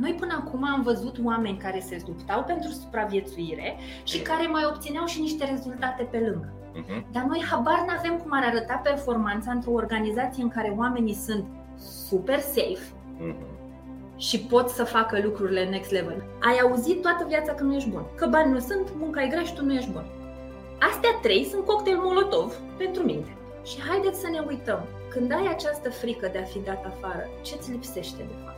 Noi până acum am văzut oameni care se luptau pentru supraviețuire și care mai obțineau și niște rezultate pe lângă. Dar noi habar n-avem cum ar arăta performanța într-o organizație în care oamenii sunt super safe și pot să facă lucrurile next level. Ai auzit toată viața că nu ești bun, că bani nu sunt, munca e grea și tu nu ești bun. Astea trei sunt cocktail molotov pentru minte. Și haideți să ne uităm, când ai această frică de a fi dat afară, ce îți lipsește de fapt?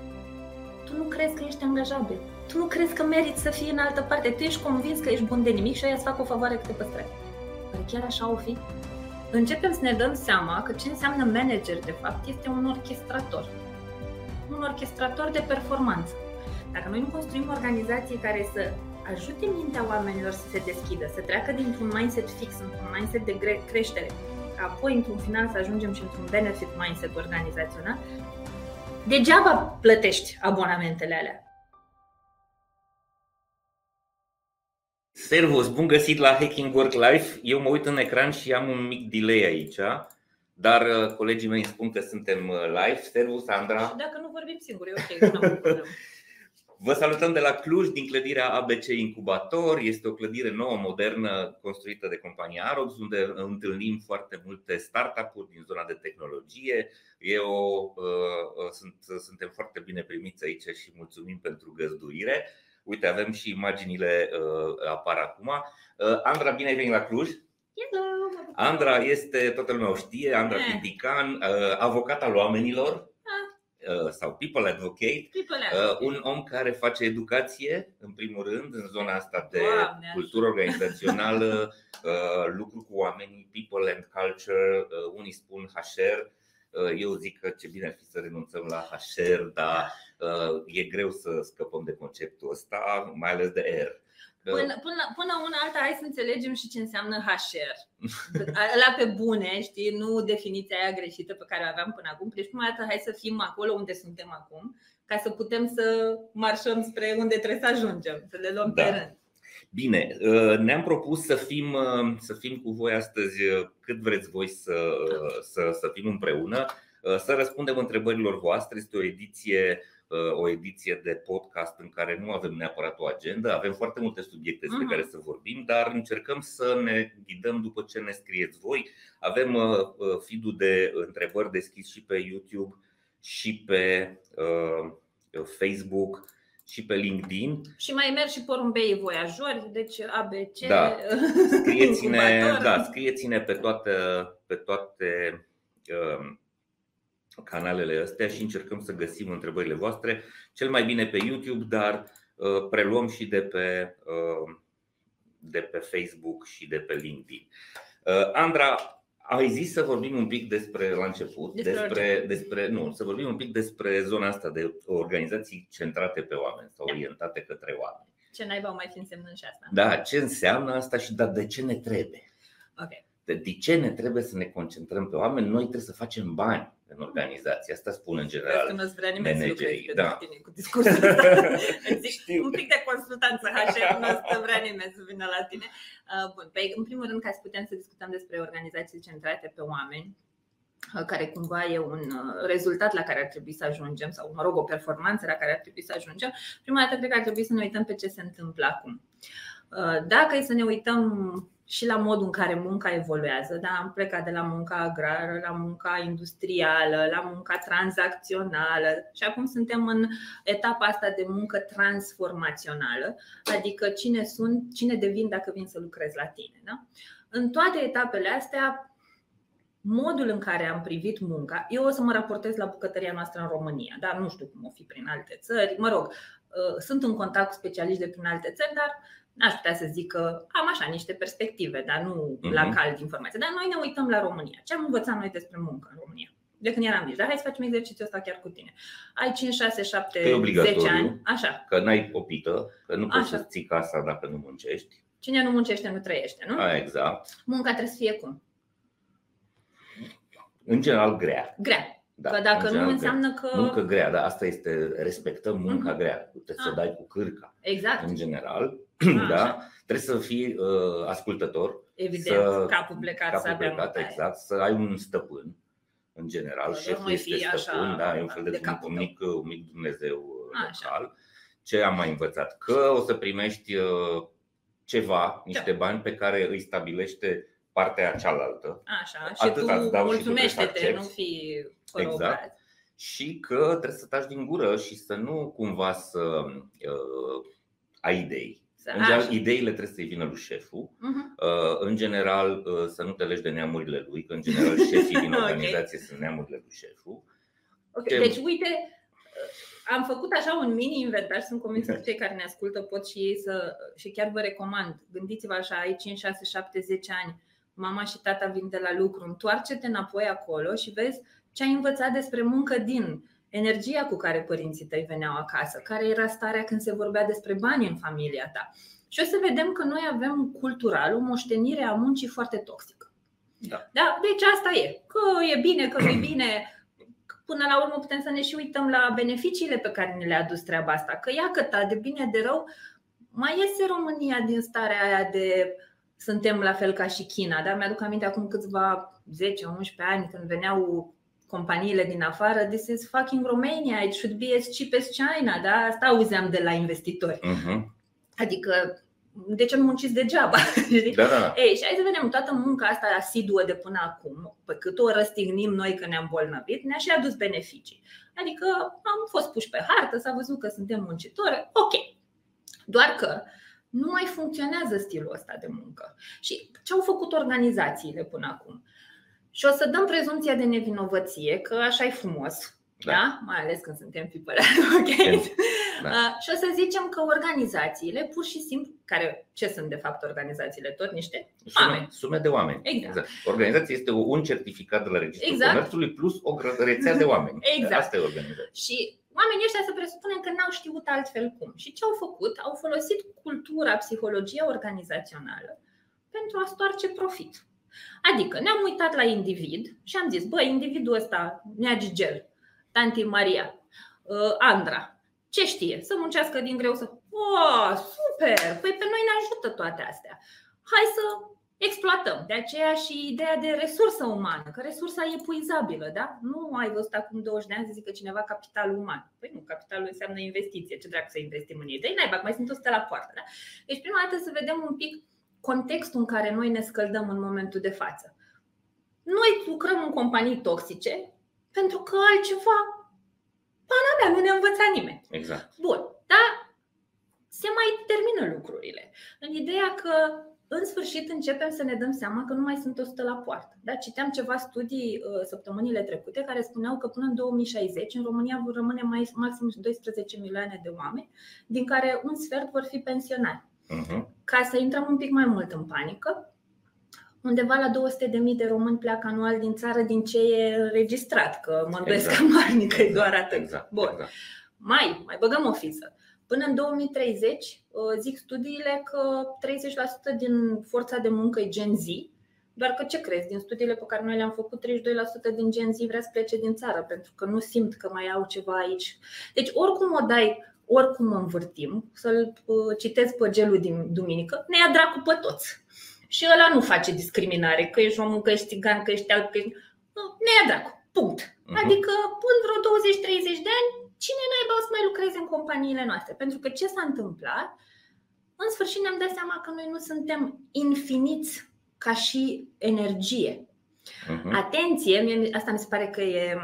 Tu nu crezi că ești angajabil, tu nu crezi că meriți să fii în altă parte, tu ești convins că ești bun de nimic și aia îți fac o favoare că te păstrezi. Păi chiar așa o fi? Începem să ne dăm seama că ce înseamnă manager de fapt este un orchestrator. Un orchestrator de performanță. Dacă noi nu construim organizații care să ajute mintea oamenilor să se deschidă, să treacă dintr-un mindset fix, într-un mindset de creștere, apoi într-un final să ajungem și într-un benefit mindset organizațional, degeaba plătești abonamentele alea. Servus, bun găsit la Hacking Work Life. Eu mă uit în ecran și am un mic delay aici, dar colegii mei spun că suntem live. Servus, Andra. Și dacă nu vorbim singur, e ok, nu am problemă. Vă salutăm de la Cluj, din clădirea ABC Incubator. Este o clădire nouă, modernă, construită de compania Arobs, unde întâlnim foarte multe startup-uri din zona de tehnologie. Suntem foarte bine primiți aici și mulțumim pentru găzduire. Uite, avem și imaginile apar acum. Andra, bine ai venit la Cluj. Hello. Andra este, toată lumea o știe, Andra Pintican, avocat al oamenilor. Sau People Advocate, un om care face educație, în primul rând, în zona asta de cultură organizațională, lucru cu oamenii, people and culture, unii spun HR. Eu zic că ce bine ar fi să renunțăm la HR, dar e greu să scăpăm de conceptul ăsta, mai ales de R. Până una alta, hai să înțelegem și ce înseamnă HR. Ăla pe bune, știi, nu definiția aia greșită pe care o aveam până acum. Deci prima dată hai să fim acolo unde suntem acum, ca să putem să marșăm spre unde trebuie să ajungem, să le luăm pe rând. Bine, ne-am propus să fim cu voi astăzi cât vreți voi să fim împreună, să răspundem întrebărilor voastre. Este o ediție de podcast în care nu avem neapărat o agendă. Avem foarte multe subiecte despre care să vorbim, dar încercăm să ne ghidăm după ce ne scrieți voi. Avem feed-ul de întrebări deschis și pe YouTube, și pe Facebook, și pe LinkedIn. Și mai merg și porumbeii voiajori, deci ABC. Da. Scrieți-ne pe toate canalele astea și încercăm să găsim întrebările voastre, cel mai bine pe YouTube, dar preluăm și de pe Facebook și de pe LinkedIn. Andra, ai zis să vorbim un pic despre zona asta de organizații centrate pe oameni sau orientate către oameni. Ce naiba o mai fi însemnând și asta? Da, ce înseamnă asta și dar de ce ne trebuie? Okay. De ce ne trebuie să ne concentrăm pe oameni? Noi trebuie să facem bani în organizație. Asta spun în general. Că nu-ți vrea nimeni managerii. Da. Cu discursul zic, un pic de consultanță HR, nu-ți vrea nimeni să vină la tine. Bun, păi, în primul rând, ca să putem să discutăm despre organizații centrate pe oameni, care cumva e un rezultat la care ar trebui să ajungem, sau mă rog, o performanță la care ar trebui să ajungem, prima dată cred că ar trebui să ne uităm pe ce se întâmplă acum. Dacă e să ne uităm și la modul în care munca evoluează, da? Am plecat de la munca agrară, la munca industrială, la munca tranzacțională și acum suntem în etapa asta de muncă transformațională, adică cine devin dacă vin să lucrez la tine. Da? În toate etapele astea, modul în care am privit munca, eu o să mă raportez la bucătăria noastră în România, dar nu știu cum o fi prin alte țări, mă rog, sunt în contact cu specialiști de prin alte țări, dar n-aș putea să zic că am așa niște perspective, dar nu la cald informație. Dar noi ne uităm la România. Ce am învățat noi despre muncă în România? De când eram mici. Dar hai să facem exercițiul ăsta chiar cu tine. Ai 5, 6, 7, 10 ani. Așa. Că n-ai o pită, că nu poți să-ți ții casa dacă nu muncești. Cine nu muncește nu trăiește, nu? A, exact. Munca trebuie să fie cum? În general grea. Grea. Da, că dacă nu înseamnă că muncă grea, dar asta este, respectăm munca grea. Trebuie să dai cu cârca. Exact. În general, trebuie să fii ascultător. Evident, capul plecat, exact, să ai un stăpân. În general, șeful este stăpân, e un fel de un mic Dumnezeu local. Ce am mai învățat? Că o să primești ceva, niște bani pe care îi stabilește partea cealaltă. Așa, și atâta tu mulțumește-te, nu fi coroborat. Exact. Și că trebuie să taci din gură și să nu cumva să ai idei. În general, ideile trebuie să-i vină lui șeful. În general, să nu te legi de neamurile lui, că în general șefii din organizație okay. sunt neamurile lui șeful. Okay. Deci uite, am făcut așa un mini inventar, sunt convinsă că cei care ne ascultă pot și ei să, și chiar vă recomand. Gândiți-vă așa, ai 5, 6, 7, 10 ani, mama și tata vin de la lucru, întoarce-te înapoi acolo și vezi ce ai învățat despre muncă din energia cu care părinții tăi veneau acasă, care era starea când se vorbea despre bani în familia ta. Și o să vedem că noi avem cultural o moștenire a muncii foarte toxică. Da? Deci asta e, că e bine, că nu e bine. Până la urmă putem să ne și uităm la beneficiile pe care ne le-a adus treaba asta. Că ia câta, de bine, de rău, mai iese România din starea aia de suntem la fel ca și China. Dar mi-aduc aminte acum câțiva 10-11 ani când veneau companiile din afară, this is fucking Romania, it should be as cheap as China. Da? Asta auzeam de la investitori. Adică, de ce nu munciți degeaba? Da. Ei, și hai să vedem, toată munca asta asiduă de până acum, pe cât o răstignim noi că ne-am bolnăvit, ne-a și adus beneficii. Adică am fost puși pe hartă, s-a văzut că suntem muncitori, ok. Doar că nu mai funcționează stilul ăsta de muncă. Și ce au făcut organizațiile până acum? Și o să dăm prezumția de nevinovăție, că așa e frumos. Da? Mai ales când suntem people advocate. Și o să zicem că organizațiile, pur și simplu, care ce sunt de fapt organizațiile? Tot niște oameni. Sume de oameni. Exact. Organizația este un certificat de la Registrul Comerțului plus o rețea de oameni. Exact. Asta e organizația. Și oamenii ăștia să presupunem că n-au știut altfel cum. Și ce au făcut? Au folosit cultura, psihologia organizațională pentru a stoarce profit. Adică ne-am uitat la individ și am zis, bă, individul ăsta, Nea Gigel, Tanti Maria, Andra, ce știe? Să muncească din greu, să... Oh, super! Păi pe noi ne ajută toate astea. Hai să exploatăm. De aceea și ideea de resursă umană, că resursa e epuizabilă, da? Nu ai văzut acum 20 de ani să zică cineva capitalul uman. Păi nu, capitalul înseamnă investiție. Ce dracu să investim în ei? Dă-i naiba, mai sunt 100 la poartă, da? Deci prima dată să vedem un pic contextul în care noi ne scăldăm în momentul de față. Noi lucrăm în companii toxice, pentru că altceva, pana mea, nu ne învăța nimeni. Exact. Bun, dar se mai termină lucrurile. În ideea că, în sfârșit, începem să ne dăm seama că nu mai sunt 100 la poartă. Da? Citeam ceva studii săptămânile trecute care spuneau că până în 2060 în România vor rămâne mai maxim 12 milioane de oameni, din care un sfert vor fi pensionari. Ca să intrăm un pic mai mult în panică, undeva la 200.000 de români pleacă anual din țară din ce e înregistrat, că mă îndoiesc amarnic, că e doar atât. Bun. Mai băgăm o fiță. Până în 2030, zic studiile că 30% din forța de muncă e Gen Z, doar că ce crezi? Din studiile pe care noi le-am făcut, 32% din Gen Z vrea să plece din țară, pentru că nu simt că mai au ceva aici. Deci oricum o dai, oricum o învârtim, să-l citesc pe gelul din duminică, ne ia dracu pe toți. Și ăla nu face discriminare, că ești român, că ești țigan, că ești alb, că ești... Ne ia dracu, punct. Adică până vreo 20-30 de ani, cine naiba o să mai lucreze în companiile noastre? Pentru că ce s-a întâmplat? În sfârșit ne-am dat seama că noi nu suntem infiniți ca și energie. Atenție, asta mi se pare că e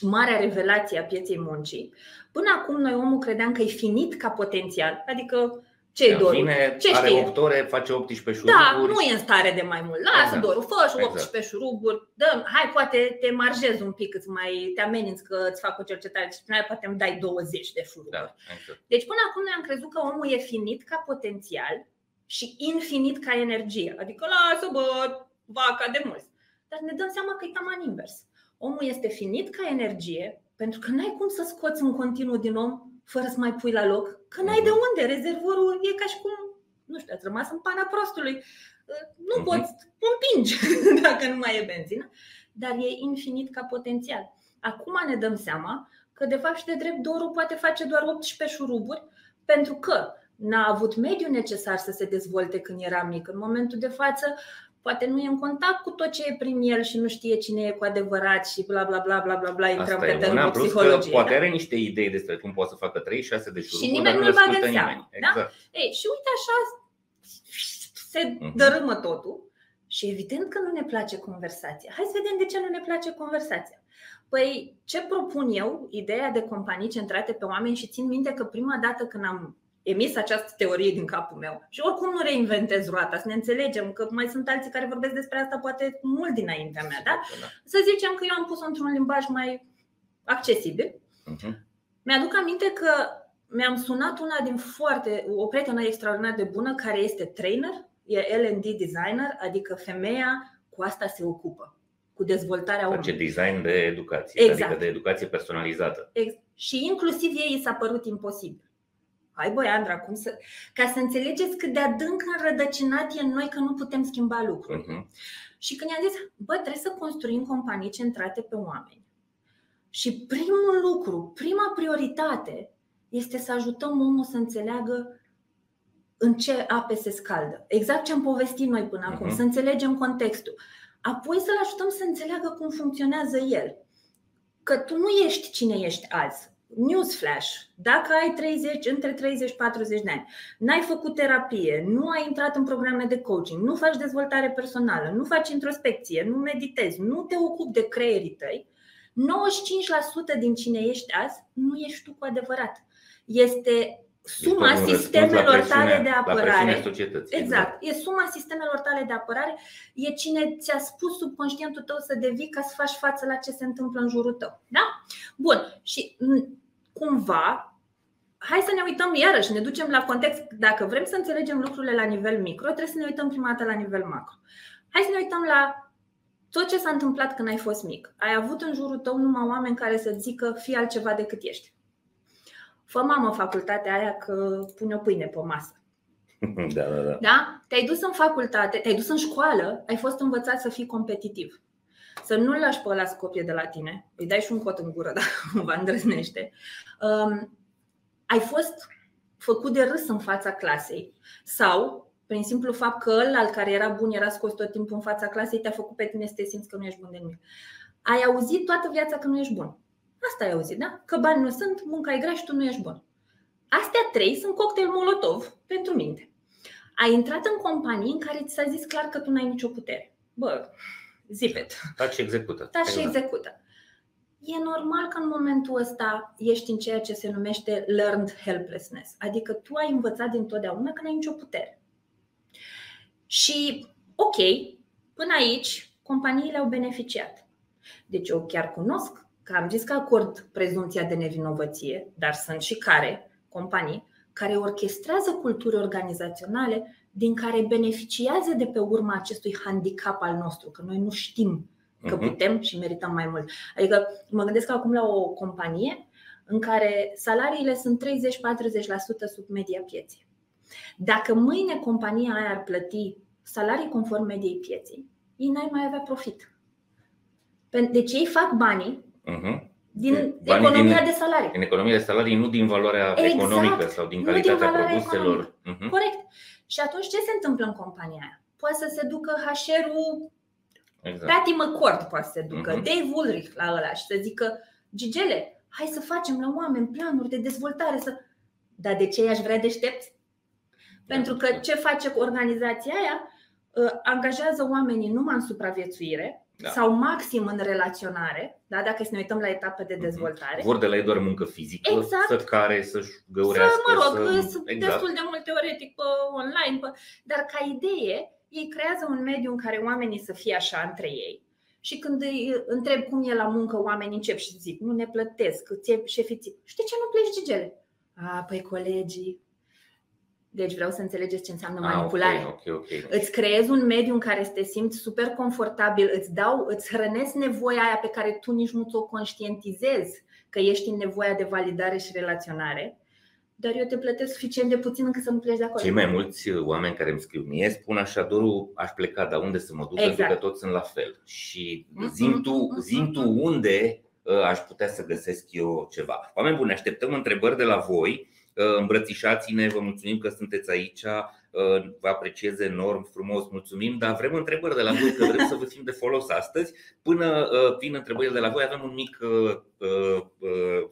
marea revelație a pieței muncii. Până acum noi omul credeam că e finit ca potențial, adică ce-i dorul? Ce are 8 ore, face 18 șuruburi. Da, nu e în stare de mai mult. Lasă dorul, fă și 18 șuruburi. Dă, hai, poate te marjezi un pic, te ameninți că îți fac o cercetare disciplinară, poate îmi dai 20 de șuruburi. Deci până acum noi am crezut că omul e finit ca potențial și infinit ca energie. Adică lasă, bă, vaca de mulți. Dar ne dăm seama că e cam în invers. Omul este finit ca energie, pentru că n-ai cum să scoți în continuu din om fără să mai pui la loc, că n-ai de unde, rezervorul e ca și cum, nu știu, ați rămas în pana prostului. Nu poți, împingi dacă nu mai e benzină, dar e infinit ca potențial. Acum ne dăm seama că de fapt și de drept dorul poate face doar 18 șuruburi, pentru că n-a avut mediul necesar să se dezvolte când era mic. În momentul de față poate nu e în contact cu tot ce e prin el și nu știe cine e cu adevărat și bla bla bla bla bla bla. Intrăm pe termenul psihologiei. Poate are niște idei despre cum poate să facă 36 de șuruburi. Și nimeni nu-l bagă în seamă. Și uite așa se dărâmă totul. Și evident că nu ne place conversația. Hai să vedem de ce nu ne place conversația. Păi ce propun eu, ideea de companii centrate pe oameni, și țin minte că prima dată când am emis această teorie din capul meu, și oricum nu reinventez roata, să ne înțelegem că mai sunt alții care vorbesc despre asta poate mult dinaintea mea, da? Să zicem că eu am pus-o într-un limbaj mai accesibil. Mi-aduc aminte că mi-am sunat una din o prietenă extraordinar de bună care este trainer, e L&D designer, adică femeia cu asta se ocupă, cu dezvoltarea omului. Face design de educație, exact. Adică de educație personalizată. Și inclusiv ei s-a părut imposibil. Hai băi, Andra, cum să... Ca să înțelegeți cât de adânc înrădăcinat e în noi că nu putem schimba lucruri. Și când i-am zis, bă, trebuie să construim companii centrate pe oameni. Și primul lucru, prima prioritate este să ajutăm omul să înțeleagă în ce ape se scaldă. Exact ce am povestit noi până acum, să înțelegem contextul. Apoi să-l ajutăm să înțeleagă cum funcționează el. Că tu nu ești cine ești azi. Newsflash, dacă ai între 30-40 de ani, n-ai făcut terapie, nu ai intrat în programe de coaching, nu faci dezvoltare personală, nu faci introspecție, nu meditezi, nu te ocupi de creierii tăi, 95% din cine ești azi nu ești tu cu adevărat. Este suma sistemelor tale de apărare. Exact, e suma sistemelor tale de apărare. E cine ți-a spus subconștientul tău să devii ca să faci față la ce se întâmplă în jurul tău, da? Bun, și cumva, hai să ne uităm iarăși, ne ducem la context. Dacă vrem să înțelegem lucrurile la nivel micro, trebuie să ne uităm prima dată la nivel macro. Hai să ne uităm la tot ce s-a întâmplat când ai fost mic. Ai avut în jurul tău numai oameni care să zică fii altceva decât ești. Fă, mamă, facultatea aia că pune o pâine pe masă. Da? Te-ai dus în facultate, te-ai dus în școală, ai fost învățat să fii competitiv. Să nu-l lași pe ăla să copie de la tine. Îi dai și un cot în gură dacă cumva îndrăznește. Ai fost făcut de râs în fața clasei. Sau, prin simplu fapt că ăla care era bun era scos tot timpul în fața clasei, te-a făcut pe tine să te simți că nu ești bun de nimic. Ai auzit toată viața că nu ești bun. Asta ai auzit, da? Că bani nu sunt, munca e grea și tu nu ești bun. Astea trei sunt cocktail molotov pentru minte. Ai intrat în companii în care ți s-a zis clar că tu n-ai nicio putere. Bă, zipet. Taci și execută. E normal că în momentul ăsta ești în ceea ce se numește learned helplessness. Adică tu ai învățat dintotdeauna că n-ai nicio putere. Și ok, până aici companiile au beneficiat. Deci eu chiar cunosc că am zis că acord prezumția de nevinovăție, dar sunt și companii care orchestrează culturi organizaționale din care beneficiază de pe urma acestui handicap al nostru, că noi nu știm că putem și merităm mai mult. Adică mă gândesc acum la o companie în care salariile sunt 30-40% sub media pieței. Dacă mâine compania aia ar plăti salarii conform mediei pieței, ei n-ar mai avea profit. Deci ei fac banii din economia de salarii. Din economia de salarii, nu din valoarea economică sau din calitatea produselor. Corect. Și atunci ce se întâmplă în compania aia? Poate să se ducă HR-ul, Patimă Cord poate să se ducă, Dave Ulrich la ăla și să zică, Gigele, hai să facem la oameni planuri de dezvoltare. Dar de ce i-aș vrea deștepți? Pentru că ce face cu organizația aia? Angajează oamenii numai în supraviețuire. Sau maxim în relaționare, da? Dacă să ne uităm la etape de dezvoltare. Vor de la ei doar muncă fizică, să care, să-și găurească. Destul de mult teoretic pe online, dar ca idee, ei creează un mediu în care oamenii să fie așa între ei. Și când îi întreb cum e la muncă, oamenii încep și zic, nu ne plătesc, șefii țip. Și de ce nu pleci, Gigele? Păi colegii. Deci vreau să înțelegeți ce înseamnă manipulare. Okay. Îți creezi un mediu în care să te simți super confortabil, îți hrănesc nevoia aia pe care tu nici nu ți-o conștientizezi că ești în nevoia de validare și relaționare, dar eu te plătesc suficient de puțin încât să nu pleci de acolo. Cei mai mulți oameni care îmi scriu mie spun așa, Doru, aș pleca, dar unde să mă duc? Pentru că toți sunt la fel. Și zi-mi tu unde aș putea să găsesc eu ceva. Oameni buni, așteptăm întrebări de la voi. Îmbrățișați-ne, vă mulțumim că sunteți aici. Vă apreciez enorm, frumos, mulțumim, dar vrem întrebări de la voi, că vrem să vă fim de folos astăzi. Până vin întrebările de la voi, avem un mic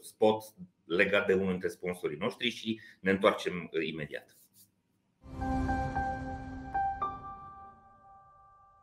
spot legat de unul dintre sponsorii noștri și ne întoarcem imediat.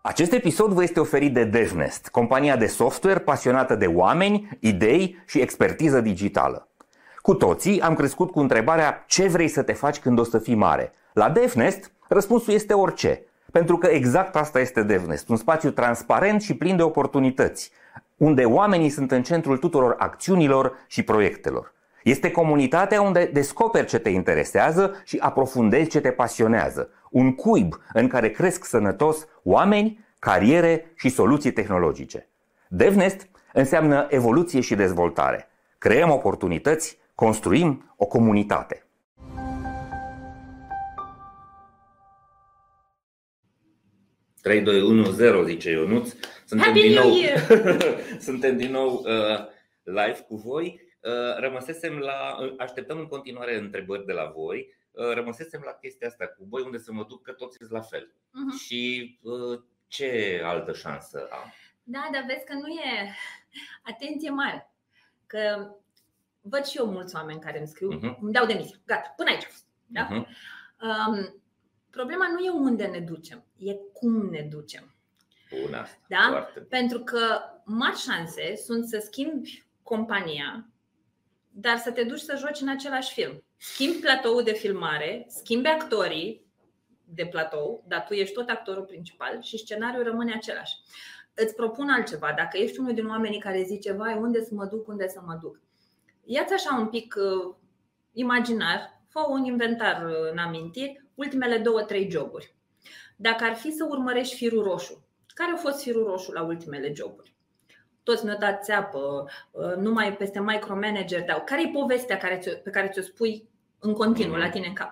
Acest episod vă este oferit de DevNest, compania de software pasionată de oameni, idei și expertiză digitală. Cu toții am crescut cu întrebarea ce vrei să te faci când o să fii mare. La DevNest răspunsul este orice, pentru că exact asta este DevNest, un spațiu transparent și plin de oportunități, unde oamenii sunt în centrul tuturor acțiunilor și proiectelor. Este comunitatea unde descoperi ce te interesează și aprofundezi ce te pasionează. Un cuib în care cresc sănătos oameni, cariere și soluții tehnologice. DevNest înseamnă evoluție și dezvoltare. Creăm oportunități, construim o comunitate. Trei, doi, unu, zero, zice Ionuț. Suntem din nou live cu voi. Așteptăm în continuare întrebări de la voi. Rămăsesem la chestia asta cu voi, unde să mă duc, că toți sunt la fel. Și ce altă șansă am? Da, dar vezi că nu e atenție mare. Că văd și eu mulți oameni care îmi scriu, îmi dau demisia, gata, până aici. Da? Problema nu e unde ne ducem, e cum ne ducem. Bună, da? Pentru că mari șanse sunt să schimbi compania, dar să te duci să joci în același film. Schimbi platoul de filmare, schimbi actorii de platou, dar tu ești tot actorul principal și scenariul rămâne același. Îți propun altceva, dacă ești unul din oamenii care zice, vai, unde să mă duc, unde să mă duc. Ia-ți așa un pic imaginar, fă un inventar în amintiri, ultimele 2-3 joburi. Dacă ar fi să urmărești firul roșu, care a fost firul roșu la ultimele joburi? Toți mi-au dat țeapă, numai peste micromanager dau. Care-i povestea pe care ți-o spui în continuu la tine în cap?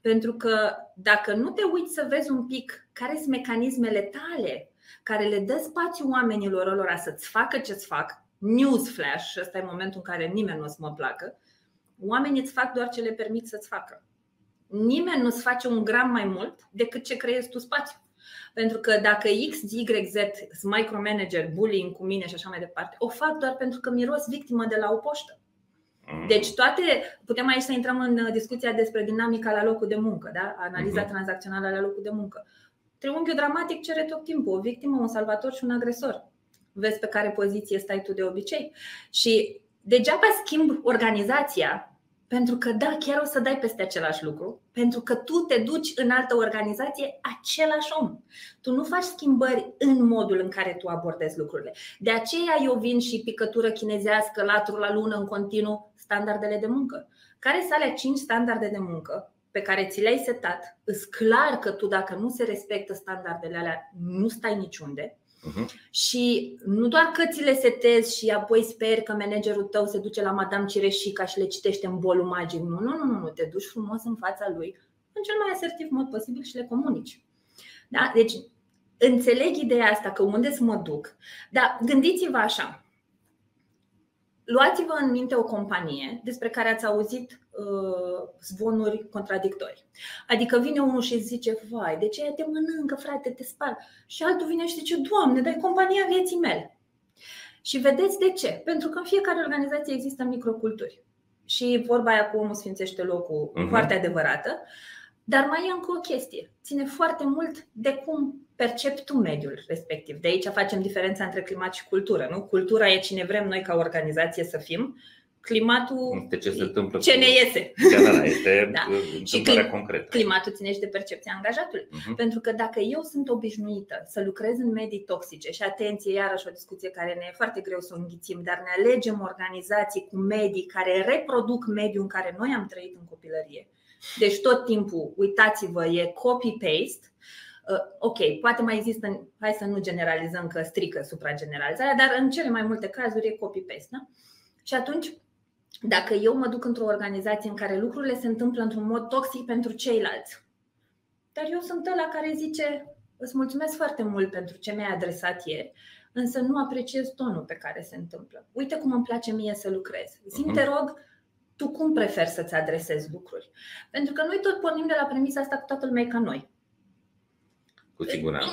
Pentru că dacă nu te uiți să vezi un pic care sunt mecanismele tale care le dă spațiu oamenilor ălora să-ți facă ce-ți fac, newsflash, ăsta e momentul în care nimeni nu o să mă placă, oamenii îți fac doar ce le permit să-ți facă. Nimeni nu-ți face un gram mai mult decât ce creezi tu spațiu. Pentru că dacă X, Y, Z, micromanager, bullying cu mine și așa mai departe, o fac doar pentru că miros victimă de la o poștă. Deci toate, putem aici să intrăm în discuția despre dinamica la locul de muncă, da? Analiza tranzacțională la locul de muncă. Triunghiul dramatic cere tot timpul o victimă, un salvator și un agresor. Vezi pe care poziție stai tu de obicei. Și degeaba schimb organizația, pentru că da, chiar o să dai peste același lucru, pentru că tu te duci în altă organizație același om. Tu nu faci schimbări în modul în care tu abordezi lucrurile. De aceea eu vin și picătură chinezească, latul la lună, în continuu, standardele de muncă. Care sunt alea 5 standarde de muncă pe care ți le-ai setat? Îți clar că tu, dacă nu se respectă standardele alea, nu stai niciunde. Și nu doar că ți le setezi și apoi sper că managerul tău se duce la Madame Cireșica și le citește în bolul magic. Nu, te duci frumos în fața lui, în cel mai asertiv mod posibil și le comunici. Da? Deci înțeleg ideea asta, că unde să mă duc. Dar gândiți-vă așa. Luați-vă în minte o companie despre care ați auzit zvonuri contradictorii. Adică vine unul și zice, vai, de ce te mănâncă, frate, te spală? Și altul vine și zice, Doamne, dar e compania vieții mele. Și vedeți de ce? Pentru că în fiecare organizație există microculturi. Și vorba aia cu omul sfințește locul, foarte adevărată. Dar mai e încă o chestie. Ține foarte mult de cum percepi tu mediul respectiv. De aici facem diferența între climat și cultură, nu? Cultura e cine vrem noi ca organizație să fim. Climatul ce ne iese. Este și concret. Climatul ține și de percepția angajatului. Pentru că dacă eu sunt obișnuită să lucrez în medii toxice, și atenție, iarăși o discuție care ne e foarte greu să o înghițim, dar ne alegem organizații cu medii care reproduc mediul în care noi am trăit în copilărie. Deci tot timpul, uitați-vă, e copy-paste. Ok, poate mai există, hai să nu generalizăm că strică suprageneralizarea, dar în cele mai multe cazuri e copy-paste, da? Și atunci, dacă eu mă duc într-o organizație în care lucrurile se întâmplă într-un mod toxic pentru ceilalți, dar eu sunt ăla care zice, îți mulțumesc foarte mult pentru ce mi-ai adresat ieri, însă nu apreciez tonul pe care se întâmplă. Uite cum îmi place mie să lucrez. Zi-mi, te rog, tu cum preferi să-ți adresezi lucruri? Pentru că noi tot pornim de la premisa asta că toată lumea e ca noi. Cu siguranță.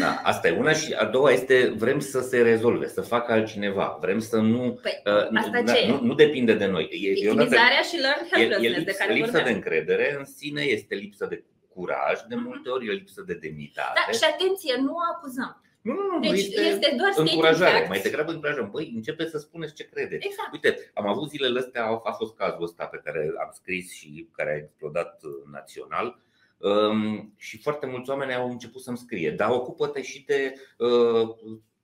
Da, asta e una, și a doua este vrem să se rezolve, să facă altcineva. Vrem să nu, nu depinde de noi. Victimizarea și learned helplessness de care lipsa de încredere în sine este lipsă de curaj, de multe ori e lipsă de demnitate. Da, și atenție, nu o acuzăm. Nu, deci este doar încurajare, mai degrabă încurajăm. Băi, începe să spuneți ce credeți. Exact. Uite, am avut zilele astea, a fost cazul ăsta pe care am scris și care a explodat național. Și foarte mulți oameni au început să-mi scrie: dar ocupă-te și de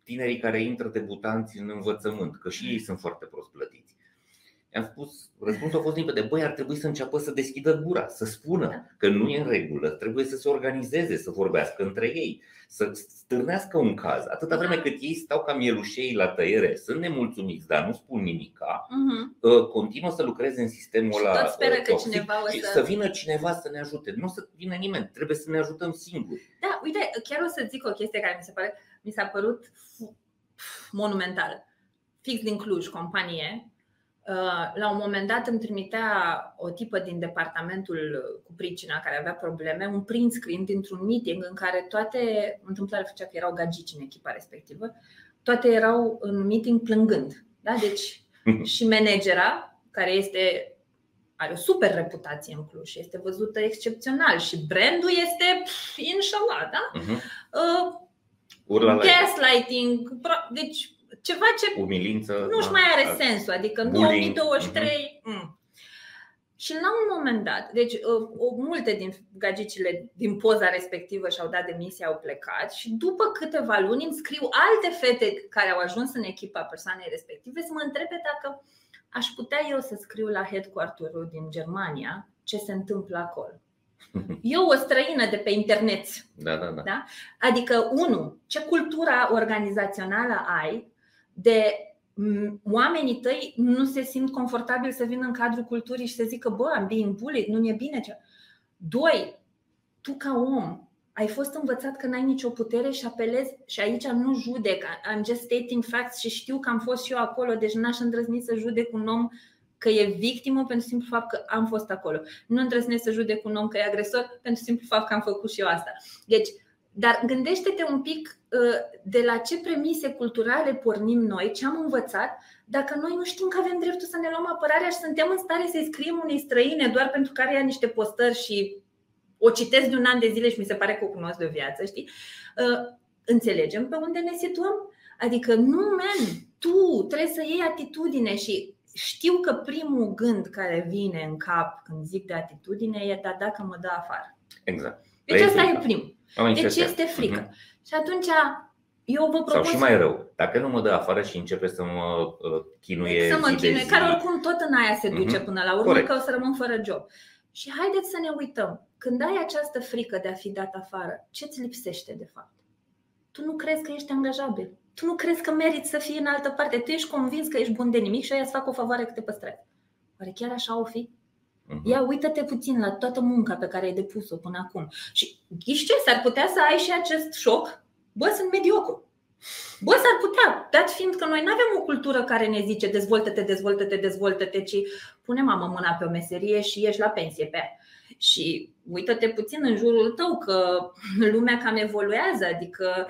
tinerii care intră debutanți în învățământ, că și ei sunt foarte prost plătiți. I-am spus, răspunsul a fost limpede: băi, ar trebui să înceapă să deschidă gura, să spună că nu e în regulă, trebuie să se organizeze, să vorbească între ei, să stârnească un caz. Atâta vreme cât ei stau ca mielușei la tăiere, sunt nemulțumiți, dar nu spun nimica, continuă să lucreze în sistemul ăla. Și tot speră că cineva o să... să vină cineva să ne ajute. Nu o să vină nimeni, trebuie să ne ajutăm singuri. Da, uite, chiar o să zic o chestie care mi s-a părut monumentală. Fix din Cluj, companie. La un moment dat îmi trimitea o tipă din departamentul cu pricina care avea probleme un print screen dintr-un meeting în care toate, întâmplare făcea că erau gagici în echipa respectivă, toate erau în meeting plângând. Da? Deci și managera, care este, are o super reputație în Cluj, este văzută excepțional și brandul este inșallah, da? Gaslighting, deci ceva ce umilință, nu-și mai are sensul, adică în 2023. Și la un moment dat, deci multe din gagicile din poza respectivă și-au dat demisia, au plecat. Și după câteva luni îmi scriu alte fete care au ajuns în echipa persoanei respective să mă întrebe dacă aș putea eu să scriu la headquarter-ul din Germania ce se întâmplă acolo. Eu, o străină de pe internet, da? Adică, unu, ce cultura organizațională ai de oamenii tăi nu se simt confortabil să vină în cadrul culturii și să zică: bă, am being bullied, nu mi-e bine. Doi, tu ca om ai fost învățat că n-ai nicio putere și apelezi, și aici nu judec, I'm just stating facts și știu că am fost și eu acolo, deci n-aș îndrăzni să judec un om că e victimă pentru simplu fapt că am fost acolo. Nu îndrăznesc să judec un om că e agresor pentru simplu fapt că am făcut și eu asta. Deci, dar gândește-te un pic de la ce premise culturale pornim noi, ce am învățat, dacă noi nu știm că avem dreptul să ne luăm apărarea și suntem în stare să-i scriem unei străine doar pentru care ia niște postări și o citesc de un an de zile și mi se pare că o cunosc de o viață, știi? Înțelegem pe unde ne situăm? Adică nu, tu trebuie să iei atitudine. Și știu că primul gând care vine în cap când zic de atitudine e: dar dacă mă dă afară. Exact. Deci asta e primul. Deci este frică. Și atunci eu vă propun. Sau și mai rău, dacă nu mă dă afară și începe să mă chinuie. Să mă chinuie, care oricum tot în aia se duce până la urmă. Corect. Că o să rămân fără job. Și haideți să ne uităm. Când ai această frică de a fi dat afară, ce ți lipsește de fapt? Tu nu crezi că ești angajabil. Tu nu crezi că meriți să fii în altă parte. Tu ești convins că ești bun de nimic și aia îți fac o favoare că te păstrezi. Oare chiar așa o fi? Ia uită-te puțin la toată munca pe care ai depus-o până acum. Și ghiși ce? S-ar putea să ai și acest șoc: bă, sunt mediocru. Bă, s-ar putea, dat fiind că noi nu avem o cultură care ne zice: dezvoltă-te, dezvoltă-te, dezvoltă-te, ci pune mamă mâna pe o meserie și ieși la pensie pe aia. Și uită-te puțin în jurul tău că lumea cam evoluează. Adică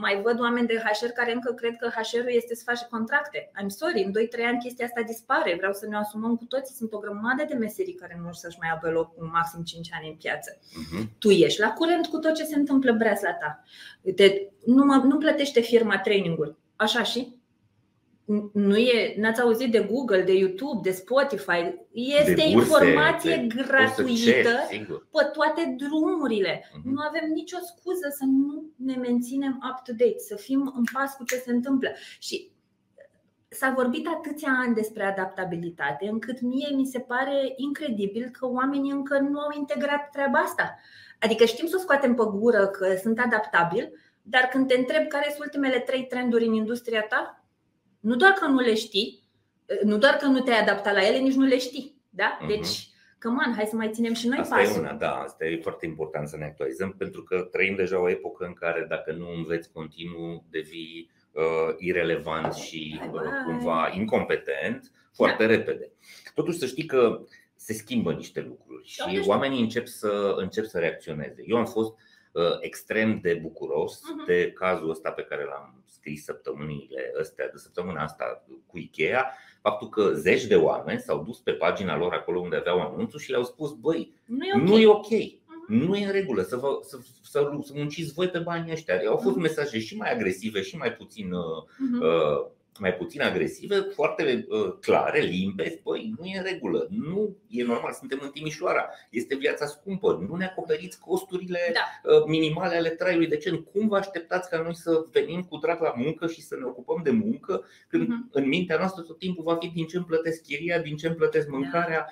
mai văd oameni de HR care încă cred că HR-ul este să faci contracte. I'm sorry, în 2-3 ani chestia asta dispare. Vreau să ne asumăm cu toții. Sunt o grămadă de meserii care nu o să-și mai aibă loc cu maxim 5 ani în piață. Tu ești la curent cu tot ce se întâmplă breasla ta. Nu plătește firma training-uri. Așa și? N-ați auzit de Google, de YouTube, de Spotify? Este de informație gratuită pe toate drumurile. Nu avem nicio scuză să nu ne menținem up-to-date, să fim în pas cu ce se întâmplă. Și s-a vorbit atâția ani despre adaptabilitate, încât mie mi se pare incredibil că oamenii încă nu au integrat treaba asta. Adică știm să o scoatem pe gură că sunt adaptabili, dar când te întreb care sunt ultimele 3 trenduri în industria ta, nu doar că nu le știi, nu doar că nu te-ai adaptat la ele, nici nu le știi, da? Deci, hai să mai ținem și noi asta pasul. Asta e foarte important să ne actualizăm, pentru că trăim deja o epocă în care dacă nu înveți continuu, devii irelevant și cumva incompetent foarte repede. Totuși să știi că se schimbă niște lucruri și oamenii încep să reacționeze. Eu am fost extrem de bucuros de cazul ăsta pe care l-am scris săptămâna asta cu IKEA. Faptul că zeci de oameni s-au dus pe pagina lor acolo unde aveau anunțul și le-au spus: băi, nu e ok. Nu e în regulă să munciți voi pe banii ăștia. Au fost mesaje și mai agresive și mai puțin agresive, foarte clare, limpezi. Băi, nu e în regulă, nu e normal, suntem în Timișoara, este viața scumpă, nu ne acoperiți costurile minimale ale traiului decent. Cum vă așteptați ca noi să venim cu drag la muncă și să ne ocupăm de muncă când în mintea noastră tot timpul va fi din ce îmi plătesc chiria, din ce îmi plătesc mâncarea,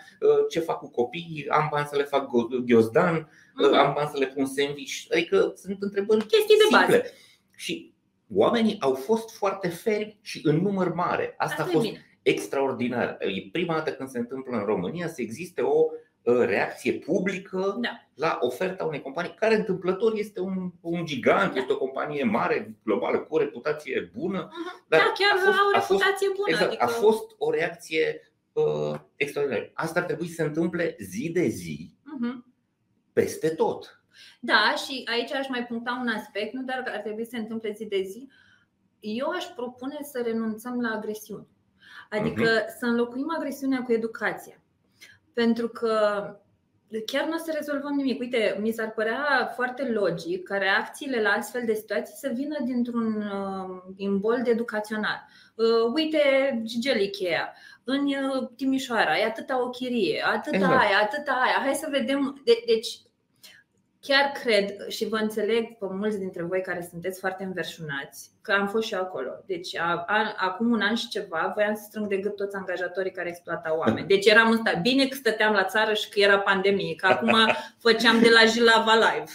ce fac cu copiii, am bani să le fac ghiozdan, am bani să le pun sandwich. Adică sunt întrebări simple de bază. Și oamenii au fost foarte fermi și în număr mare. Asta a fost extraordinar. E prima dată când se întâmplă în România să existe o reacție publică la oferta unei companii care întâmplător este un gigant, este o companie mare, globală, cu o reputație bună. Dar chiar a fost o reputație bună, adică... A fost o reacție extraordinară. Asta ar trebui să se întâmple zi de zi, peste tot. Da, și aici aș mai puncta un aspect, nu doar că ar trebui să se întâmple zi de zi. Eu aș propune să renunțăm la agresiune. Adică să înlocuim agresiunea cu educația. Pentru că chiar nu o să rezolvăm nimic. Uite, mi s-ar părea foarte logic ca reacțiile la astfel de situații să vină dintr-un imbold educațional. Uite, Gelichea, în Timișoara, e atâta o chirie, atâta aia, hai să vedem. Deci chiar cred și vă înțeleg pe mulți dintre voi care sunteți foarte înverșunați, că am fost și eu acolo. Deci acum un an și ceva voiam să strâng de gât toți angajatorii care exploatau oameni. Deci eram în stat. Bine că stăteam la țară și că era pandemie, că acum făceam de la Jilava live.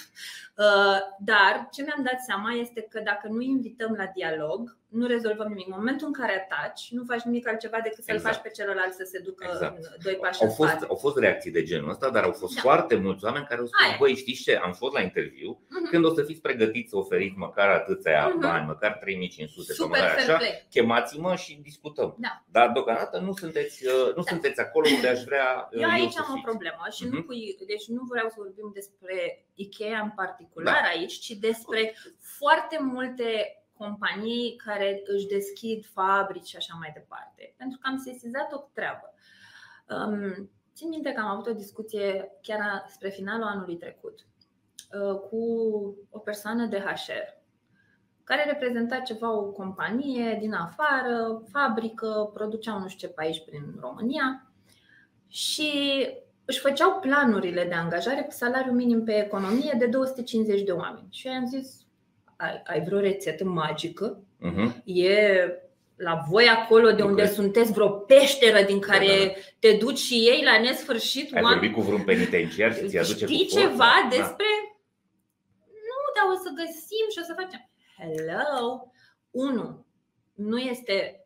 Dar ce mi-am dat seama este că dacă nu invităm la dialog, nu rezolvăm nimic. În momentul în care ataci, nu faci nimic altceva decât să-l faci pe celălalt să se ducă doi pași în spate. Au fost reacții de genul ăsta, dar au fost foarte mulți oameni care au spus: băi, știți ce, am fost la interviu, când o să fiți pregătiți să oferiți măcar atâția bani, măcar 3500 sau măcar așa, chemați-mă și discutăm. Dar deocamdată nu sunteți acolo unde aș vrea. Eu aici am o problemă și nu vreau să vorbim despre IKEA în particular aici, ci despre foarte multe companii care își deschid fabrici și așa mai departe. Pentru că am sesizat o treabă. Țin minte că am avut o discuție chiar spre finalul anului trecut cu o persoană de HR care reprezenta ceva o companie din afară, fabrică, producea nu știu ce pe aici prin România și își făceau planurile de angajare pe salariu minim pe economie de 250 de oameni. Și eu i-am zis: ai vreo rețetă magică? E la voi acolo de unde sunteți vreo peșteră din care te duci și ei la nesfârșit? Ai vorbit cu vreun penitenciar și ți aduce știi ceva forță? Despre... Nu, dar o să găsim și o să facem. Hello! 1. Nu este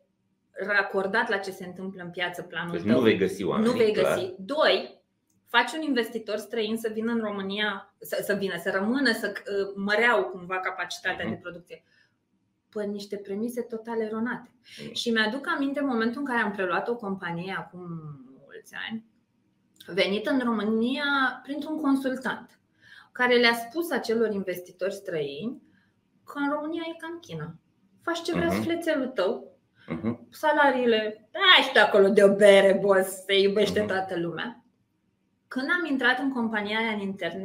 racordat la ce se întâmplă în piață planul deci tău. Nu vei găsi oameni. 2. Faci un investitor străin să vină în România, să rămână, să măreau cumva capacitatea de producție pe niște premise total eronate. Și mi-aduc aminte momentul în care am preluat o companie acum mulți ani, venită în România printr-un consultant, care le-a spus acelor investitori străini că în România e ca în China. Faci ce vrea sufletelul tău, salariile, ești acolo de o bere, boss, te iubește toată lumea. Când am intrat în compania aia în intern,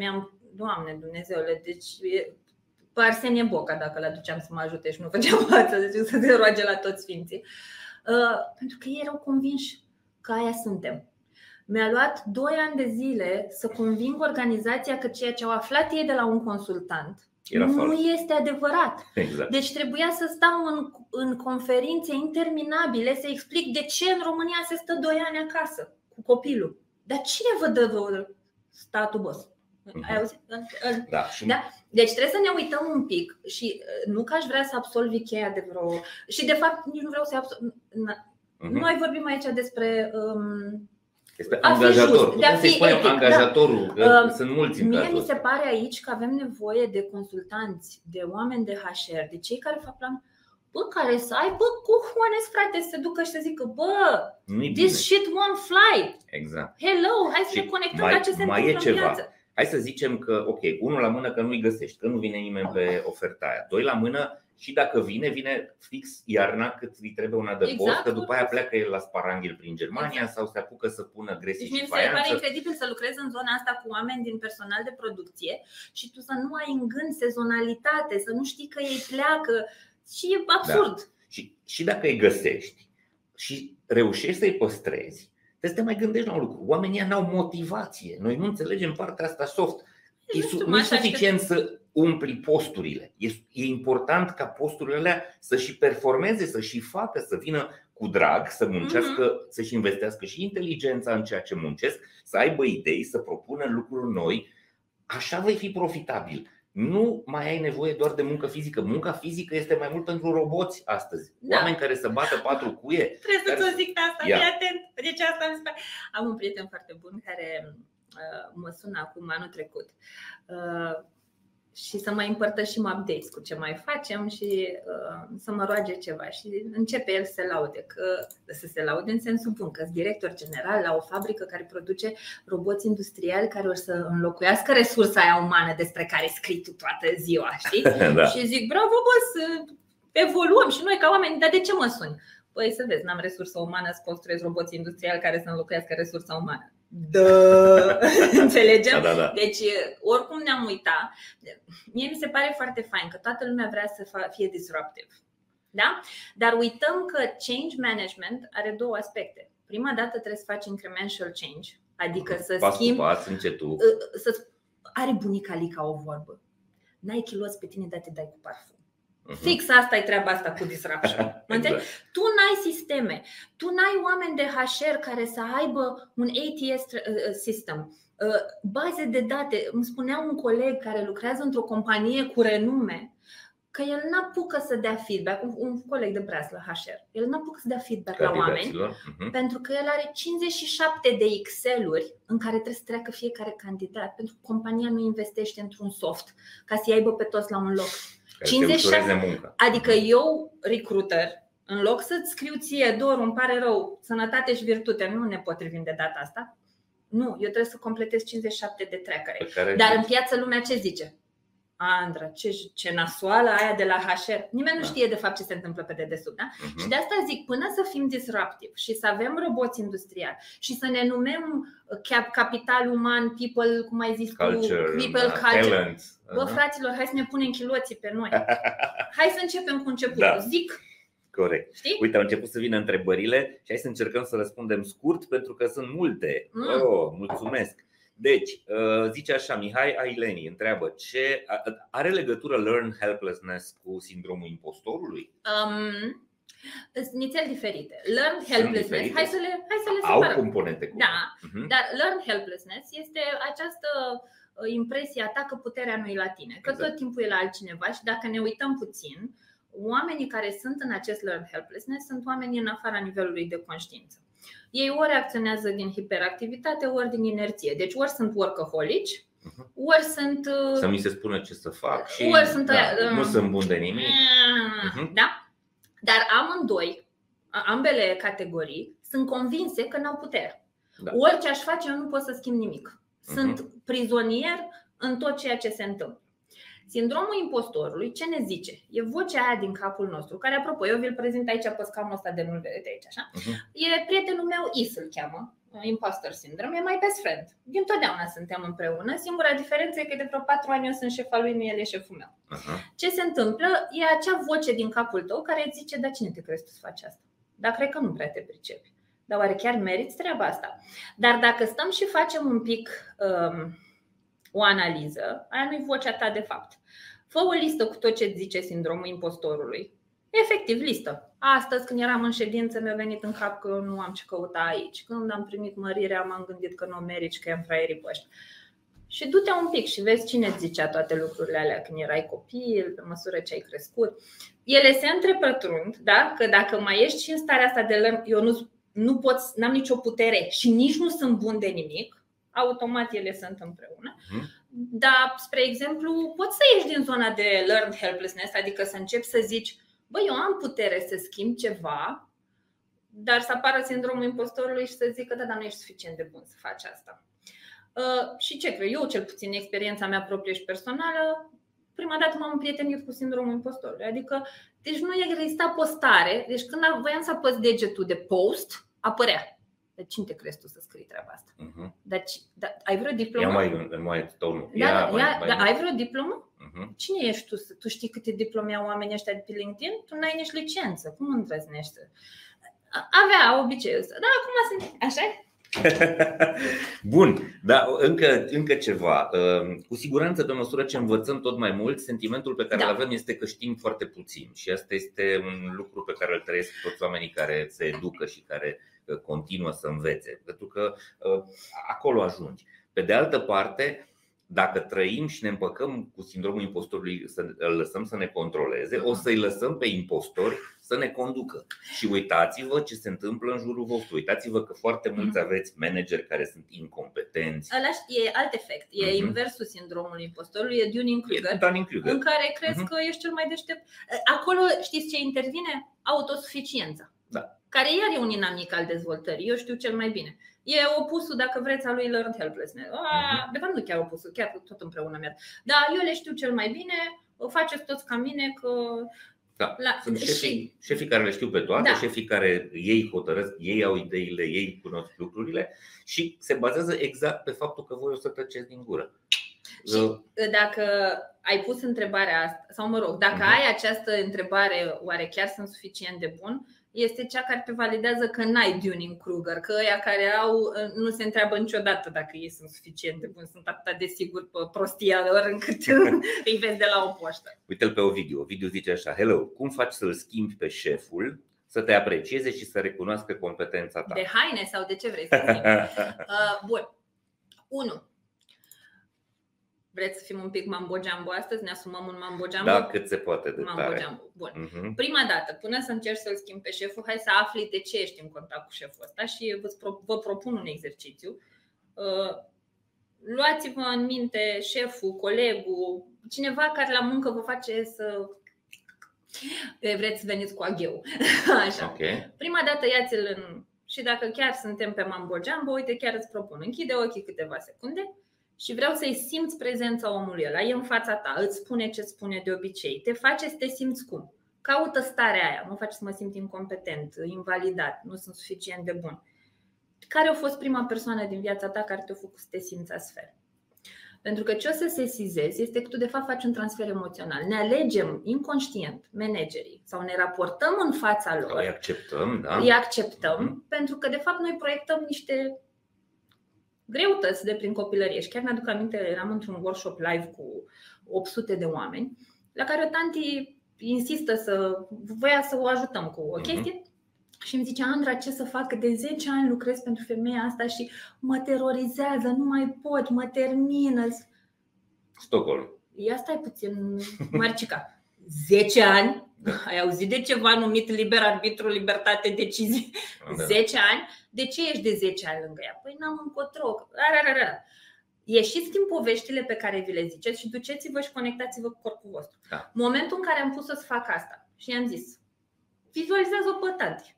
Doamne Dumnezeule, deci pe Arsenie Boca, dacă l-aduceam să mă ajute și nu făceam față, deci să se roage la toți sfinții. Pentru că ei erau convinși că aia suntem. Mi-a luat 2 ani de zile să conving organizația că ceea ce au aflat ei de la un consultant nu este adevărat. Deci trebuia să stau în conferințe interminabile să explic de ce în România se stă 2 ani acasă cu copilul. Dar cine vă dă statul, boss? Ai auzit? Da. Deci trebuie să ne uităm un pic și nu că aș vrea să absolv IKEA de vreo... Și de fapt nici nu vreau să-i absolv... Noi vorbim aici despre... Este angajator. Putem să-i spunem angajatorul, că sunt mulți. Mie mi se pare aici că avem nevoie de consultanți, de oameni de HR, de cei care fac plan bă, care să ai, bă, cu Juanes, frate, se ducă și să zică, bă, nu-i this bine. Shit won't fly. Exact. Hello, hai să și ne conectăm la ce se întâmplă în viață. Hai să zicem că, ok, unul la mână că nu-i găsești, că nu vine nimeni pe oferta aia. Doi la mână, și dacă vine, vine fix iarna cât îi trebuie un adăpost, exact, că după aia pleacă el la sparanghel prin Germania, exact, sau se apucă să pună gresie deci și faianță. Mi se pare incredibil să lucrezi în zona asta cu oameni din personal de producție și tu să nu ai în gând sezonalitate, să nu știi că ei pleacă și e absurd. Da. Și dacă îi găsești și reușești să-i păstrezi, trebuie să te mai gândești la un lucru. Oamenii n-au motivație. Noi nu înțelegem partea asta soft. Nu e suficient să umpli posturile. E important ca posturile alea să și performeze, să și facă, să vină cu drag, să muncească, să-și investească și inteligența în ceea ce muncesc, să aibă idei, să propună lucruri noi. Așa vei fi profitabil. Nu mai ai nevoie doar de muncă fizică. Munca fizică este mai mult pentru roboți astăzi. Da. Oameni care să bată patru cuie. Trebuie să-ți o zic pe asta, fii atent. Deci asta mi se pare. Am un prieten foarte bun care mă sună acum anul trecut și să mai împărtășim updates cu ce mai facem și să mă roage ceva. Și începe el să se laude, să se laude în sensul bun, că-s director general la o fabrică care produce roboți industriali care o să înlocuiască resursa aia umană despre care scrii tu toată ziua, știi? Da. Și zic, bravo, bă, să evoluăm și noi ca oameni, dar de ce mă suni? Păi să vezi, n-am resursă umană să construiesc roboți industriali care să înlocuiască resursa umană. Înțelegem? Da, da, da. Deci oricum ne-am uitat. Mie mi se pare foarte fain că toată lumea vrea să fie disruptive, da? Dar uităm că change management are două aspecte. Prima dată trebuie să faci incremental change, adică să pas schimbi pas, încetul. Are bunica Lica o vorbă: n-ai chiloți pe tine, dar te dai cu parfum. Fix asta e treaba asta cu disruption. Exact. Tu n-ai sisteme, tu n-ai oameni de HR care să aibă un ATS system, baze de date. Îmi spunea un coleg care lucrează într-o companie cu renume că el n-apucă să dea feedback, un coleg de braț la HR, el n-apucă să dea feedback la oameni pentru că el are 57 de Excel-uri în care trebuie să treacă fiecare candidat, pentru că compania nu investește într-un soft ca să-i aibă pe toți la un loc. 56. Adică eu, recruiter, în loc să-ți scriu ție, Doru, îmi pare rău, sănătate și virtute, nu ne potrivim de data asta. Nu, eu trebuie să completez 57 de trackere. Dar în piață lumea ce zice? Andra, ce nasoală aia de la HR. Nimeni nu știe de fapt ce se întâmplă pe dedesubt, da? Și de asta zic, până să fim disruptive și să avem roboți industriali și să ne numim capital uman, people, cum ai zis, culture, people, culture. Bă, fraților, hai să ne punem chiloții pe noi. Hai să începem cu începutul. Da. Zic. Corect. Știi? Uite, au început să vină întrebările și hai să încercăm să răspundem scurt pentru că sunt multe. Oh, mulțumesc. Deci, zice așa, Mihai Aileni întreabă, ce are legătură learn helplessness cu sindromul impostorului? Sunt nițel diferite. Learn helplessness, hai să le separăm. Au componente. Da, dar learn helplessness este această impresie a ta că puterea nu e la tine, că tot timpul e la altcineva. Și dacă ne uităm puțin, oamenii care sunt în acest learn helplessness sunt oamenii în afara nivelului de conștiință. Ei ori acționează din hiperactivitate, ori din inerție. Deci ori sunt workaholici, ori sunt... Să mi se spună ce să fac și ori sunt, nu sunt bun de nimic. Da? Dar amândoi, ambele categorii, sunt convinse că n-au putere. Da. Orice aș face, eu nu pot să schimb nimic. Sunt prizonier în tot ceea ce se întâmplă. Sindromul impostorului, ce ne zice? E vocea aia din capul nostru, care, apropo, eu vi-l prezint aici pe scaunul ăsta de nu-l vedeți aici, așa? E prietenul meu, Is-l cheamă, impostor syndrome, e my best friend. Din totdeauna suntem împreună, singura diferență e că de vreo 4 ani eu sunt șefa lui, nu el e șeful meu. Ce se întâmplă? E acea voce din capul tău care îți zice, dar cine te crezi tu să faci asta? Dar cred că nu prea te pricepi. Dar oare chiar meriți treaba asta? Dar dacă stăm și facem un pic o analiză, aia nu-i vocea ta de fapt. Fă o listă cu tot ce zice sindromul impostorului. Efectiv, listă. Astăzi când eram în ședință mi-a venit în cap că nu am ce căuta aici. Când am primit mărirea m-am gândit că nu merici, că e în fraierii pe ăștia. Și du-te un pic și vezi cine îți zicea toate lucrurile alea când erai copil, pe măsură ce ai crescut. Ele se întrepătrund, da? Că dacă mai ești și în starea asta de lăm, eu nu pot, n-am nicio putere și nici nu sunt bun de nimic, automat ele sunt împreună. Dar, spre exemplu, poți să ieși din zona de learned helplessness, adică să începi să zici, bă, eu am putere să schimb ceva, dar să apară sindromul impostorului și să zic că da, dar nu ești suficient de bun să faci asta. Și ce cred eu, cel puțin experiența mea proprie și personală, prima dată m-am prietenit cu sindromul impostorului. Adică, deci nu exista postare, deci când voiam să apăs degetul de post, apărea. Dar cine te crezi tu să scrii treaba asta? Uh-huh. Dar ai vreo diplomă? Ai vreo diplomă? Uh-huh. Cine ești tu? Tu știi câte diplome au oamenii ăștia de pe LinkedIn? Tu n-ai nici licență. Cum îndrăznești? Avea obiceiul ăsta. Da, acum sunt. Așa? Bun, dar încă ceva. Cu siguranță, pe măsură ce învățăm tot mai mult, sentimentul pe care îl avem este că știm foarte puțin. Și asta este un lucru pe care îl trăiesc toți oamenii care se educă și care continuă să învețe, pentru că acolo ajungi. Pe de altă parte, dacă trăim și ne împăcăm cu sindromul impostorului, să îl lăsăm să ne controleze, o să-i lăsăm pe impostori să ne conducă. Și uitați-vă ce se întâmplă în jurul vostru. Uitați-vă că foarte mulți aveți manageri care sunt incompetenți. E alt efect, e inversul sindromului impostorului, e Dunning-Kruger, în care crezi că ești cel mai deștept. Acolo știți ce intervine? Autosuficiența. Da. Care iar e un inamic al dezvoltării, eu știu cel mai bine. E opusul, dacă vreți, al lui Learned Helplessness. De fapt nu chiar opusul, chiar tot împreună merg. Dar eu le știu cel mai bine, o faceți toți ca mine că... Da, sunt șefii care le știu pe toate, șefii care ei hotărăsc, ei au ideile, ei cunosc lucrurile și se bazează exact pe faptul că voi o să tăceți din gură. Și dacă ai pus întrebarea asta, sau mă rog, dacă ai această întrebare, oare chiar sunt suficient de bun? Este cea care te validează că n-ai Dunning-Kruger, că ăia care au nu se întreabă niciodată dacă ei sunt suficient de buni, sunt atât de sigur pe prostia lor încât îi vezi de la o poștă. Uite-l pe Ovidiu. Ovidiu zice așa: hello, cum faci să-l schimbi pe șeful să te aprecieze și să recunoască competența ta? De haine sau de ce vrei să schimbi? Bun. 1. Vreți să fim un pic mambo-jambo astăzi? Ne asumăm un mambo-jambo? Da, cât se poate de mambo-jambo. Bun. Prima dată, până să încerci să-l schimbi pe șeful, hai să afli de ce ești în contact cu șeful ăsta și vă propun un exercițiu. Luați-vă în minte șeful, colegul, cineva care la muncă vă face să... Vreți să veniți cu agheu. Așa. Okay. Prima dată ia-ți-l în... Și dacă chiar suntem pe mambo-jambo, uite, chiar îți propun. Închide ochii câteva secunde. Și vreau să-i simți prezența omului ăla, e în fața ta, îți spune ce spune de obicei, te face să te simți cum? Caută starea aia, mă face să mă simt incompetent, invalidat, nu sunt suficient de bun. Care a fost prima persoană din viața ta care te-a făcut să te simți astfel? Pentru că ce o să sesizezi este că tu de fapt faci un transfer emoțional. Ne alegem inconștient managerii sau ne raportăm în fața lor. Îi acceptăm, da? Îi acceptăm, pentru că de fapt noi proiectăm niște... greutăți de prin copilărie. Și chiar mi-aduc aminte, eram într-un workshop live cu 800 de oameni, la care o tanti insistă să voia să o ajutăm cu o chestie și îmi zicea: Andra, ce să fac? De 10 ani lucrez pentru femeia asta și mă terorizează, nu mai pot, mă termină. Stockholm. Ia stai puțin, Marcica. 10 ani? Ai auzit de ceva numit liber arbitru, libertate, decizii? 10 ani? De ce ești de 10 ani lângă ea? Păi n-am încotro. Ieșiți din poveștile pe care vi le ziceți și duceți-vă și conectați-vă cu corpul vostru. Da. Momentul în care am pus-o să fac asta și i-am zis: vizualizează-o pe tanti.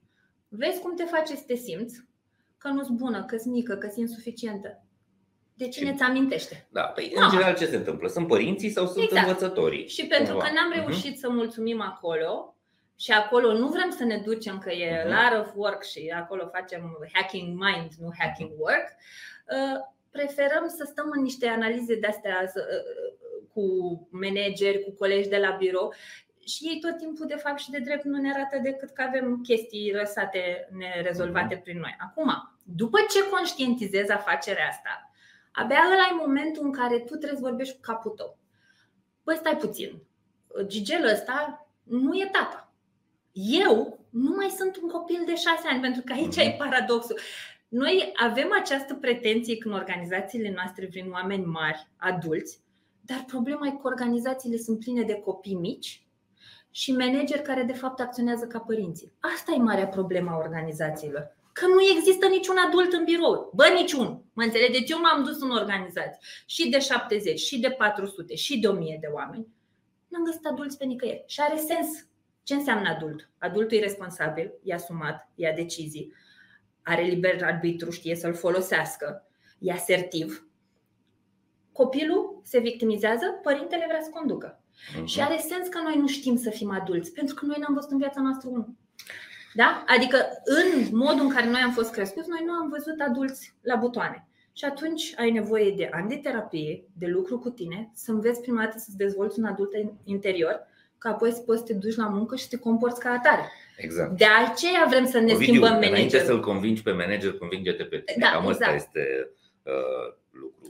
Vezi cum te face să te simți? Că nu-s bună, că-s mică, că-s insuficientă. De cine îți amintește? Da, păi în general ce se întâmplă? Sunt părinții sau sunt învățătorii? Și pentru că n-am reușit să mulțumim acolo. Și acolo nu vrem să ne ducem, că e lot of work și acolo facem hacking mind, nu hacking work. Preferăm să stăm în niște analize de-astea cu manageri, cu colegi de la birou. Și ei tot timpul de fapt și de drept nu ne arată decât că avem chestii lăsate nerezolvate prin noi. Acum, după ce conștientizezi afacerea asta, abia ăla e momentul în care tu trebuie să vorbești cu capul tău. Păi stai puțin, gigelul ăsta nu e tata. Eu nu mai sunt un copil de 6 ani, pentru că aici e paradoxul. Noi avem această pretenție că în organizațiile noastre vin oameni mari, adulți, dar problema e că organizațiile sunt pline de copii mici și manageri care de fapt acționează ca părinții. Asta e marea problemă a organizațiilor. Că nu există niciun adult în birou. Bă, niciun. Mă înțelegeți? Deci eu m-am dus în organizație și de 70, și de 400, și de 1000 de oameni. N-am găsit adulți pe nicăieri. Și are sens. Ce înseamnă adult? Adultul e responsabil, e asumat, ia decizii, are liber arbitru, știe să-l folosească, e asertiv. Copilul se victimizează, părintele vrea să conducă. Uh-huh. Și are sens că noi nu știm să fim adulți, pentru că noi n-am văzut în viața noastră unul. Da? Adică în modul în care noi am fost crescuți, noi nu am văzut adulți la butoane. Și atunci ai nevoie de ani de terapie, de lucru cu tine, să înveți prima dată să-ți dezvolți un adult interior, că apoi să poți să te duci la muncă și să te comporți ca atare. Exact. De aceea vrem să ne schimbăm managerul. Înainte să-l convingi pe manager, convinge-te pe tine. Da, cam exact. Asta este lucru.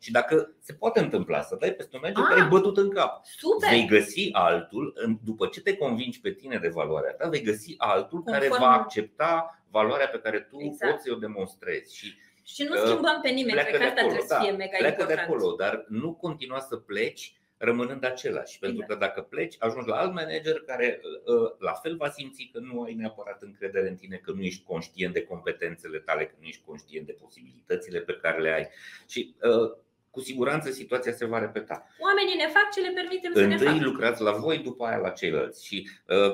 Și dacă se poate întâmpla să dai peste un manager care e bătut în cap. Super. Vei găsi altul, după ce te convingi pe tine de valoarea ta, vei găsi altul care va accepta valoarea pe care tu poți să o demonstrezi. Și nu schimbăm pe nimeni, cred că asta trebuie să fie mega important. Pleacă de acolo, dar nu continua să pleci rămânând același, pentru că dacă pleci, ajungi la alt manager care la fel va simți că nu ai neapărat încredere în tine, că nu ești conștient de competențele tale, că nu ești conștient de posibilitățile pe care le ai. Și cu siguranță situația se va repeta. Oamenii ne fac ce le permitem să ne facă. Întâi lucrați la voi, după aia la ceilalți. Și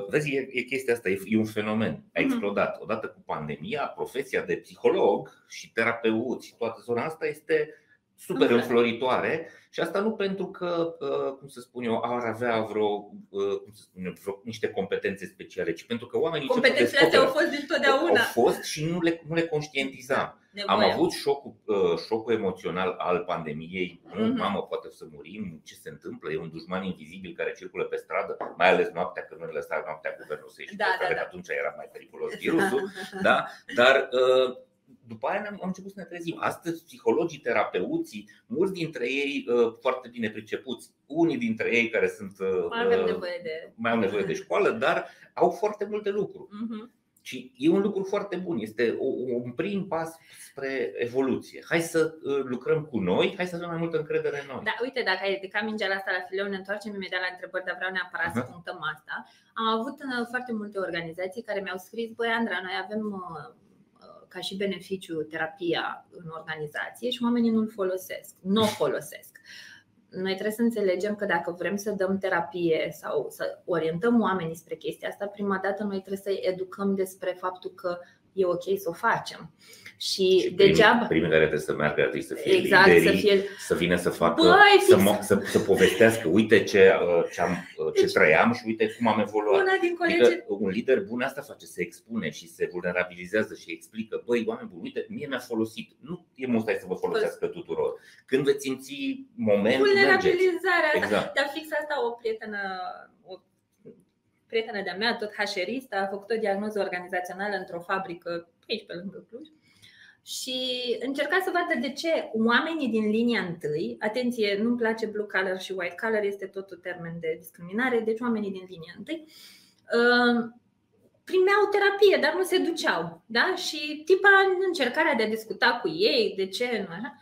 vezi, e chestia asta, e un fenomen. A explodat. Odată cu pandemia, profesia de psiholog și terapeut și toată zona asta este super înfloritoare. Și asta nu pentru că, cum să spun eu, ar avea niște competențe speciale, ci pentru că oamenii competențele au fost dintotdeauna. Au fost și nu le conștientizam. Am avut șocul emoțional al pandemiei. Mamă, poate să murim, ce se întâmplă? E un dușman invizibil care circulă pe stradă, mai ales noaptea, că nu ne lăsa noaptea guvernul să ieși pe stradă, că atunci era mai periculos virusul, da? Dar după aia am început să ne trezim. Astăzi psihologii, terapeuții, mulți dintre ei foarte bine pricepuți, unii dintre ei care sunt mai au nevoie de școală, dar au foarte multe lucruri. Și e un lucru foarte bun, este un prim pas spre evoluție. Hai să lucrăm cu noi, hai să avem mai multă încredere în noi. Da, uite, dacă ai ridicat mingea la asta la fileu, ne întoarcem imediat la întrebări, dar vreau neapărat să punctăm asta. Am avut foarte multe organizații care mi-au scris: băi Andra, noi avem ca și beneficiu terapia în organizație și oamenii nu-l folosesc, nu o folosesc. Noi trebuie să înțelegem că dacă vrem să dăm terapie sau să orientăm oamenii spre chestia asta, prima dată noi trebuie să-i educăm despre faptul că e ok să o facem. Și degeaba primele care trebuie să meargă trebuie să fie liderii, să vină să facă, să povestească: uite ce trăiam și uite cum am evoluat. Adică un lider bun asta face, se expune și se vulnerabilizează și explică: băi oameni buni, uite, mie mi-a folosit. Nu e musai să vă folosească tuturor. Când veți simți momentul vulnerabilizarea asta. Exact. Dar fix asta o prietena de-a mea, tot HR-istă, a făcut o diagnoză organizațională într-o fabrică aici pe lângă Cluj și încerca să vadă de ce oamenii din linia întâi, atenție, nu-mi place blue collar și white collar, este tot un termen de discriminare, deci oamenii din linia întâi primeau terapie, dar nu se duceau, da? Și tipa, în încercarea de a discuta cu ei de ce nu așa,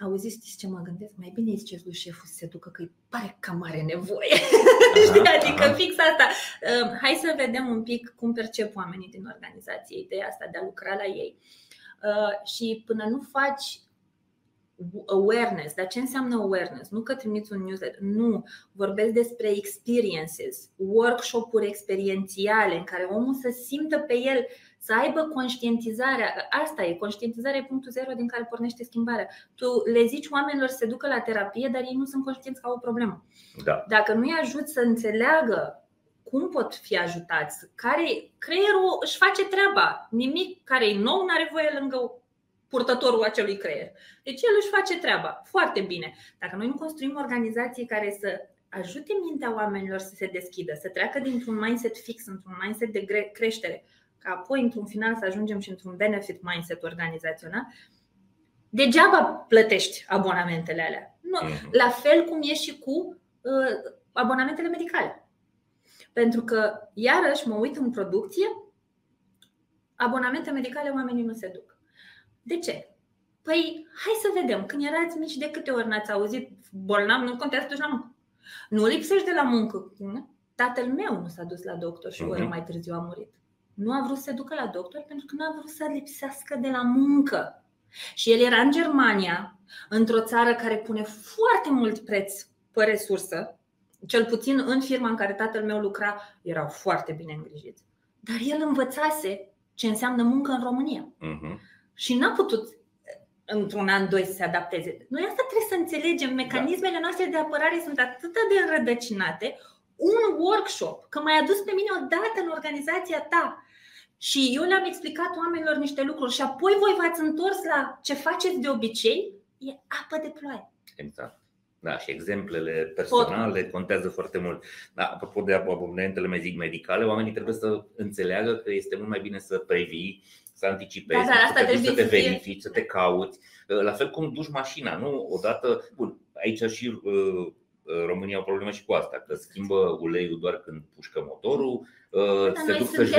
auzi, știți ce mă gândesc? Mai bine îi ziceți lui șeful să se ducă, că îi pare că mare nevoie. Adică fix asta. Hai să vedem un pic cum percep oamenii din organizație ideea asta de a lucra la ei. Și până nu faci awareness, dar ce înseamnă awareness? Nu că trimiți un newsletter, nu. Vorbesc despre experiences, workshop-uri experiențiale în care omul să simtă pe el, să aibă conștientizarea. Asta e, conștientizarea e punctul zero din care pornește schimbarea. Tu le zici oamenilor să se ducă la terapie, dar ei nu sunt conștienți că au o problemă. Da. Dacă nu îi ajut să înțeleagă cum pot fi ajutați, care creierul își face treaba. Nimic care e nou n-are voie lângă purtătorul acelui creier. Deci el își face treaba foarte bine. Dacă noi nu construim organizații care să ajute mintea oamenilor să se deschidă, să treacă dintr-un mindset fix, într-un mindset de creștere, ca apoi într-un final să ajungem și într-un benefit mindset organizațional, degeaba plătești abonamentele alea. Nu. La fel cum e și cu abonamentele medicale. Pentru că, iarăși, mă uit în producție, abonamente medicale oamenii nu se duc. De ce? Păi, hai să vedem. Când erați mici, de câte ori n-ați auzit bolnav, nu contează, duci la muncă. Nu lipsești de la muncă. Tatăl meu nu s-a dus la doctor și o oră mai târziu a murit. Nu a vrut să se ducă la doctor pentru că nu a vrut să lipsească de la muncă. Și el era în Germania, într-o țară care pune foarte mult preț pe resursă. cel puțin în firma în care tatăl meu lucra, erau foarte bine îngrijiți. Dar el învățase ce înseamnă muncă în România. Uh-huh. Și n-a putut într-un an, doi să se adapteze. Noi asta trebuie să înțelegem. Mecanismele noastre de apărare sunt atât de înrădăcinate. Un workshop, că m-ai adus pe mine odată în organizația ta și eu le-am explicat oamenilor niște lucruri și apoi voi v-ați întors la ce faceți de obicei, e apă de ploaie. Exact. Da, și exemplele personale contează foarte mult. Da, apropo de abonamentele medicale, oamenii trebuie să înțeleagă că este mult mai bine să previi, să anticipezi, să te verifici, să te cauți. La fel cum duci mașina, nu? Odată, bun, aici și România au probleme și cu asta, că schimbă uleiul doar când pușcă motorul, se duc să-și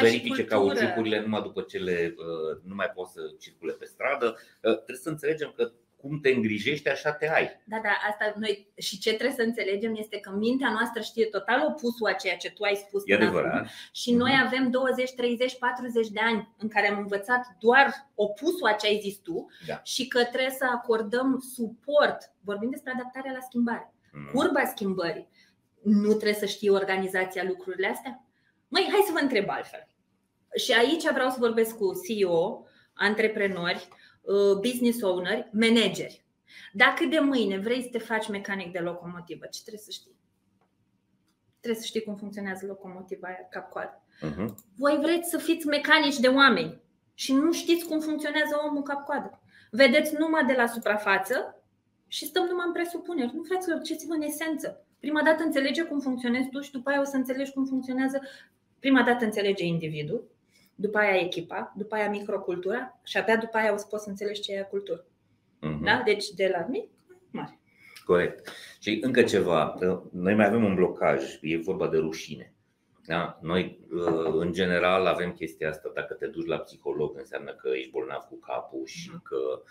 verifice cauciucurile numai după ce nu mai poți să circule pe stradă. Trebuie să înțelegem că cum te îngrijești, așa te ai. Da, asta noi. Și ce trebuie să înțelegem este că mintea noastră știe total opusul a ceea ce tu ai spus. E adevărat. Și noi avem 20, 30, 40 de ani în care am învățat doar opusul a ce ai zis tu, da. Și că trebuie să acordăm suport. Vorbim despre adaptarea la schimbare. Curba schimbării. Nu trebuie să știe organizația lucrurile astea? Măi, hai să vă întreb altfel. Și aici vreau să vorbesc cu CEO, antreprenori, business owner, manageri. Dacă de mâine vrei să te faci mecanic de locomotivă, ce trebuie să știi? Trebuie să știi cum funcționează locomotiva aia cap-coadă. Voi vreți să fiți mecanici de oameni și nu știți cum funcționează omul cap-coadă. Vedeți numai de la suprafață și stăm numai în presupuneri. Nu, fraților, duceți-vă în esență. Prima dată înțelege cum funcționezi tu și după aia o să înțelegi cum funcționează. Prima dată înțelege individul, după aia echipa, după aia microcultura și abia după aia o să poți să înțelegi ce e cultură. Da? Deci de la mic, mare. Corect. Și încă ceva, noi mai avem un blocaj, e vorba de rușine. Da? Noi în general avem chestia asta, dacă te duci la psiholog înseamnă că ești bolnav cu capul și că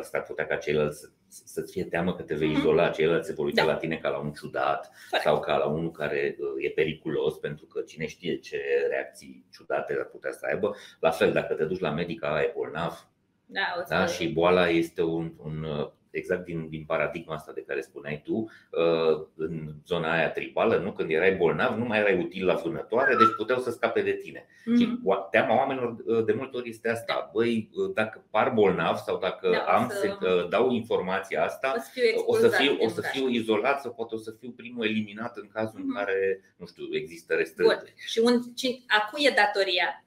asta putea ca ceilalți să-ți fie teamă că te vei izola, ceilalți se vor uita la tine ca la un ciudat sau ca la unul care e periculos, pentru că cine știe ce reacții ciudate ar putea să aibă. La fel, dacă te duci la medic, e bolnav, da? Și boala este un exact din paradigma asta de care spuneai tu, în zona aia tribală, nu? Când erai bolnav, nu mai erai util la vânătoare, deci puteau să scape de tine. Și teama oamenilor de multe ori este asta. Băi, dacă par bolnav sau dacă dau informația asta, o să fiu izolat sau poate o să fiu primul eliminat în cazul în care, nu știu, există restrângeri. Și a cui e datoria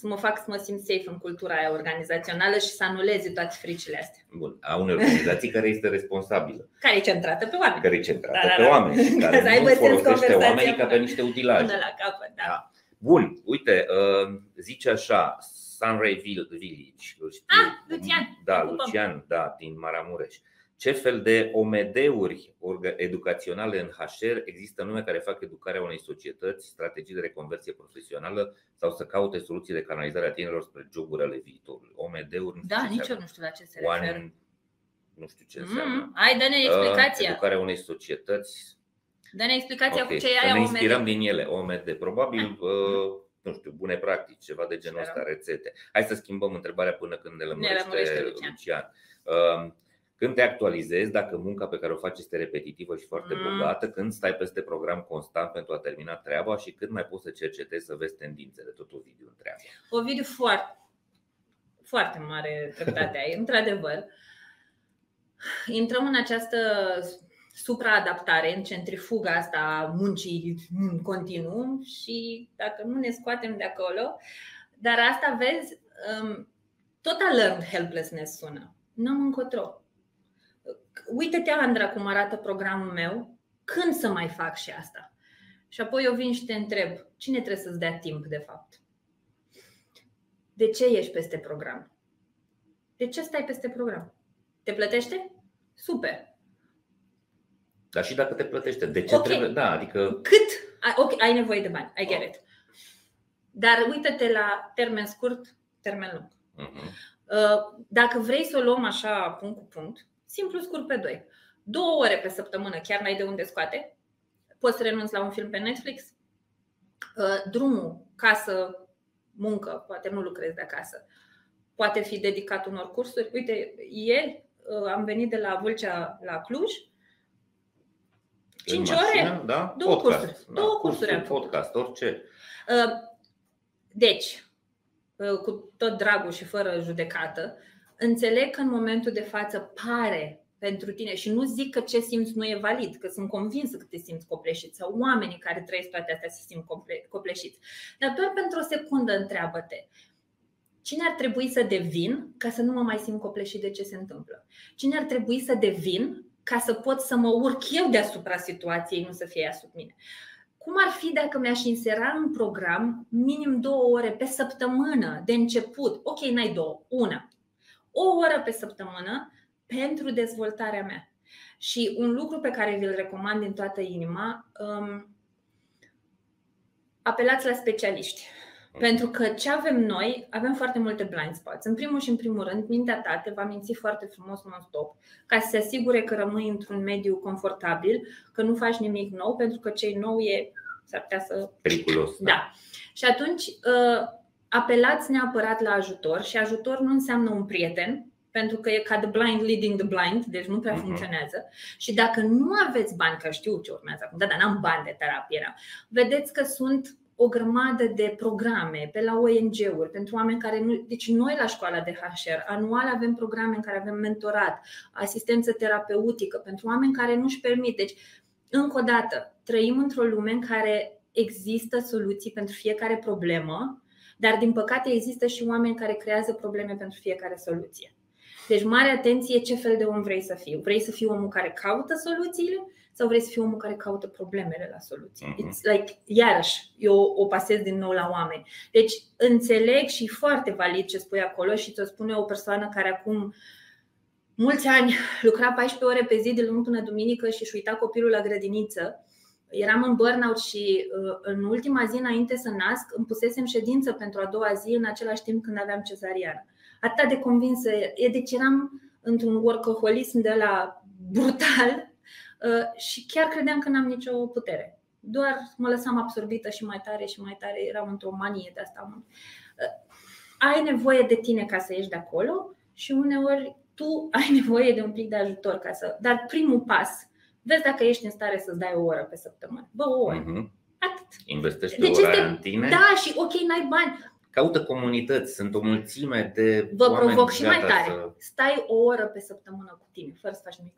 să mă fac să mă simt safe în cultura aia organizațională și să anuleze toate fricile astea? Bun, a unei organizații care este responsabilă, care e centrată pe oameni. Pe oameni, care nu folosește oamenii ca pe niște utilaje. Până la capăt, da. Bun, uite, zice așa, Sunray Village. Lucian. Da, Lucian, da, din Maramureș. Ce fel de OMD-uri educaționale în HR există în lume care fac educarea unei societăți, strategii de reconversie profesională sau să caute soluții de canalizare a tinerilor spre joburi ale viitorului? OMD-uri, nici eu nu știu la ce se referă. Nu știu ce înseamnă. Hai, dă-ne explicația. Educarea unei societăți. Dă-ne explicația cu ce e aia OMD. Ne inspirăm din ele, OMD. Probabil, nu știu, bune practici, ceva de genul ăsta, rețete. Hai să schimbăm întrebarea până când ne lămurește Lucian. Când te actualizezi, dacă munca pe care o faci este repetitivă și foarte bogată, când stai peste program constant pentru a termina treaba și când mai poți să cercetezi, să vezi tendințele. Tot Ovidiu întreabă. Ovidiu, foarte, foarte mare dreptate ai, într-adevăr. Intrăm în această supraadaptare, în centrifuga asta a muncii în continuu și dacă nu ne scoatem de acolo, dar asta vezi, tot learned helplessness sună. N-am încotro. Uite-te, Andra, cum arată programul meu, când să mai fac și asta? Și apoi eu vin și te întreb, cine trebuie să-ți dea timp de fapt? De ce ești peste program? De ce stai peste program? Te plătește? Super! Dar și dacă te plătește, de ce trebuie? Da, adică... Cât? Ai nevoie de bani, I get it. Dar uite-te la termen scurt, termen lung. Dacă vrei să o luăm așa punct cu punct, simplu scurt pe 2. 2 ore pe săptămână, chiar n-ai de unde scoate. Poți să renunți la un film pe Netflix. Drumul, casă, muncă, poate nu lucrezi de acasă. Poate fi dedicat unor cursuri. Uite, ieri am venit de la Vâlcea la Cluj 5 ore? Da? Două cursuri am făcut. Podcast, orice. Deci, cu tot dragul și fără judecată, înțeleg că în momentul de față pare pentru tine, și nu zic că ce simți nu e valid, că sunt convinsă că te simți copleșit sau oamenii care trăiesc toate astea se simt copleșiți, dar doar pentru o secundă întreabă-te: cine ar trebui să devin ca să nu mă mai simt copleșit de ce se întâmplă? Cine ar trebui să devin ca să pot să mă urc eu deasupra situației, nu să fie ea sub mine? Cum ar fi dacă mi-aș insera în program minim 2 ore pe săptămână de început? Ok, n-ai 2, 1. 1 oră pe săptămână pentru dezvoltarea mea. Și un lucru pe care vi-l recomand din toată inima, apelați la specialiști. Pentru că ce avem noi, avem foarte multe blind spots. În primul și în primul rând, mintea ta te va minți foarte frumos non-stop, ca să se asigure că rămâi într-un mediu confortabil, că nu faci nimic nou, pentru că ce-i nou e, s-ar putea să... periculos. Da. Și atunci apelați neapărat la ajutor. Și ajutor nu înseamnă un prieten, pentru că e ca the blind leading the blind, deci nu prea funcționează. Și dacă nu aveți bani, că știu ce urmează acum, dar n-am bani de terapie, vedeți că sunt o grămadă de programe pe la ONG-uri, pentru oameni care nu... Deci noi la școala de HR anual avem programe în care avem mentorat, asistență terapeutică pentru oameni care nu își permit. Deci, încă o dată, trăim într-o lume în care există soluții pentru fiecare problemă, dar din păcate există și oameni care creează probleme pentru fiecare soluție. Deci mare atenție ce fel de om vrei să fii. Vrei să fii omul care caută soluțiile sau vrei să fii omul care caută problemele la soluții? It's like, iarăși, eu o pasez din nou la oameni. Deci înțeleg și foarte valid ce spui acolo și ți-o spune o persoană care acum mulți ani lucra 14 ore pe zi de luni până duminică și își uita copilul la grădiniță. Eram în burnout și în ultima zi înainte să nasc îmi pusesem ședință pentru a doua zi în același timp când aveam cezariană. Atât de convinsă, deci eram într-un workaholism de la brutal și chiar credeam că n-am nicio putere. Doar mă lăsam absorbită și mai tare și mai tare, eram într-o manie de asta. Ai nevoie de tine ca să ieși de acolo și uneori tu ai nevoie de un pic de ajutor ca să... Dar primul pas, vezi dacă ești în stare să-ți dai 1 oră pe săptămână. Bă, 1 oră. Atât. Investești deci ora în tine. Da, și ok, n-ai bani. Caută comunități, sunt o mulțime de... Vă provoc și mai tare. Stai 1 oră pe săptămână cu tine, fără să faci nimic.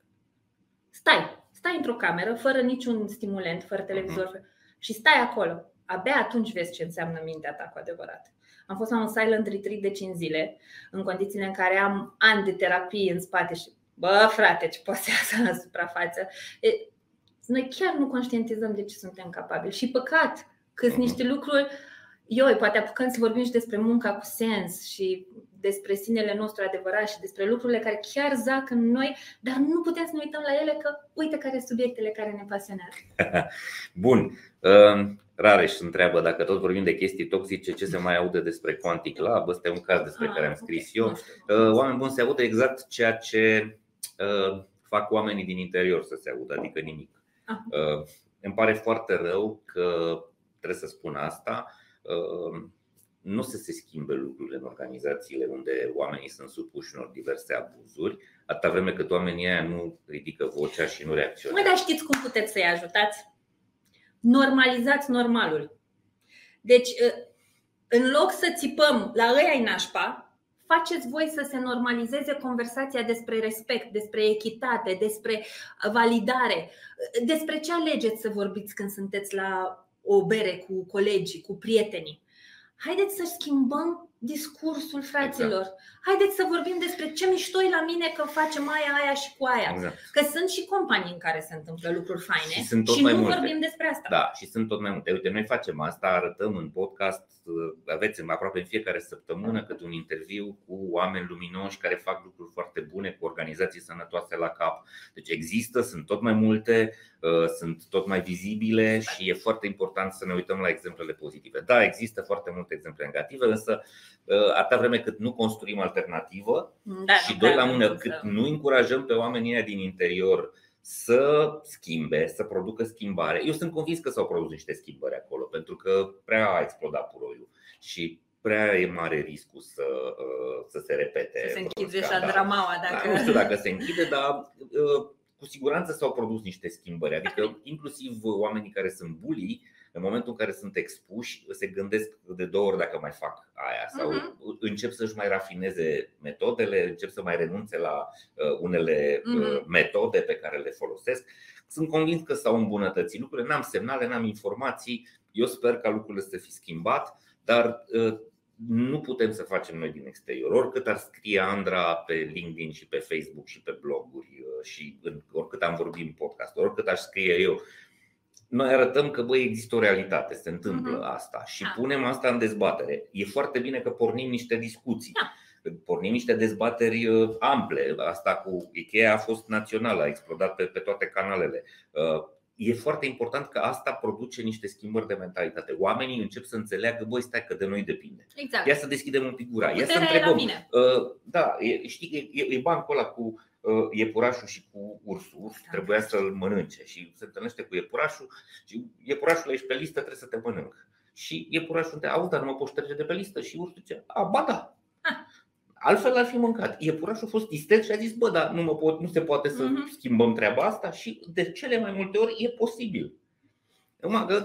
Stai într-o cameră, fără niciun stimulant, fără televizor, și stai acolo. Abia atunci vezi ce înseamnă mintea ta cu adevărat. Am fost la un silent retreat de 5 zile, în condițiile în care am ani de terapie în spate și, bă, frate, ce poate să iasă la suprafață. Noi chiar nu conștientizăm de ce suntem capabili. Și păcat că sunt niște lucruri... Ioi, poate apucăm să vorbim și despre munca cu sens și despre sinele nostru adevărat și despre lucrurile care chiar zac în noi, dar nu putem să ne uităm la ele, că uite care sunt subiectele care ne pasionează. Bun. Rareș întreabă, dacă tot vorbim de chestii toxice, ce se mai aude despre Quantic Lab? Ăsta e un caz despre care am scris eu. Oameni buni, se audă exact ceea ce fac oamenii din interior să se audă, adică nimic. Îmi pare foarte rău că trebuie să spun asta. Nu se schimbe lucrurile în organizațiile unde oamenii sunt supuși unor diverse abuzuri, atâta vreme cât oamenii aia nu ridică vocea și nu reacționează. Dar știți cum puteți să-i ajutați? Normalizați normalul. Deci, în loc să țipăm la ăia-i nașpa, faceți voi să se normalizeze conversația despre respect, despre echitate, despre validare. Despre ce alegeți să vorbiți când sunteți la o bere cu colegii, cu prietenii? Haideți să schimbăm discursul, fraților. Exact. Haideți să vorbim despre ce mișto e la mine că facem aia și cu aia. Exact. Că sunt și companii în care se întâmplă lucruri faine și nu vorbim despre asta. Da, și sunt tot mai multe. Uite, noi facem asta, arătăm în podcast, aveți aproape în fiecare săptămână cât un interviu cu oameni luminoși care fac lucruri foarte bune, cu organizații sănătoase la cap. Deci există, sunt tot mai multe, sunt tot mai vizibile și e foarte important să ne uităm la exemplele pozitive. Da, există foarte multe exemple negative, însă atâta vreme cât nu construim alternativă, da, și doi la mână, cât nu încurajăm pe oamenii din interior să schimbe, să producă schimbare. Eu sunt convins că s-au produs niște schimbări acolo, pentru că prea a explodat puroiul și prea e mare riscul să se repete. Să se închide și a dramaua, dacă... Nu știu dacă se închide, dar cu siguranță s-au produs niște schimbări. Adică inclusiv oamenii care sunt bully, în momentul în care sunt expuși, se gândesc de două ori dacă mai fac aia. Sau încep să-și mai rafineze metodele, încep să mai renunțe la unele metode pe care le folosesc. Sunt convins că s-au îmbunătățit lucrurile, n-am semnale, n-am informații. Eu sper ca lucrurile să fi schimbat, dar nu putem să facem noi din exterior. Oricât ar scrie Andra pe LinkedIn și pe Facebook și pe bloguri și oricât am vorbit în podcast, oricât aș scrie eu, noi arătăm că băi, există o realitate, se întâmplă asta și punem asta în dezbatere. E foarte bine că pornim niște discuții, pornim niște dezbateri ample. Asta cu IKEA a fost națională, a explodat pe toate canalele. E foarte important că asta produce niște schimbări de mentalitate. Oamenii încep să înțeleagă, băi, stai că de noi depinde. Exact. Ia să deschidem un pic gura, ia să întrebăm. Da, știi, e bancul ăla cu iepurașul și cu ursul. Ursul trebuia să-l mănânce și se întâlnește cu iepurașul și iepurașul, ești pe listă, trebuie să te mănânc. Și iepurașul te auzi, dar nu mă poți trece de pe listă. Și ursul zice, a, ba da. Altfel l-ar fi mâncat. Iepurașul a fost isteț și a zis, bă, dar nu se poate să schimbăm treaba asta și de cele mai multe ori e posibil.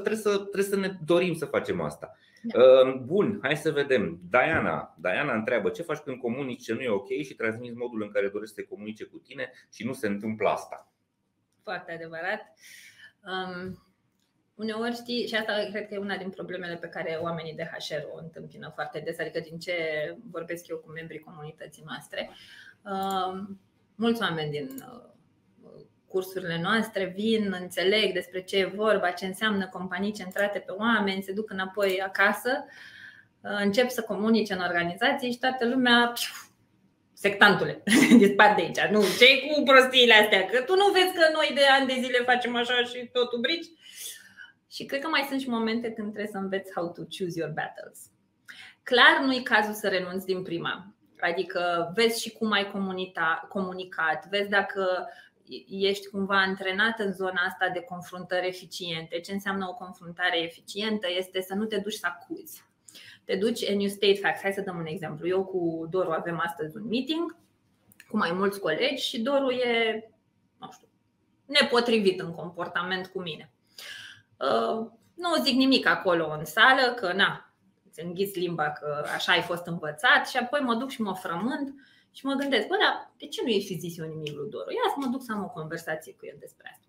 Trebuie să ne dorim să facem asta. Bun, hai să vedem. Diana întreabă, ce faci când comunici ce nu e ok și transmiți modul în care dorești să te comunice cu tine și nu se întâmplă asta? Foarte adevărat. Uneori, știi, și asta cred că e una din problemele pe care oamenii de HR o întâmpină foarte des, adică din ce vorbesc eu cu membrii comunității noastre, mulți oameni din cursurile noastre vin, înțeleg despre ce e vorba, ce înseamnă companii centrate pe oameni, se duc înapoi acasă, încep să comunice în organizații și toată lumea... Sectantule, dispar de aici. Nu, ce-i cu prostiile astea? Că tu nu vezi că noi de ani de zile facem așa și totul brici? Și cred că mai sunt și momente când trebuie să înveți how to choose your battles. Clar nu-i cazul să renunți din prima. Adică vezi și cum ai comunicat, vezi dacă ești cumva antrenat în zona asta de confruntări eficiente. Ce înseamnă o confruntare eficientă este să nu te duci să acuzi. Te duci and you state facts. Hai să dăm un exemplu. Eu cu Doru avem astăzi un meeting cu mai mulți colegi și Doru e, nu știu, nepotrivit în comportament cu mine. Nu zic nimic acolo în sală, că na, îți înghiți limba că așa ai fost învățat și apoi mă duc și mă frământ și mă gândesc, bă, dar de ce nu i-ai fi zis eu nimic lui Doru? Ia să mă duc să am o conversație cu el despre asta.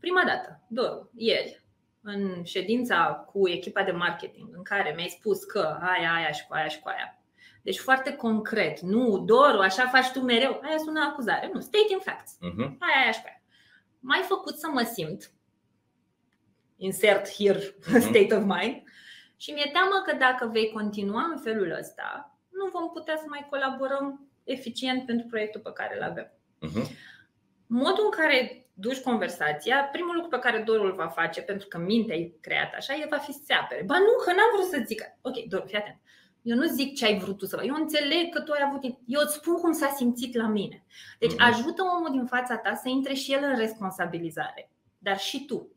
Prima dată, Doru, ieri, în ședința cu echipa de marketing, în care mi-ai spus că aia și cu aia și cu aia. Deci foarte concret, nu, Doru, așa faci tu mereu. Aia sună acuzare, nu, stating facts. Aia și cu aia. M-ai făcut să mă simt insert here state of mind. Și mi-e teamă că dacă vei continua în felul ăsta, nu vom putea să mai colaborăm eficient pentru proiectul pe care îl avem. Modul în care duci conversația, primul lucru pe care Dorul va face, pentru că mintea e creată așa, el va fi să se apere. Ba nu, că n-am vrut să zic. Ok, Doru, fii atent. Eu nu zic ce ai vrut tu să faci. Eu înțeleg că tu ai avut. Eu îți spun cum s-a simțit la mine. Deci ajută omul din fața ta să intre și el în responsabilizare. Dar și tu.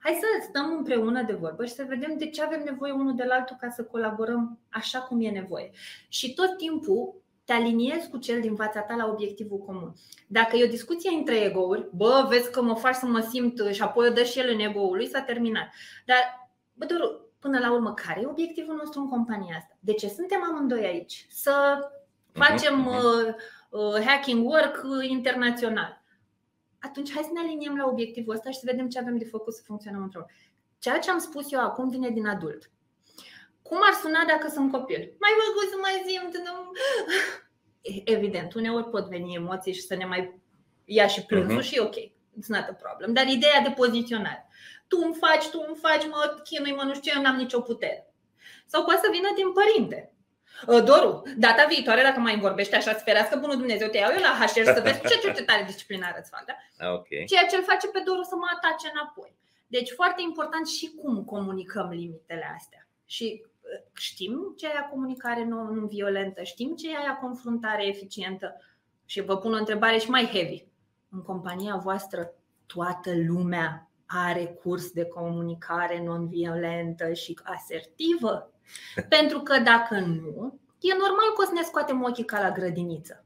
Hai să stăm împreună de vorbă și să vedem de ce avem nevoie unul de la altul ca să colaborăm așa cum e nevoie. Și tot timpul te aliniezi cu cel din fața ta la obiectivul comun. Dacă e o discuție între egouri, bă, vezi că mă faci să mă simt și apoi o dă și el în ego-ul lui, s-a terminat. Dar, bă, Doru, până la urmă, care e obiectivul nostru în compania asta? De ce suntem amândoi aici? Să facem hacking work internațional. Atunci hai să ne aliniem la obiectivul ăsta și să vedem ce avem de făcut să funcționăm într-o. Ceea ce am spus eu acum vine din adult. Cum ar suna dacă sunt copil? Mai văd să mai simt. Evident, uneori pot veni emoții și să ne mai ia și plânsul și ok, it's not a problem. Dar ideea de poziționare. Tu îmi faci, mă chinui, mă nu știu, eu n-am nicio putere. Sau poate să vină din părinte. Doru, data viitoare, dacă mai vorbești așa, să ferească bunul Dumnezeu, te iau eu la HR să vezi ce cercetare disciplinară îți fac, da? Okay. Ceea ce îl face pe Doru să mă atace înapoi. Deci foarte important și cum comunicăm limitele astea. Și știm ce e aia comunicare non-violentă, știm ce e aia confruntare eficientă. Și vă pun o întrebare și mai heavy. În compania voastră toată lumea are curs de comunicare non-violentă și asertivă? Pentru că dacă nu, e normal că o să ne scoatem ochii ca la grădiniță.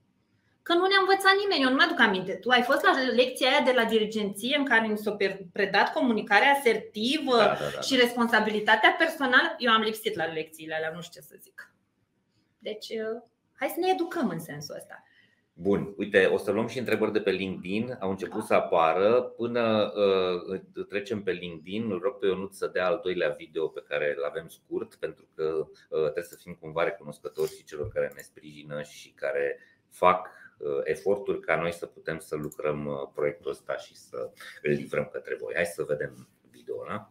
că nu ne-a învățat nimeni. Eu nu mi-aduc aminte. Tu ai fost la lecția aia de la dirigenție în care mi s-a predat comunicarea asertivă și responsabilitatea personală? Eu am lipsit la lecțiile alea, nu știu ce să zic. Deci hai să ne educăm în sensul ăsta. Bun, uite, o să luăm și întrebări de pe LinkedIn. Au început să apară. Până trecem pe LinkedIn, îl rog pe Ionuț să dea al doilea video pe care îl avem scurt, pentru că trebuie să fim cumva recunoscători și celor care ne sprijină și care fac eforturi ca noi să putem să lucrăm proiectul ăsta și să îl livrăm către voi. Hai să vedem video-ul ăla.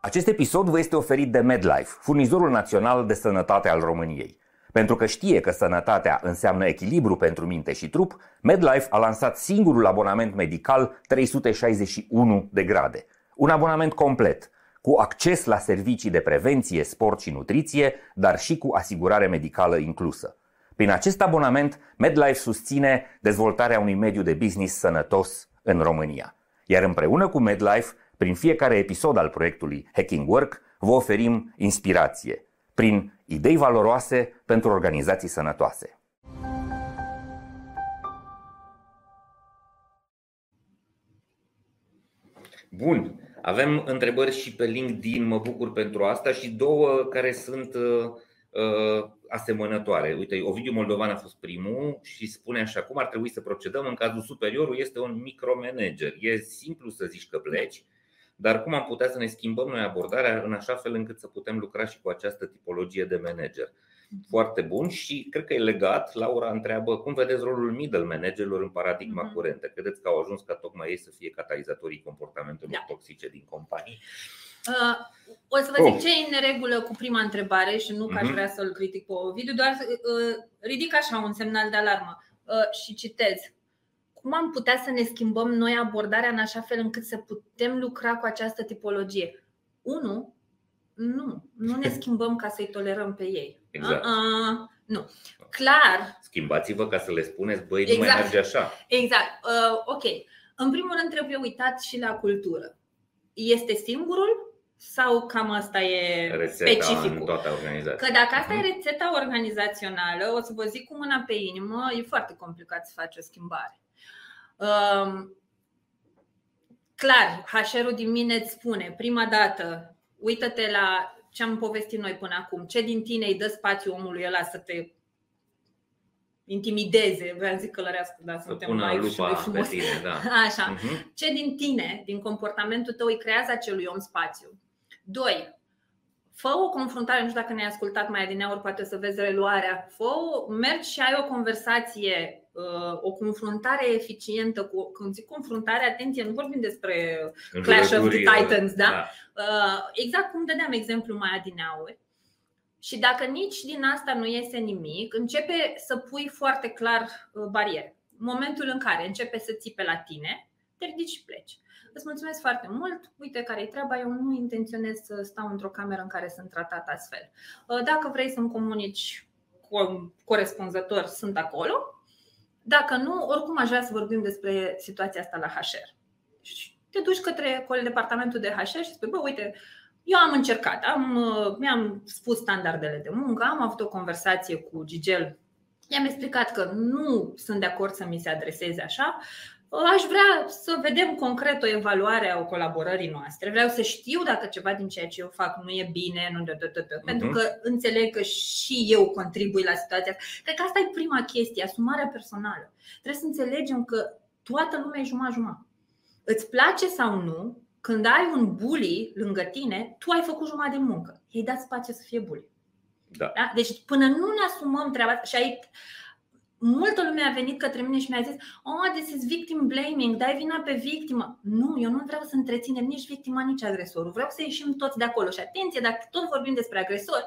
Acest episod vă este oferit de Medlife, furnizorul național de sănătate al României. Pentru că știe că sănătatea înseamnă echilibru pentru minte și trup, Medlife a lansat singurul abonament medical 361 de grade. Un abonament complet, cu acces la servicii de prevenție, sport și nutriție, dar și cu asigurare medicală inclusă. Prin acest abonament, Medlife susține dezvoltarea unui mediu de business sănătos în România. Iar împreună cu Medlife, prin fiecare episod al proiectului Hacking Work, vă oferim inspirație prin idei valoroase pentru organizații sănătoase. Bun, avem întrebări și pe LinkedIn, mă bucur pentru asta, și două care sunt asemănătoare. Uite, Ovidiu Moldovan a fost primul și spune așa: cum ar trebui să procedăm în cazul superiorului este un micromanager? E simplu să zici că pleci, dar cum am putea să ne schimbăm noi abordarea în așa fel încât să putem lucra și cu această tipologie de manager? Foarte bun, și cred că e legat. Laura întreabă: cum vedeți rolul middle managerilor în paradigma curentă? Credeți că au ajuns ca tocmai ei să fie catalizatorii comportamentelor toxice din companii? O să vă zic ce e în regulă cu prima întrebare și nu că aș vrea să-l critic pe Ovidiu, doar ridic așa un semnal de alarmă și citez: cum am putea să ne schimbăm noi abordarea în așa fel încât să putem lucra cu această tipologie? 1. Nu ne schimbăm ca să-i tolerăm pe ei. Exact. Nu. Clar. Schimbați-vă ca să le spuneți: băi, exact, nu mai merge așa. Exact. Ok. În primul rând trebuie uitat și la cultură. Este singurul? Sau cam asta e rețeta specificul? Că dacă asta e rețeta organizațională, o să vă zic cu mâna pe inimă, e foarte complicat să faci o schimbare. Clar, HR-ul din mine îți spune prima dată: uită-te la ce am povestit noi până acum, ce din tine îi dă spațiu omului ăla să te intimideze. Vreau să zic călărească, dar suntem mai frumos. Așa. Ce din tine, din comportamentul tău, îi creează acelui om spațiu? 2. Fă o confruntare, nu știu dacă ne-ai ascultat mai adineauri, poate o să vezi reluarea. Mergi și ai o conversație, o confruntare eficientă. Când zic confruntare, atenție, nu vorbim despre Clash of the Titans, da? Exact cum dădeam exemplu mai adineauri. Și dacă nici din asta nu iese nimic, începe să pui foarte clar bariere. Momentul în care începe să țipe la tine, te ridici și pleci. Îți mulțumesc foarte mult, uite care-i treaba, eu nu intenționez să stau într-o cameră în care sunt tratat astfel. Dacă vrei să-mi comunici corespunzător, sunt acolo. Dacă nu, oricum aș vrea să vorbim despre situația asta la HR. Și te duci către departamentul de HR și spui: bă, uite, eu am încercat, mi-am spus standardele de muncă, am avut o conversație cu Gigel, i-am explicat că nu sunt de acord să mi se adreseze așa. Aș vrea să vedem concret o evaluare a colaborării noastre. Vreau să știu dacă ceva din ceea ce eu fac nu e bine, pentru că înțeleg că și eu contribui la situația asta. Cred că asta e prima chestie, asumarea personală. Trebuie să înțelegem că toată lumea e jumătate-jumătate. Îți place sau nu, când ai un bully lângă tine, tu ai făcut jumătate de muncă. I-ai dat spațiu să fie bully. Da. Da? Deci până nu ne asumăm treaba asta, și multă lume a venit către mine și mi-a zis: oh, this is victim blaming, dai vina pe victimă. Nu, eu nu vreau să întreținem nici victima, nici agresorul. Vreau să ieșim toți de acolo. Și atenție, dacă tot vorbim despre agresor,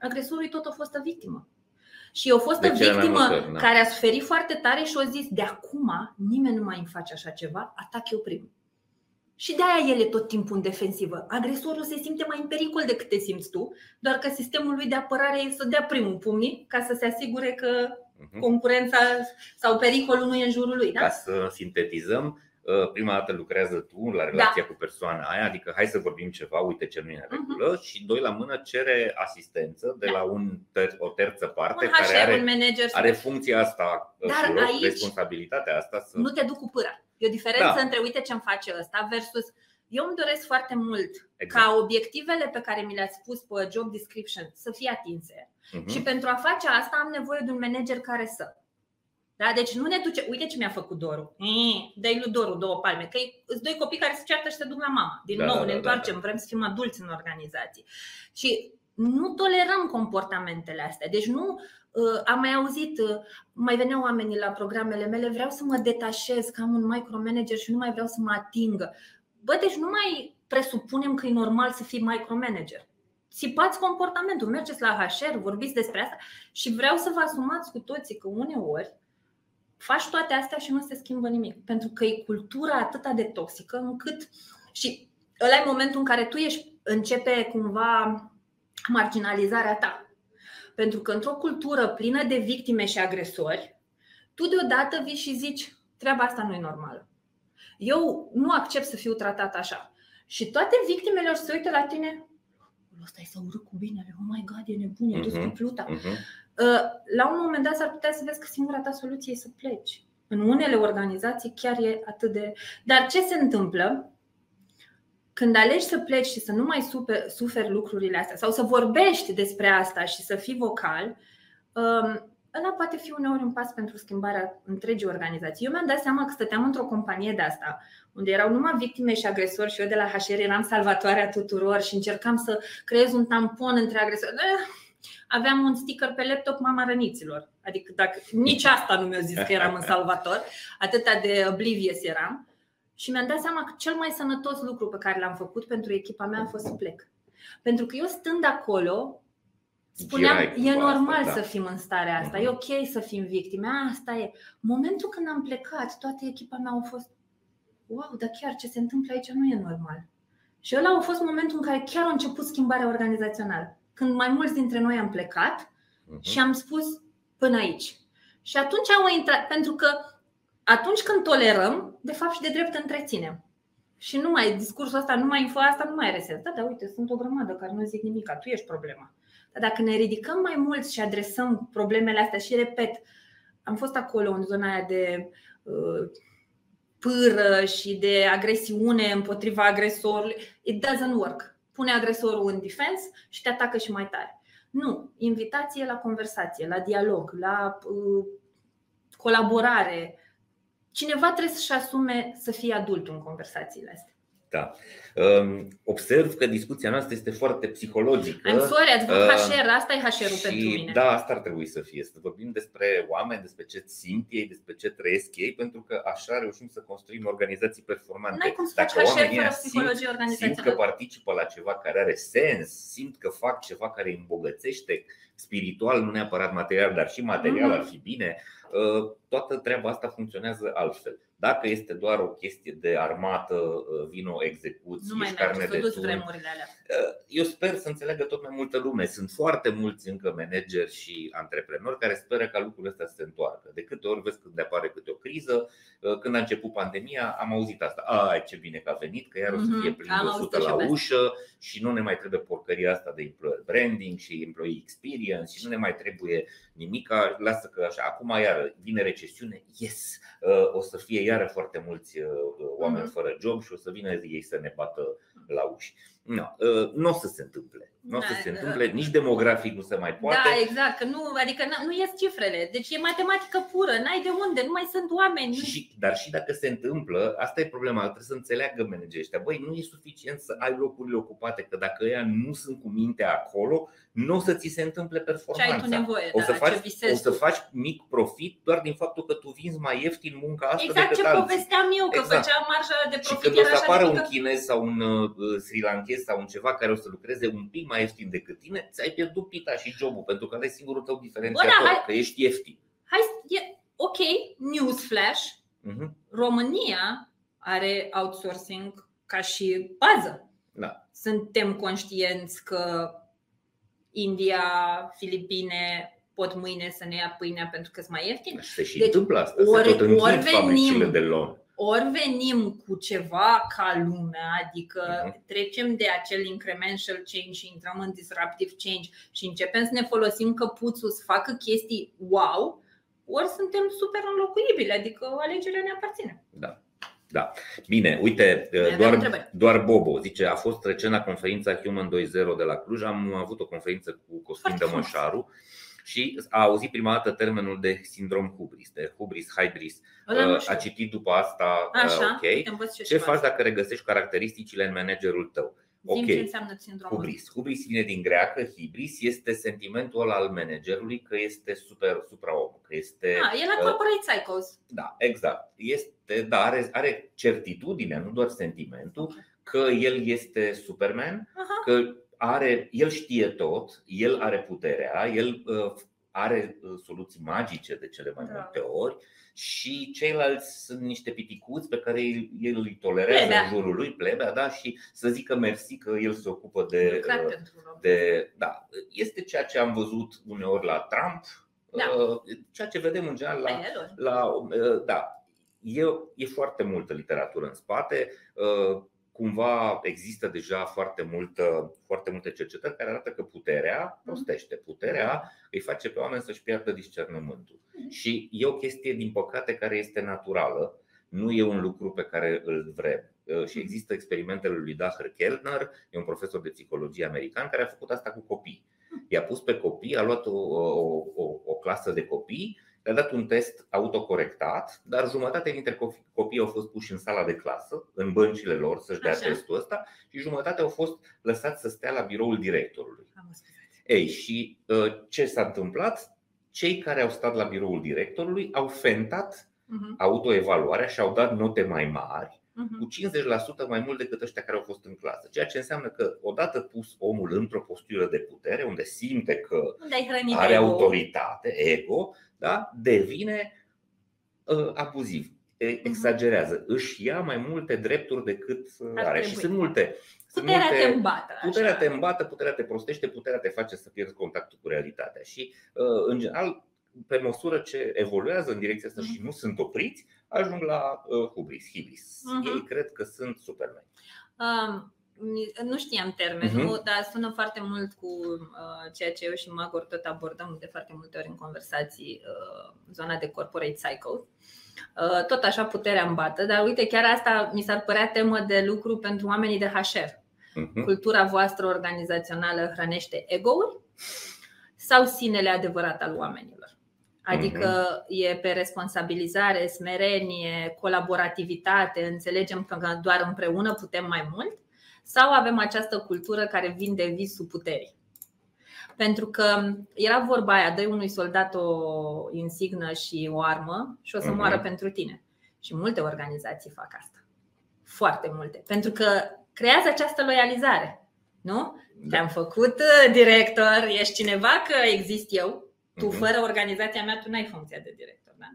agresorul e tot o fostă victimă. Și o fostă victimă care a suferit foarte tare și a zis: de acum nimeni nu mai îmi face așa ceva, atac eu primul. Și de-aia el e tot timpul în defensivă. Agresorul se simte mai în pericol decât te simți tu, doar că sistemul lui de apărare e să dea primul pumnii ca să se asigure că concurența sau pericolul nu e în jurul lui. Da? Ca să sintetizăm, prima dată lucrează tu la relația cu persoana aia, adică hai să vorbim ceva, uite ce nu e în regulă, și doi la mână cere asistență de la o terță parte, un HR, care are, un manager, are funcția asta, dar loc, aici, responsabilitatea asta să... nu te duc cu pâra. E o diferență între uite ce-mi face ăsta versus eu îmi doresc foarte mult ca obiectivele pe care mi le-ați spus pe job description să fie atinse. Și pentru a face asta am nevoie de un manager care să... Da, deci nu ne duce, uite ce mi-a făcut Doru. Dă-i lui Doru două palme, că sunt doi copii care se ceartă și se duc la mama. Din nou ne întoarcem, vrem să fim adulți în organizații. Și nu tolerăm comportamentele astea. Deci nu am mai auzit, mai veneau oamenii la programele mele, vreau să mă detașez, că am un micromanager și nu mai vreau să mă atingă. Bă, deci nu mai presupunem că e normal să fii micromanager. Țipați comportamentul, mergeți la HR, vorbiți despre asta. Și vreau să vă asumați cu toții că uneori faci toate astea și nu se schimbă nimic, pentru că e cultura atâta de toxică încât... Și ăla e momentul în care tu ești, începe cumva marginalizarea ta. Pentru că într-o cultură plină de victime și agresori, tu deodată vii și zici, treaba asta nu e normală. Eu nu accept să fiu tratat așa. Și toate victimele ori se uită la tine, ăsta e să urât cu binele, oh my god, e nebun, e dus cu pluta. La un moment dat s-ar putea să vezi că singura ta soluție e să pleci. În unele organizații chiar e atât de... Dar ce se întâmplă când alegi să pleci și să nu mai suferi lucrurile astea sau să vorbești despre asta și să fii vocal, ăla poate fi uneori un pas pentru schimbarea întregii organizații. Eu mi-am dat seama că stăteam într-o companie de asta, unde erau numai victime și agresori și eu de la HR eram salvatoarea tuturor și încercam să creez un tampon între agresori. Aveam un sticker pe laptop, mama răniților. Adică dacă, nici asta nu mi-a zis că eram un salvator, atâta de oblivious eram. Și mi-am dat seama că cel mai sănătos lucru pe care l-am făcut pentru echipa mea a fost să plec. Pentru că eu stând acolo spuneam, e normal asta, să fim în starea asta, e ok să fim victime, asta e. Momentul când am plecat, toată echipa mea a fost, wow, dar chiar ce se întâmplă aici nu e normal. Și ăla a fost momentul în care chiar a început schimbarea organizațională. Când mai mulți dintre noi am plecat și am spus până aici. Și atunci au intrat, pentru că atunci când tolerăm, de fapt și de drept întreținem. Și nu mai discursul ăsta, nu mai info asta, nu mai are sens. Da, dar uite, sunt o grămadă care nu zic nimic, tu ești problema. Dar dacă ne ridicăm mai mult și adresăm problemele astea și repet, am fost acolo în zona aia de pâră și de agresiune împotriva agresorului, it doesn't work. Pune agresorul în defense și te atacă și mai tare. Nu, invitație la conversație, la dialog, la colaborare. Cineva trebuie să-și asume să fie adult în conversațiile astea. Da. Observ că discuția noastră este foarte psihologică. I'm sorry, ați văzut HR, asta e HR-ul pentru mine. Da, asta ar trebui să fie, să vorbim despre oameni, despre ce simt ei, despre ce trăiesc ei, pentru că așa reușim să construim organizații performante. N-ai cum să faci HR fără psihologie organizațională. Simt că participă la ceva care are sens, simt că fac ceva care îi îmbogățește spiritual, nu neapărat material, dar și material ar fi bine. Toată treaba asta funcționează altfel. Dacă este doar o chestie de armată, vino, execuți, ești carne de tun. Eu sper să înțeleagă tot mai multă lume. Sunt foarte mulți încă manageri și antreprenori care speră ca lucrurile astea să se întoarcă. De câte ori vezi când apare câte o criză, când a început pandemia, am auzit asta. Ai, ce bine că a venit, că iar o să fie plin de 100 la ușă și nu ne mai trebuie porcăria asta de employer branding și employee experience și nu ne mai trebuie nimica. Lasă că așa, acum iar vine recesiune, yes, o să fie iară foarte mulți oameni fără job și o să vină ei să ne bată la uși. Nu o să se întâmple. Nu o să se întâmple, nici demografic nu se mai poate. Da, exact, că nu, adică nu ies cifrele. Deci e matematică pură, n-ai de unde, nu mai sunt oameni. Dar și dacă se întâmplă, asta e problema, trebuie să înțeleagă managerii ăștia. Băi, nu e suficient să ai locurile ocupate, că dacă ea nu sunt cu mintea acolo, nu o să ți se întâmple performanța. Ce ai tu nevoie, o să faci mic profit doar din faptul că tu vinzi mai ieftin munca asta decât alții. Exact ce povesteam eu, că făceam marja de profit. Și când o să apară un chinez sau un Sri Lankez sau un ceva care o să lucreze un pic mai ieftin decât tine, ți-ai pierdut pita și jobul, pentru că ăla e singurul tău diferențiator, că ești ieftin. Ok, newsflash, România are outsourcing ca și bază. Da. Suntem conștienți că India, Filipine pot mâine să ne ia pâinea pentru că sunt mai ieftin. Se și deci, întâmplă asta, se tot închid fabricile de lon. ori venim cu ceva ca lumea, adică trecem de acel incremental change și intrăm în disruptive change și începem să ne folosim căpuțul să facă chestii wow, ori suntem super înlocuibili, adică alegerea ne aparține. Da. Da. Bine, uite, doar Bobo zice, a fost recent la conferința Human 2.0 de la Cluj, am avut o conferință cu Cosmin Dămășaru și a auzit prima dată termenul de sindrom hubris, de hubris. A citit după asta, așa, ok. Ce faci dacă regăsești caracteristicile în managerul tău? Ok. Ce înseamnă sindromul? Hubris. Hubris vine din greacă, hibris, este sentimentul ăla al managerului că este super supraom, că este e la corporate psychos. Da, exact. Este, da, are certitudine, nu doar sentimentul că el este Superman, că are, el știe tot, el are puterea, el are soluții magice de cele mai multe ori și ceilalți sunt niște piticuți pe care el îi tolerează în jurul lui, plebea, da, și să zică mersi că el se ocupă de da, este ceea ce am văzut uneori la Trump, ceea ce vedem în general e foarte multă literatură în spate. Cumva există deja foarte multe cercetări care arată că puterea prostește. Puterea îi face pe oameni să-și piardă discernământul. Și e o chestie, din păcate, care este naturală. Nu e un lucru pe care îl vrem. Și există experimentele lui Dacher Keltner, e un profesor de psihologie american care a făcut asta cu copii. I-a pus pe copii, a luat o clasă de copii, le-a dat un test autocorectat, dar jumătate dintre copii au fost puși în sala de clasă, în băncile lor să-și dea testul ăsta, și jumătate au fost lăsați să stea la biroul directorului. Ei, și ce s-a întâmplat? Cei care au stat la biroul directorului au fentat autoevaluarea și au dat note mai mari, cu 50% mai mult decât ăștia care au fost în clasă. Ceea ce înseamnă că odată pus omul într-o postură de putere, unde simte că are autoritate, ego, da, devine abuziv, exagerează, își ia mai multe drepturi decât are. Și sunt multe. Puterea te îmbată. Puterea te îmbată, puterea te prostește, puterea te face să pierzi contactul cu realitatea. Și în general, pe măsură ce evoluează în direcția asta și nu sunt opriți, ajung la hubris. Ei cred că sunt supermeni. Nu știam termenul, dar sună foarte mult cu ceea ce eu și Magor tot abordăm de foarte multe ori în conversații, zona de corporate psycho. Tot așa, puterea îmbată, dar uite, chiar asta mi s-ar părea temă de lucru pentru oamenii de HR. Cultura voastră organizațională hrănește ego-uri sau sinele adevărat al oamenilor? Adică e pe responsabilizare, smerenie, colaborativitate, înțelegem că doar împreună putem mai mult? Sau avem această cultură care vinde visul puterii? Pentru că era vorba aia, dă unui soldat o insignă și o armă și o să moară pentru tine. Și multe organizații fac asta. Foarte multe. Pentru că creează această loializare, nu? Te-am făcut director, ești cineva că exist eu. Tu fără organizația mea, tu n-ai funcția de director, da?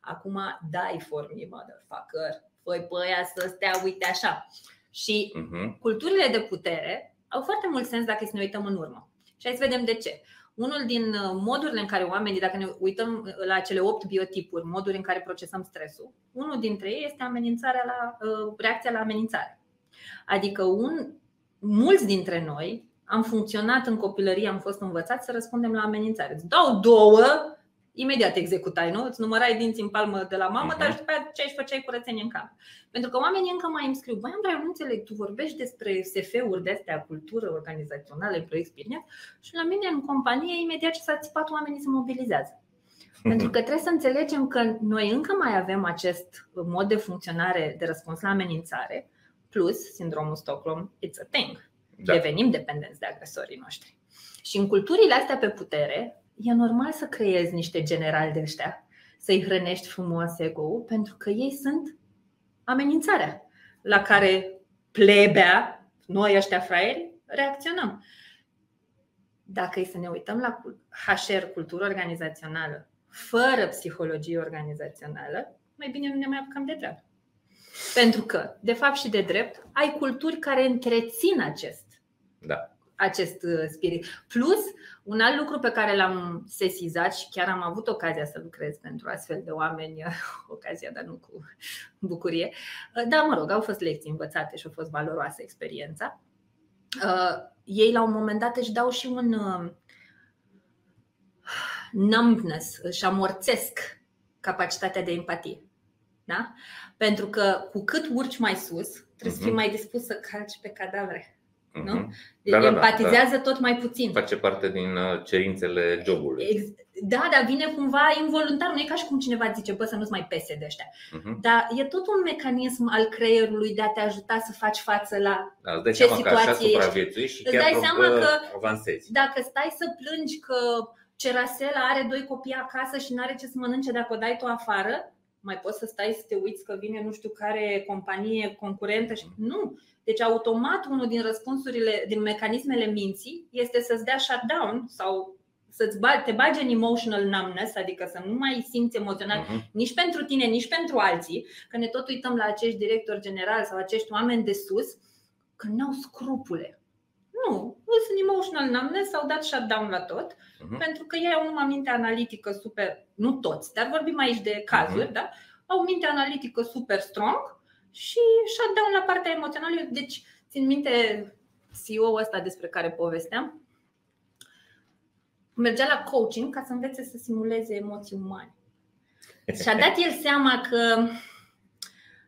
Acum die for me, motherfucker. Păi pe aia să stea, uite așa. Și culturile de putere au foarte mult sens dacă să ne uităm în urmă. Și hai să vedem de ce. Unul din modurile în care oamenii, dacă ne uităm la cele 8 biotipuri, moduri în care procesăm stresul, unul dintre ei este reacția la amenințare. Adică mulți dintre noi am funcționat în copilărie, am fost învățați să răspundem la amenințare. Îți dau două, imediat executai, nu? Îți numărai dinții în palmă de la mamă, dar și după aceea își făceai curățenie în cap. Pentru că oamenii încă mai îmi scriu: băi, Andra, eu nu înțeleg, tu vorbești despre SF-uri de astea, cultură organizațională, proiect Spirneț, și la mine în companie imediat ce s-a țipat, oamenii se mobilizează. Pentru că trebuie să înțelegem că noi încă mai avem acest mod de funcționare de răspuns la amenințare, plus sindromul Stockholm, it's a thing. Devenim dependenți de agresorii noștri. Și în culturile astea pe putere e normal să creezi niște generali de ăștia, să-i hrănești frumos ego-ul, pentru că ei sunt amenințarea la care plebea, noi ăștia fraieri, reacționăm. Dacă e să ne uităm la HR, cultură organizațională, fără psihologie organizațională, mai bine nu ne mai apucăm de treabă. Pentru că, de fapt și de drept, ai culturi care întrețin acest acest spirit. Plus, un alt lucru pe care l-am sesizat și chiar am avut ocazia să lucrez pentru astfel de oameni, ocazia, dar nu cu bucurie, dar mă rog, au fost lecții învățate și a fost valoroasă experiența. Ei la un moment dat își dau și un numbness, își amorțesc capacitatea de empatie. Da? Pentru că cu cât urci mai sus, trebuie să fii mai dispus să calci pe cadavre. Nu? Deci empatizează tot mai puțin. Face parte din cerințele jobului. Da, dar vine cumva involuntar. Nu e ca și cum cineva zice, bă, să nu-ți mai pese de ăștia. Dar e tot un mecanism al creierului de a te ajuta să faci față la ce situație ești. Și îți dai seama că avansezi. Dacă stai să plângi că Cerasela are 2 copii acasă și nu are ce să mănânce, dacă o dai tu afară, mai poți să stai să te uiți că vine nu știu care companie concurentă și nu. Deci automat unul din răspunsurile, din mecanismele minții este să-ți dea shutdown sau să te bagi în emotional numbness, adică să nu mai simți emoțional nici pentru tine, nici pentru alții. Că ne tot uităm la acești directori generali sau acești oameni de sus, că n-au scrupule. Nu, sunt emotional numbness, s-au dat shutdown la tot, pentru că ei au numai minte analitică super, nu toți, dar vorbim aici de cazuri, da? Au minte analitică super strong și shutdown la partea emoțională. Deci, țin minte CEO-ul ăsta despre care povesteam, mergea la coaching ca să învețe să simuleze emoții umane. Și a dat el seama că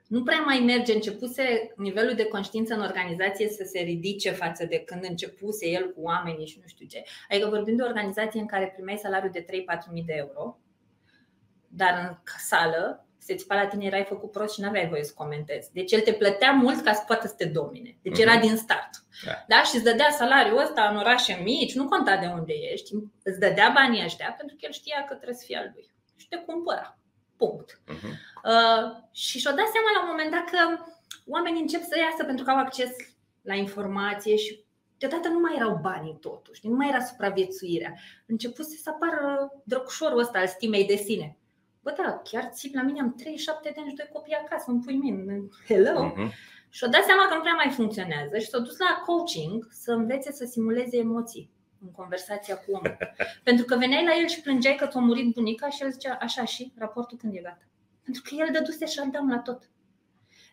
nu prea mai merge, începuse nivelul de conștiință în organizație să se ridice față de când începuse el cu oamenii și nu știu ce. Adică vorbim de o organizație în care primeai salariul de 3-4.000 de euro, dar în sală se țipa la tine, erai făcut prost și n-aveai voie să comentezi. Deci el te plătea mult ca să poată să te domine. Deci era din start. Da? Și îți dădea salariul ăsta în orașe mici, nu conta de unde ești, îți dădea banii ăștia pentru că el știa că trebuie să fie al lui și te cumpăra. Punct. Și și-o dat seama la un moment dat că oamenii încep să iasă pentru că au acces la informație și deodată nu mai erau banii totuși, nu mai era supraviețuirea. Începuse să apară drăgușorul ăsta al stimei de sine. Bă, da, chiar țin la mine, am 37 de ani și 2 copii acasă, îmi pui mine. Hello! Și-o dat seama că nu prea mai funcționează și s-a dus la coaching să învețe să simuleze emoții în conversația cu omul. Pentru că veneai la el și plângeai că ți-a murit bunica și el zicea așa și raportul când e gata. Pentru că el dăduse shutdown la tot.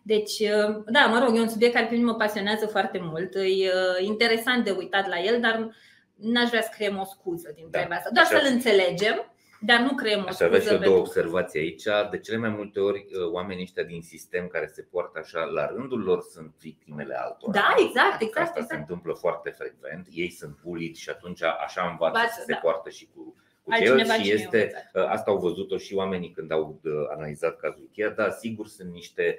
Deci, da, mă rog, e un subiect care pe mine mă pasionează foarte mult. E interesant de uitat la el, dar n-aș vrea să creăm o scuză din treaba asta. Doar să-l înțelegem, dar nu creăm o scuză. Aș avea și eu două observații aici. De cele mai multe ori, oamenii ăștia din sistem care se poartă așa, la rândul lor sunt victimele altora. Da, exact. Asta se întâmplă foarte frecvent. Ei sunt bullied și atunci așa învață să se poartă și cu ceilalți. Și este, asta au văzut-o și oamenii când au analizat cazul IKEA. Da, sigur sunt niște,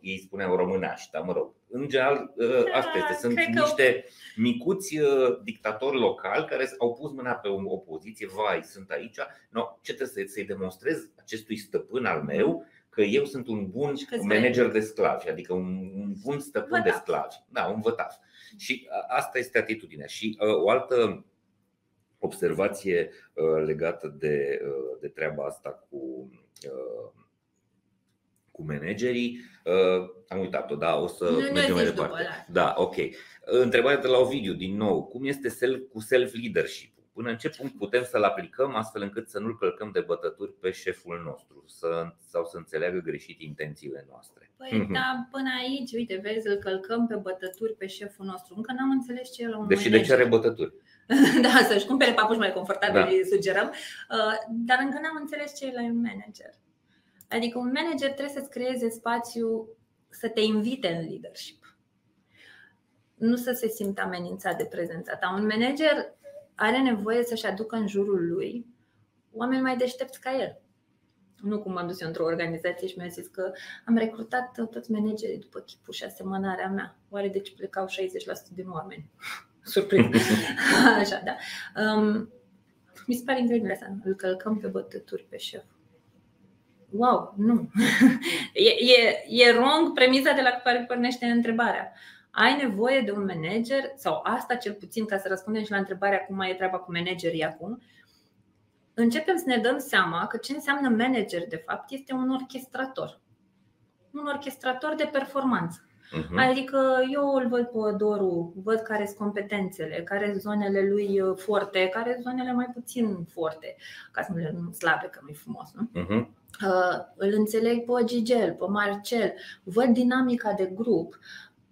ei spuneau românași, dar mă rog. În general, asta este. Sunt niște micuți dictatori locali care au pus mâna pe o poziție. Vai, sunt aici. No, ce trebuie să-i demonstrez acestui stăpân al meu că eu sunt un bun manager de sclavi, adică un bun stăpân de sclavi. Da, un vătaf. Și asta este atitudinea. Și o altă observație legată de treaba asta cu managerii, am uitat-o, da, o să mergem mai departe. Da, ok. Întrebarea de la Ovidiu, din nou, cum este cu self-leadership-ul? Până în ce punct putem să-l aplicăm astfel încât să nu-l călcăm de bătături pe șeful nostru sau să înțeleagă greșit intențiile noastre? Păi, da, până aici, uite, vezi, îl călcăm pe bătături pe șeful nostru. Încă n-am înțeles ce e la un manager. Deși de ce are bătături? Da, să-și cumpere papuși mai confortabili, sugerăm. Dar încă n-am înțeles ce e la un manager. Adică un manager trebuie să-ți creeze spațiu să te invite în leadership. Nu să se simtă amenințat de prezența ta. Un manager are nevoie să-și aducă în jurul lui oameni mai deștepți ca el. Nu cum m-am dus eu într-o organizație și mi-a zis că am recrutat toți managerii după chipul și asemănarea mea. Oare de ce plecau 60% din oameni? Surprins. Așa, da. Mi se pare incredibil asta. Îl călcăm pe bătături pe șef. Wow, nu. E wrong premisa de la care pornește întrebarea. Ai nevoie de un manager, sau asta cel puțin, ca să răspundem și la întrebarea cum mai e treaba cu managerii acum. Începem să ne dăm seama că ce înseamnă manager de fapt este un orchestrator. Un orchestrator de performanță. Adică eu îl văd pe Doru, văd care sunt competențele, care sunt zonele lui forte, care sunt zonele mai puțin forte, ca să nu le numim slabe, că nu-i frumos, nu? Îl înțeleg pe Gigel, pe Marcel, văd dinamica de grup,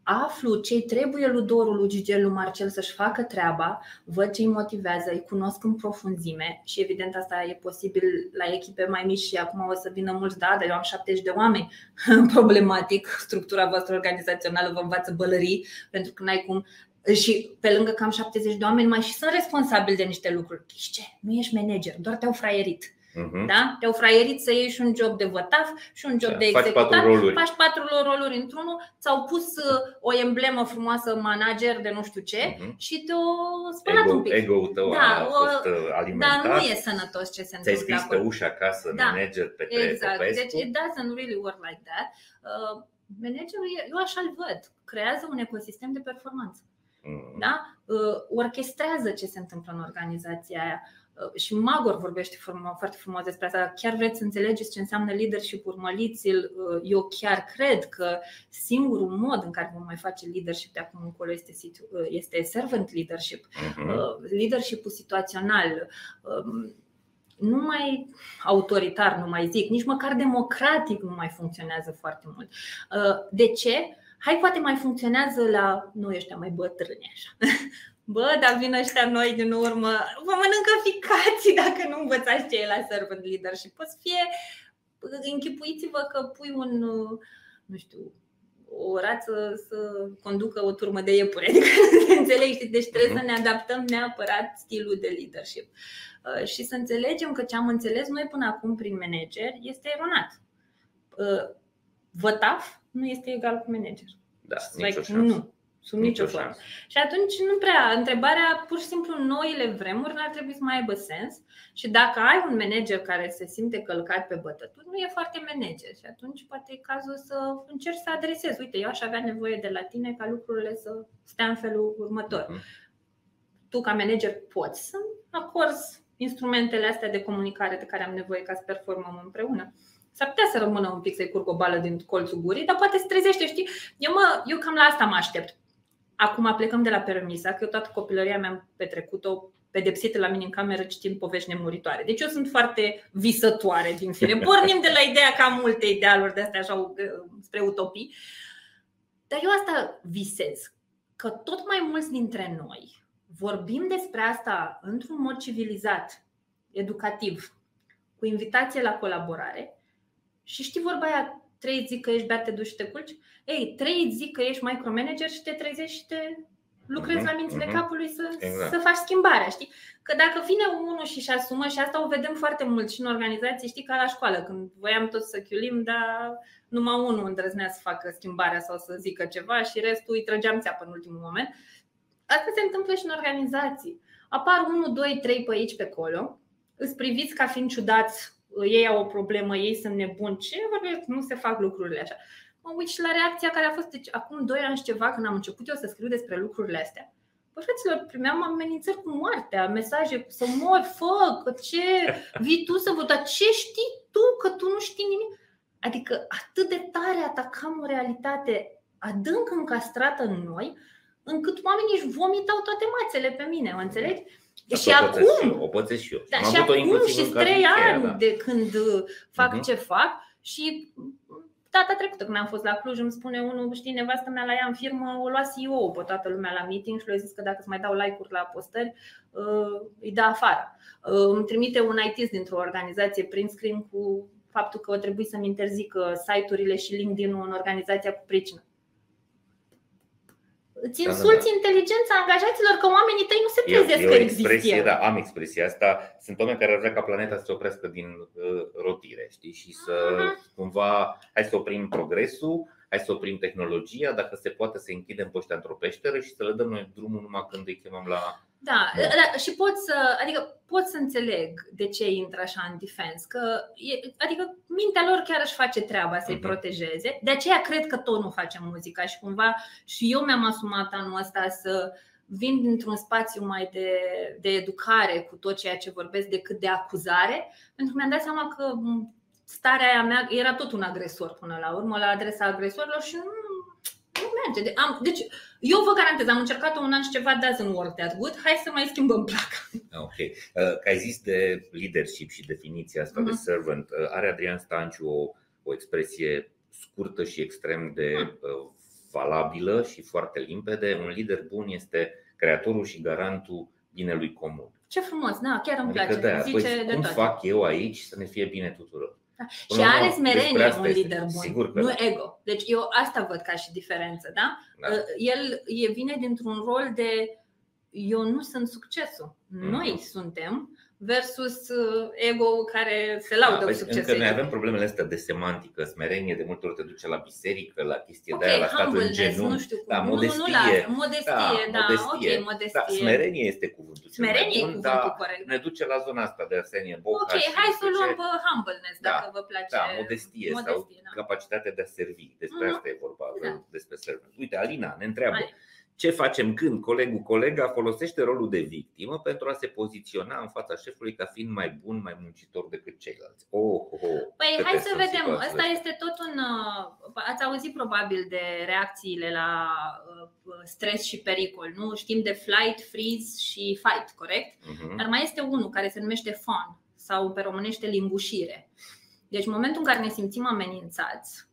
aflu ce trebuie lui Doru, lui Gigel, lui Marcel să-și facă treaba, văd ce îi motivează, îi cunosc în profunzime și evident asta e posibil la echipe mai mici și acum o să vină mulți, da, dar eu am 70 de oameni, problematic, structura voastră organizațională vă învață bălării pentru că n-ai cum. Și pe lângă că am 70 de oameni mai și sunt responsabil de niște lucruri. Și ce? Nu ești manager, doar te-au fraierit. Da? Te-au fraierit să iei și un job de vătaf și un job de executant. Faci patru roluri într-unul. Ți-au pus o emblemă frumoasă, manager de nu știu ce, și te-au spălat un pic. Ego-ul tău a fost alimentat. Dar nu e sănătos ce se întâmplă. Ți-ai scris pe ușa acasă, manager pe Popescu. Exact, deci it doesn't really work like that. Managerul, eu așa îl văd, creează un ecosistem de performanță. Da? Orchestrează ce se întâmplă în organizația aia. Și Magor vorbește foarte frumos despre asta. Chiar vreți să înțelegeți ce înseamnă leadership, urmăriți-l. Eu chiar cred că singurul mod în care vom mai face leadership de acum încolo este servant leadership. Leadership-ul situațional, nu mai autoritar, nu mai zic, nici măcar democratic nu mai funcționează foarte mult. De ce? Hai, poate mai funcționează la noi ăștia mai bătrâni așa. Bă, dar vin ăștia noi din urmă, vă mănâncă ficații dacă nu învățați ce e la servant leadership. Poți să fie, închipuiți-vă că pui un, nu știu, o rață să conducă o turmă de iepuri, adică înțelegi, deci trebuie să ne adaptăm neapărat stilul de leadership. Și să înțelegem că ce am înțeles noi până acum prin manager este eronat. Vătaf nu este egal cu manager. Da, nicio șansă. Sub nicio formă. Și atunci nu prea, întrebarea, pur și simplu, noile vremuri n-ar trebui să mai aibă sens. Și dacă ai un manager care se simte călcat pe bătături, nu e foarte manager. Și atunci poate e cazul să încerci să adresezi. Uite, eu aș avea nevoie de la tine ca lucrurile să stea în felul următor. Tu ca manager poți să acorzi instrumentele astea de comunicare de care am nevoie ca să performăm împreună. S-ar putea să rămână un pic, să-i curgă o bală din colțul gurii, dar poate se trezește, știi? Eu cam la asta mă aștept. Acum plecăm de la permisa, că eu toată copilăria mi-am petrecut-o pedepsită la mine în cameră citind povești nemuritoare. Deci eu sunt foarte visătoare din fire. Pornim de la ideea că am multe idealuri de astea așa spre utopii. Dar eu asta visez, că tot mai mulți dintre noi vorbim despre asta într-un mod civilizat, educativ, cu invitație la colaborare. Și știi vorba aia? 3 zic că ești beat, te duci și te culci. 3 zic că ești micromanager și te trezești și te lucrezi la mințile capului să faci schimbarea, știi? Că dacă vine unul și-și asumă, și asta o vedem foarte mult și în organizații, știi, ca la școală, când voiam toți să chiulim, dar numai unul îndrăznea să facă schimbarea sau să zică ceva și restul îi trăgeam țeapă în ultimul moment. Asta se întâmplă și în organizații. Apar 1, 2, 3 pe aici, pe acolo, îți priviți ca fiind ciudați. Ei au o problemă, ei sunt nebuni. Ce vorbesc? Nu se fac lucrurile așa. Mă uit și la reacția care a fost, deci, acum 2 ani și ceva, când am început eu să scriu despre lucrurile astea. Bă, fraților, primeam amenințări cu moartea, mesaje să mor, fă, că ce, vii tu să văd, dar ce știi tu, că tu nu știi nimic. Adică atât de tare atacam o realitate adânc încastrată în noi, încât oamenii își vomitau toate mațele pe mine, mă înțelegi? Și acum o pățesc și eu. Da, și acum și 3 ani de când fac ce fac. Și data trecută când am fost la Cluj, îmi spune unul, știi, nevastă mea la ea în firmă o lua CEO pe toată lumea la meeting și le-a zis că dacă îți mai dau like-uri la postări, îi dă afară. Îmi trimite un IT dintr-o organizație prin screen cu faptul că o trebuie să-mi interzică site-urile și LinkedIn-ul în organizația cu pricină. Îți insulți inteligența angajaților, că oamenii tăi nu se trezesc că există. Da, am expresia asta. Sunt oameni care ar vrea ca planeta să se oprească din rotire, știi? Și să cumva, hai să oprim progresul, hai să oprim tehnologia, dacă se poate să închidem pe ăștia într-o peșteră și să le dăm noi drumul numai când îi chemăm la... Da, da, și pot să înțeleg de ce intră așa în defense, că adică mintea lor chiar își face treaba să-i protejeze. De aceea cred că tot nu facem muzica și cumva și eu mi-am asumat anul ăsta să vin dintr-un spațiu mai de educare cu tot ceea ce vorbesc decât de acuzare, pentru că mi-am dat seama că starea aia mea era tot un agresor până la urmă, la adresa agresorilor și nu nu merge. Deci eu vă garantez, am încercat-o un an și ceva, doesn't work that good, hai să mai schimbăm placa. Ok. Că ai zis de leadership și definiția asta de servant, are Adrian Stanciu o expresie scurtă și extrem de valabilă și foarte limpede. Un lider bun este creatorul și garantul binelui comun. Ce frumos, da, chiar îmi place. Da, zice de cum tot. Fac eu aici să ne fie bine tuturor? Da. Și are smerenie un lider bun, sigur că nu ego. Deci eu asta văd ca și diferență, da? Da. El vine dintr-un rol de eu nu sunt succesul, noi suntem, versus ego care se laudă cu succesul. Încă noi avem problemele astea de semantică, smerenie, de multe ori te duce la biserică, la chestie de aia, la stat în genunchi. Nu știu, da, modestie. Da, smerenie este cuvântul. Smerenie e cuvântul corect. Ne duce la zona asta de Arsenie Boca. Ok, hai să luăm pe humbleness, dacă vă place. Da, modestie sau capacitatea de a servi. Despre asta e vorba, despre servant. Uite, Alina ne întreabă: ce facem când colega folosește rolul de victimă pentru a se poziționa în fața șefului ca fiind mai bun, mai muncitor decât ceilalți? Păi hai să vedem. Asta este tot un... Ați auzit probabil de reacțiile la stres și pericol, nu? Știm de flight, freeze și fight, corect? Dar mai este unul care se numește fawn sau pe românește lingușire. Deci în momentul în care ne simțim amenințați,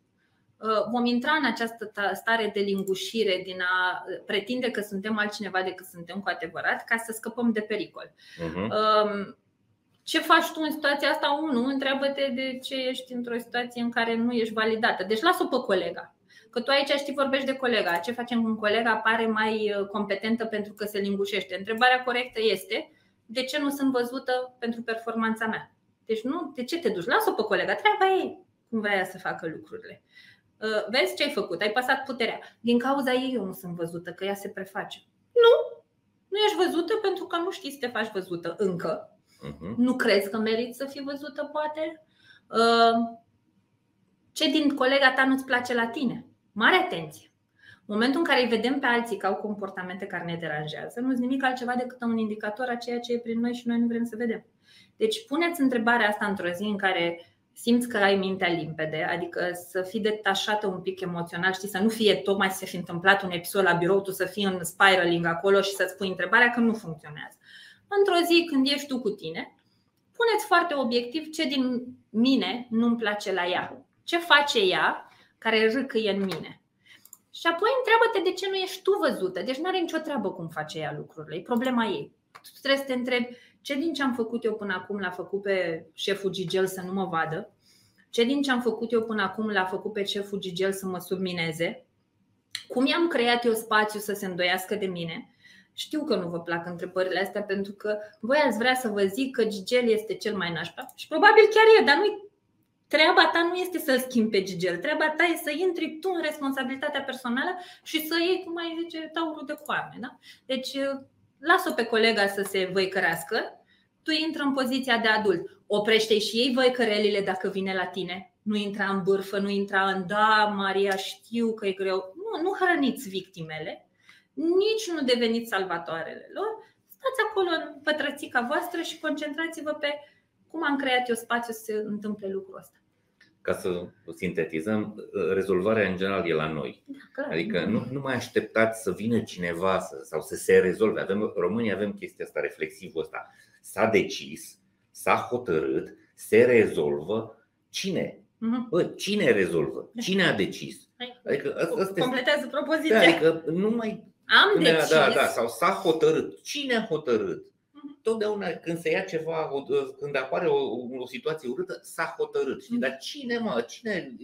vom intra în această stare de lingușire, din a pretinde că suntem altcineva decât suntem cu adevărat, ca să scăpăm de pericol. Ce faci tu în situația asta? Unu, întreabă-te de ce ești într-o situație în care nu ești validată. Deci lasă-o pe colega. Că tu aici vorbești de colega. Ce facem când colega pare mai competentă pentru că se lingușește? Întrebarea corectă este: de ce nu sunt văzută pentru performanța mea? Deci nu, de ce te duci? Lasă-o pe colega, treaba ei cum vrea să facă lucrurile. Vezi ce ai făcut, ai pasat puterea. Din cauza ei eu nu sunt văzută, că ea se preface. Nu ești văzută pentru că nu știi să te faci văzută încă. Nu crezi că meriți să fii văzută, poate. Ce din colega ta nu-ți place la tine? Mare atenție! În momentul în care îi vedem pe alții că au comportamente care ne deranjează, nu-ți nimic altceva decât un indicator a ceea ce e prin noi și noi nu vrem să vedem. Deci puneți întrebarea asta într-o zi în care simți că ai mintea limpede, adică să fii detașată un pic emoțional, știi, să nu fie tocmai să fi întâmplat un episod la birou, tu să fii în spiraling acolo și să-ți pui întrebarea că nu funcționează. Într-o zi când ești tu cu tine, puneți foarte obiectiv: ce din mine nu-mi place la ea? Ce face ea care râcâie în mine? Și apoi întreabă-te de ce nu ești tu văzută. Deci nu are nicio treabă cum face ea lucrurile, e problema ei. Tu trebuie să te întrebi: ce din ce am făcut eu până acum l-a făcut pe șeful Gigel să nu mă vadă? Ce din ce am făcut eu până acum l-a făcut pe șeful Gigel să mă submineze? Cum i-am creat eu spațiu să se îndoiască de mine? Știu că nu vă plac întrebările astea, pentru că voi ați vrea să vă zic că Gigel este cel mai nașpa. Și probabil chiar e, dar nu-i... treaba ta nu este să-l schimbi pe Gigel. Treaba ta e să intri tu în responsabilitatea personală și să iei, cum mai zice, taurul de coarne, da? Deci lasă-o pe colega să se văicărească, tu intră în poziția de adult. Oprește-i și ei văicărelile dacă vine la tine. Nu intra în bârfă, nu intra în da, Maria, știu că e greu. Nu hrăniți victimele, nici nu deveniți salvatoarele lor. Stați acolo în pătrățica voastră și concentrați-vă pe cum am creat eu spațiu să se întâmple lucrul ăsta. Ca să sintetizăm, rezolvarea în general e la noi. Da, adică nu mai așteptați să vină cineva sau să se rezolve. Românii avem chestia asta, reflexivul ăsta. S-a decis, s-a hotărât, se rezolvă. Cine? Cine rezolvă? Cine a decis? Adică completează propoziția. Adică nu mai am decis. Da, sau s-a hotărât. Cine a hotărât? Totdeauna când se ia ceva, când apare o situație urâtă, s-a hotărât. Dar cine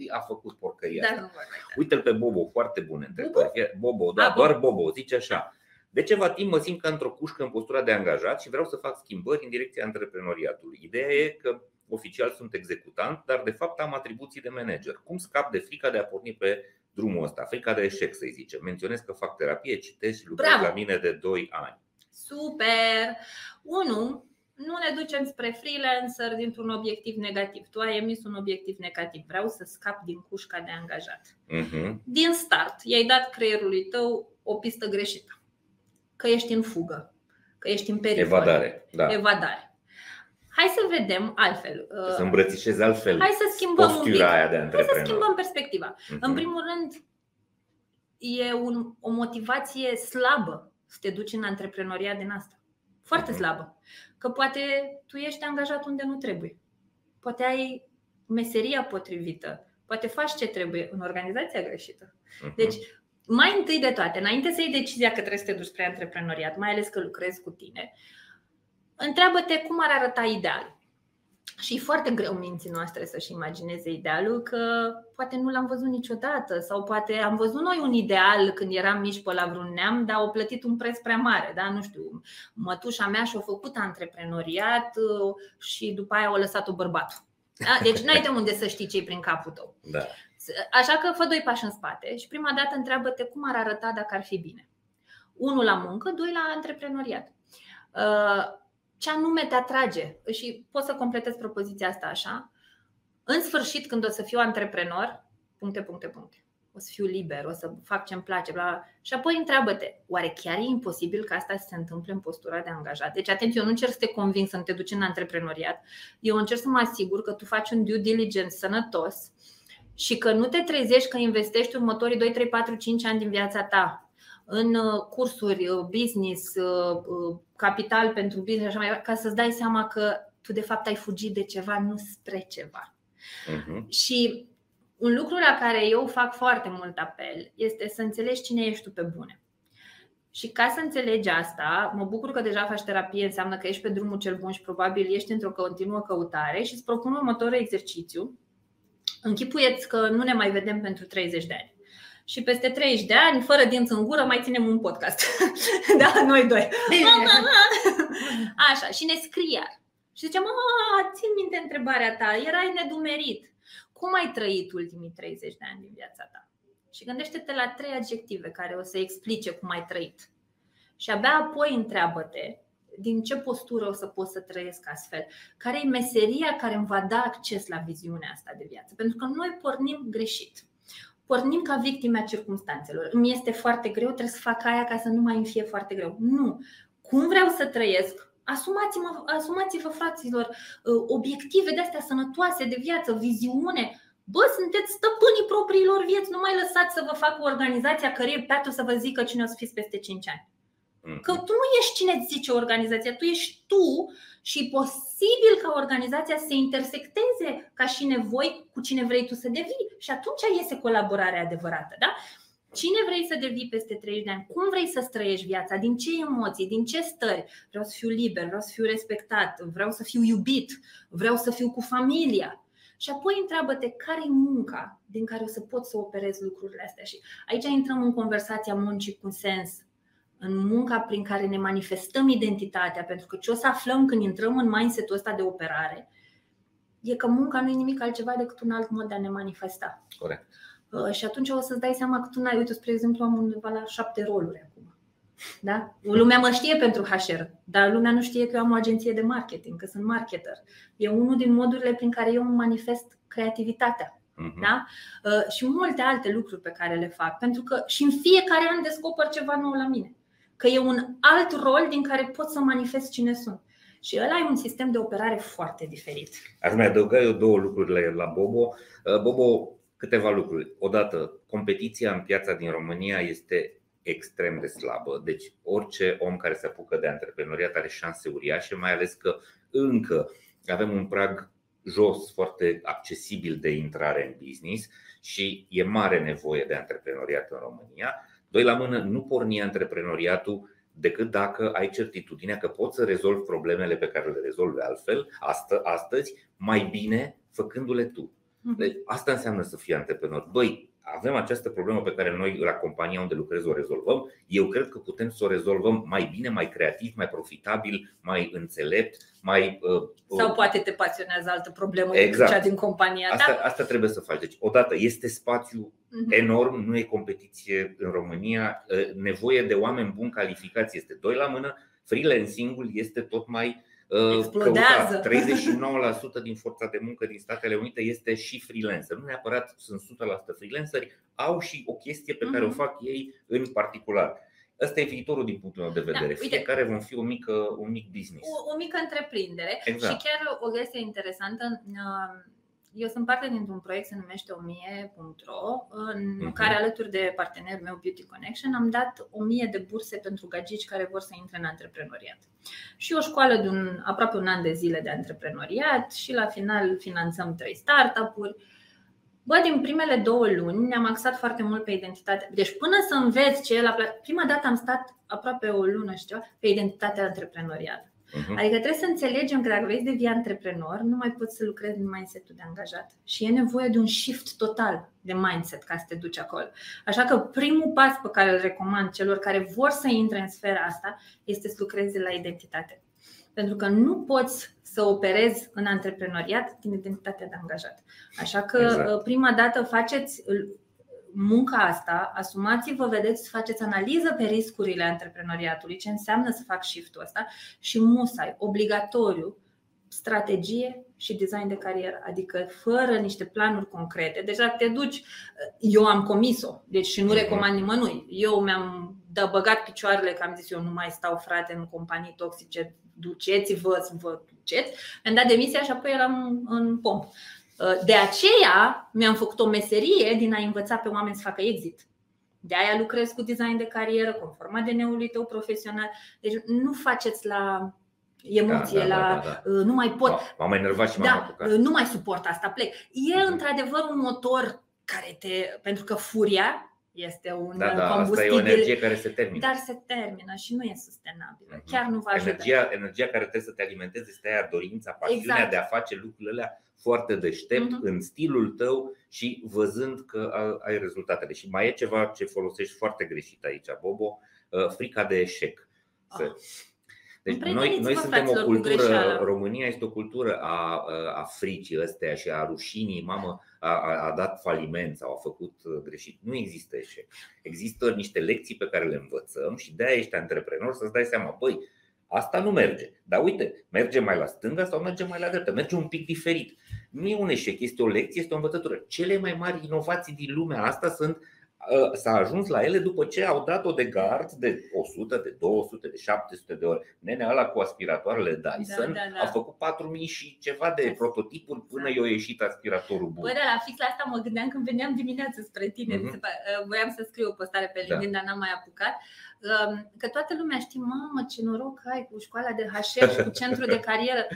a făcut porcăria asta? Uite-l pe Bobo, foarte bun întrebări. Bobo, da, doar Bobo, zice așa: de ceva timp mă simt ca într-o cușcă în postura de angajat și vreau să fac schimbări în direcția antreprenoriatului. Ideea e că oficial sunt executant, dar de fapt am atribuții de manager. Cum scap de frica de a porni pe drumul ăsta? Frica de eșec, să-i zicem. Menționez că fac terapie, citesc și lucrez la mine de 2 ani. Super! 1. Nu ne ducem spre freelancer dintr-un obiectiv negativ. Tu ai emis un obiectiv negativ: vreau să scap din cușca de angajat. Din start i-ai dat creierului tău o pistă greșită. Că ești în fugă, că ești în pericol. Evadare. Hai să vedem altfel. Să îmbrățișezi altfel. Hai să schimbăm un pic. Hai să schimbăm perspectiva. În primul rând, e o motivație slabă să te duci în antreprenoria din asta. Foarte slabă. Că poate tu ești angajat unde nu trebuie. Poate ai meseria potrivită. Poate faci ce trebuie în organizația greșită. Deci, mai întâi de toate, înainte să iei decizia că trebuie să te duci spre antreprenoriat, mai ales că lucrezi cu tine, întreabă-te cum ar arăta idealul. Și e foarte greu minții noastre să-și imagineze idealul, că poate nu l-am văzut niciodată. Sau poate am văzut noi un ideal când eram mici pe la vreun neam, dar au plătit un preț prea mare, da? Nu știu, mătușa mea și-a făcut antreprenoriat și după aia a lăsat-o bărbatul, da? Deci n-ai de unde să știi ce-i prin capul tău, da. Așa că fă doi pași în spate și prima dată întreabă-te cum ar arăta dacă ar fi bine. Unul la muncă, doi la antreprenoriat. Ce anume te atrage? Și pot să completez propoziția asta așa. În sfârșit, când o să fiu antreprenor, ... o să fiu liber, o să fac ce-mi place, bla, bla. Și apoi întreabă-te, oare chiar e imposibil ca asta să se întâmple în postura de angajat? Deci atenție, eu nu încerc să te conving să te duci în antreprenoriat. Eu încerc să mă asigur că tu faci un due diligence sănătos și că nu te trezești că investești următorii 2, 3, 4, 5 ani din viața ta în cursuri, business, capital pentru business, așa mai, ca să-ți dai seama că tu de fapt ai fugit de ceva, nu spre ceva. Și un lucru la care eu fac foarte mult apel este să înțelegi cine ești tu pe bune. Și ca să înțelegi asta, mă bucur că deja faci terapie, înseamnă că ești pe drumul cel bun și probabil ești într-o continuă căutare. Și îți propun următorul exercițiu. Închipuieți că nu ne mai vedem pentru 30 de ani. Și peste 30 de ani, fără dinți în gură, mai ținem un podcast. Da, noi doi. Așa, și ne scrie. Și zicem, țin minte întrebarea ta, erai nedumerit. Cum ai trăit ultimii 30 de ani din viața ta? Și gândește-te la 3 adjective care o să explice cum ai trăit. Și abia apoi întreabă-te din ce postură o să poți să trăiesc astfel. Care e meseria care îmi va da acces la viziunea asta de viață? Pentru că noi pornim greșit. Pornim ca victime a circumstanțelor. Îmi este foarte greu, trebuie să fac aia ca să nu mai îmi fie foarte greu. Nu. Cum vreau să trăiesc? Asumați-vă, fraților, obiective de-astea sănătoase de viață, viziune. Bă, sunteți stăpânii propriilor vieți. Nu mai lăsați să vă facă organizația career path-ul să vă zică cine o să fiți peste 5 ani. Că tu nu ești cine îți zice organizația, tu ești tu și e posibil ca organizația să se intersecteze ca și nevoi cu cine vrei tu să devii. Și atunci iese colaborarea adevărată, da? Cine vrei să devii peste 30 de ani? Cum vrei să trăiești viața? Din ce emoții? Din ce stări? Vreau să fiu liber, vreau să fiu respectat, vreau să fiu iubit, vreau să fiu cu familia. Și apoi întreabă-te care e munca din care o să pot să operez lucrurile astea. Și aici intrăm în conversația muncii cu sens, în munca prin care ne manifestăm identitatea, pentru că ce o să aflăm când intrăm în mindset-ul ăsta de operare e că munca nu e nimic altceva decât un alt mod de a ne manifesta. Corect. Și atunci o să-ți dai seama că tu n-ai, uite, spre exemplu, am undeva la 7 roluri acum, da? Lumea mă știe pentru HR, dar lumea nu știe că eu am o agenție de marketing, că sunt marketer. E unul din modurile prin care eu îmi manifest creativitatea. Da? Și multe alte lucruri pe care le fac, pentru că și în fiecare an descoper ceva nou la mine. Că e un alt rol din care pot să manifest cine sunt. Și ăla e un sistem de operare foarte diferit. Aș mai adăuga eu două lucruri la Bobo. Bobo, câteva lucruri. Odată, competiția în piața din România este extrem de slabă. Deci orice om care se apucă de antreprenoriat are șanse uriașe, mai ales că încă avem un prag jos foarte accesibil de intrare în business și e mare nevoie de antreprenoriat în România. Doi la mână, nu porni antreprenoriatul decât dacă ai certitudinea că poți să rezolvi problemele pe care le rezolvi altfel, astăzi, mai bine făcându-le tu. Deci, asta înseamnă să fii antreprenor. Băi, avem această problemă pe care noi la compania unde lucrez o rezolvăm. Eu cred că putem să o rezolvăm mai bine, mai creativ, mai profitabil, mai înțelept, mai... Sau poate te pasionează altă problemă exact. Decât cea din compania ta. Asta trebuie să faci. Deci, odată, este spațiu enorm, nu e competiție în România. Nevoie de oameni buni calificați este doi la mână. Freelancing-ul este tot mai... Explodează. Căutat. 39% din forța de muncă din Statele Unite este și freelancer. Nu neapărat sunt 100% freelanceri, au și o chestie pe care o fac ei în particular. Asta e viitorul din punctul meu de vedere. Da, uite, fiecare vom fi un mic business. O mică întreprindere. Exact. Și chiar o chestie interesantă Eu sunt parte dintr-un proiect, se numește 1000.ro, în care alături de partenerul meu Beauty Connection am dat 1000 de burse pentru gagici care vor să intre în antreprenoriat. Și o școală de aproape un an de zile de antreprenoriat și la final finanțăm 3 startup-uri. Bă, din primele 2 luni ne-am axat foarte mult pe identitate. Deci până să înveți ce e la prima dată am stat aproape o lună și ceva pe identitatea antreprenorială. Adică trebuie să înțelegem că dacă vrei să devii antreprenor, nu mai poți să lucrezi în mindset-ul de angajat. Și e nevoie de un shift total de mindset ca să te duci acolo. Așa că primul pas pe care îl recomand celor care vor să intre în sfera asta este să lucrezi la identitate. Pentru că nu poți să operezi în antreprenoriat din identitatea de angajat. Așa că exact. Prima dată faceți munca asta, asumați-vă, vedeți, faceți analiză pe riscurile antreprenoriatului, ce înseamnă să fac shift-ul ăsta și musai, obligatoriu, strategie și design de carieră, adică fără niște planuri concrete. Deci dacă te duci, eu am comis-o, deci și nu recomand nimănui. Eu mi-am băgat picioarele că am zis eu nu mai stau, frate, în companii toxice, duceți-vă, vă duceți. Mi-am dat demisia și apoi eram în pomp. De aceea mi-am făcut o meserie din a învăța pe oameni să facă exit. De aia lucrez cu design de carieră, conform ADN-ului tău profesional. Deci nu faceți la emoție, nu mai pot. M-am enervat și nu mai suport asta, plec. E într-adevăr un motor care pentru că furia este un combustibil, asta e o energie care se termină. Dar se termină și nu e sustenabilă. Chiar nu va ajuta. Energia care trebuie să te alimentezi este aia, dorința, pasiunea de a face lucrurile alea foarte deștept, în stilul tău și văzând că ai rezultatele. Și mai e ceva ce folosești foarte greșit aici, Bobo, frica de eșec. Deci noi suntem o cultură, România este o cultură a fricii ăsteia și a rușinii. Mamă, a dat faliment sau a făcut greșit. Nu există eșec. Există niște lecții pe care le învățăm și de-aia ești antreprenor să-ți dai seama, băi, asta nu merge, dar uite, merge mai la stânga sau merge mai la dreapta, merge un pic diferit. Nu e un eșec, este o lecție, este o învățătură. Cele mai mari inovații din lumea asta s-a ajuns la ele după ce au dat-o de gard de 100, de 200, de 700 de ori. Nenea ăla cu aspiratoarele Dyson a făcut 4000 și ceva de prototipuri până i-a ieșit aspiratorul bun. Bă, la fix la asta mă gândeam când veneam dimineața spre tine. Voiam să scriu o postare pe LinkedIn, dar n-am mai apucat. Că toată lumea știe, mamă, ce noroc ai cu școala de HR și cu centru de carieră.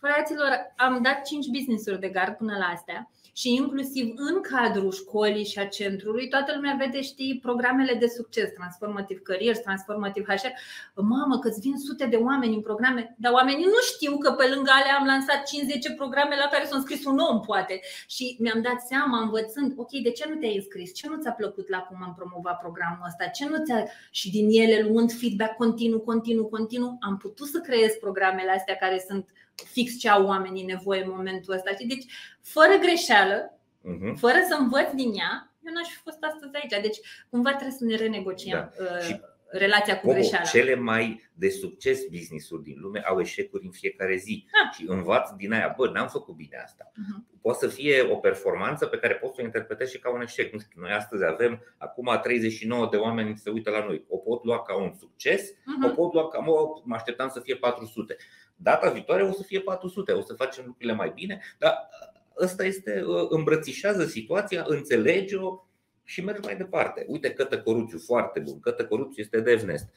Fraților, am dat 5 business-uri de gard până la astea și inclusiv în cadrul școlii și a centrului toată lumea vede, știi, programele de succes, Transformative Careers, Transformative HR. Mamă, că-ți vin sute de oameni în programe, dar oamenii nu știu că pe lângă alea am lansat 50 programe la care s-a înscris un om, poate. Și mi-am dat seama învățând, ok, de ce nu te-ai înscris? Ce nu ți-a plăcut la cum am promovat programul ăsta? Ce nu ți-a... Și din ele, luând feedback continuu, am putut să creez programele astea care sunt fix ce au oamenii nevoie în momentul ăsta. Deci, fără greșeală, fără să învăț din ea, eu n-aș fi fost astăzi aici. Deci, cumva trebuie să ne renegociem relația cu greșeala. Cele mai de succes business-uri din lume au eșecuri în fiecare zi. Și învaț din aia, bă, n-am făcut bine asta. Poate să fie o performanță pe care poți să o interpretezi și ca un eșec. Nu știu, noi astăzi avem acum 39 de oameni se uită la noi. O pot lua ca un succes, o pot lua ca mă așteptam să fie 400. Data viitoare o să fie 400, o să facem lucrurile mai bine, dar ăsta este, îmbrățișează situația, înțelege-o și mergi mai departe. Uite, Cătă Coruțiu, foarte bun, Cătă Coruțiu este DevNest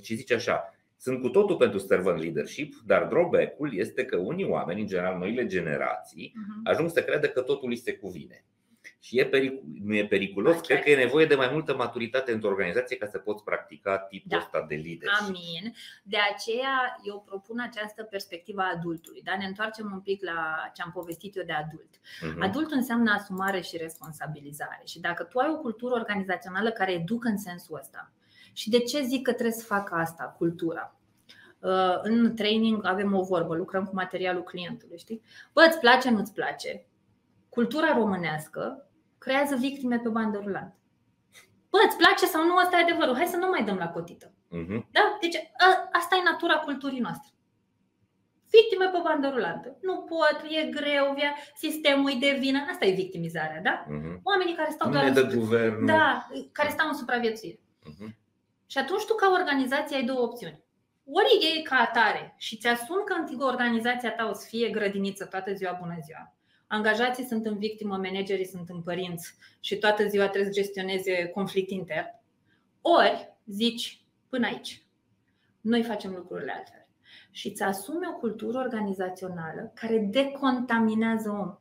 și zice așa: sunt cu totul pentru servant leadership, dar drawback-ul este că unii oameni, în general noile generații, ajung să creadă că totul li se cuvine. Și nu e periculos, cred că e nevoie de mai multă maturitate într-o organizație ca să poți practica tipul ăsta de leadership. Amin. De aceea eu propun această perspectivă a adultului, dar ne întoarcem un pic la ce am povestit eu de adult. Adult înseamnă asumare și responsabilizare. Și dacă tu ai o cultură organizațională care educă în sensul ăsta, și de ce zic că trebuie să facă asta, cultura? În training avem o vorbă, lucrăm cu materialul clientului, știi? Bă, îți place, nu-ți place? Cultura românească creează victime pe bandă rulantă. Bă, îți place sau nu, asta e adevărul. Hai să nu mai dăm la cotită. Da? Deci asta e natura culturii noastre. Victime pe bandă rulantă. Nu pot, e greu, sistemul e de vină. Asta e victimizarea, da? Oamenii care stau doar în... care stau în supraviețuire. Și atunci tu ca organizație ai două opțiuni. Ori iei ca atare și ți-asumi că organizația ta o să fie grădiniță toată ziua, bună ziua. angajații sunt în victimă, managerii sunt în părinți și toată ziua trebuie să gestioneze conflict intern. Ori zici până aici, noi facem lucrurile altfel. Și îți asumi o cultură organizațională care decontaminează omul.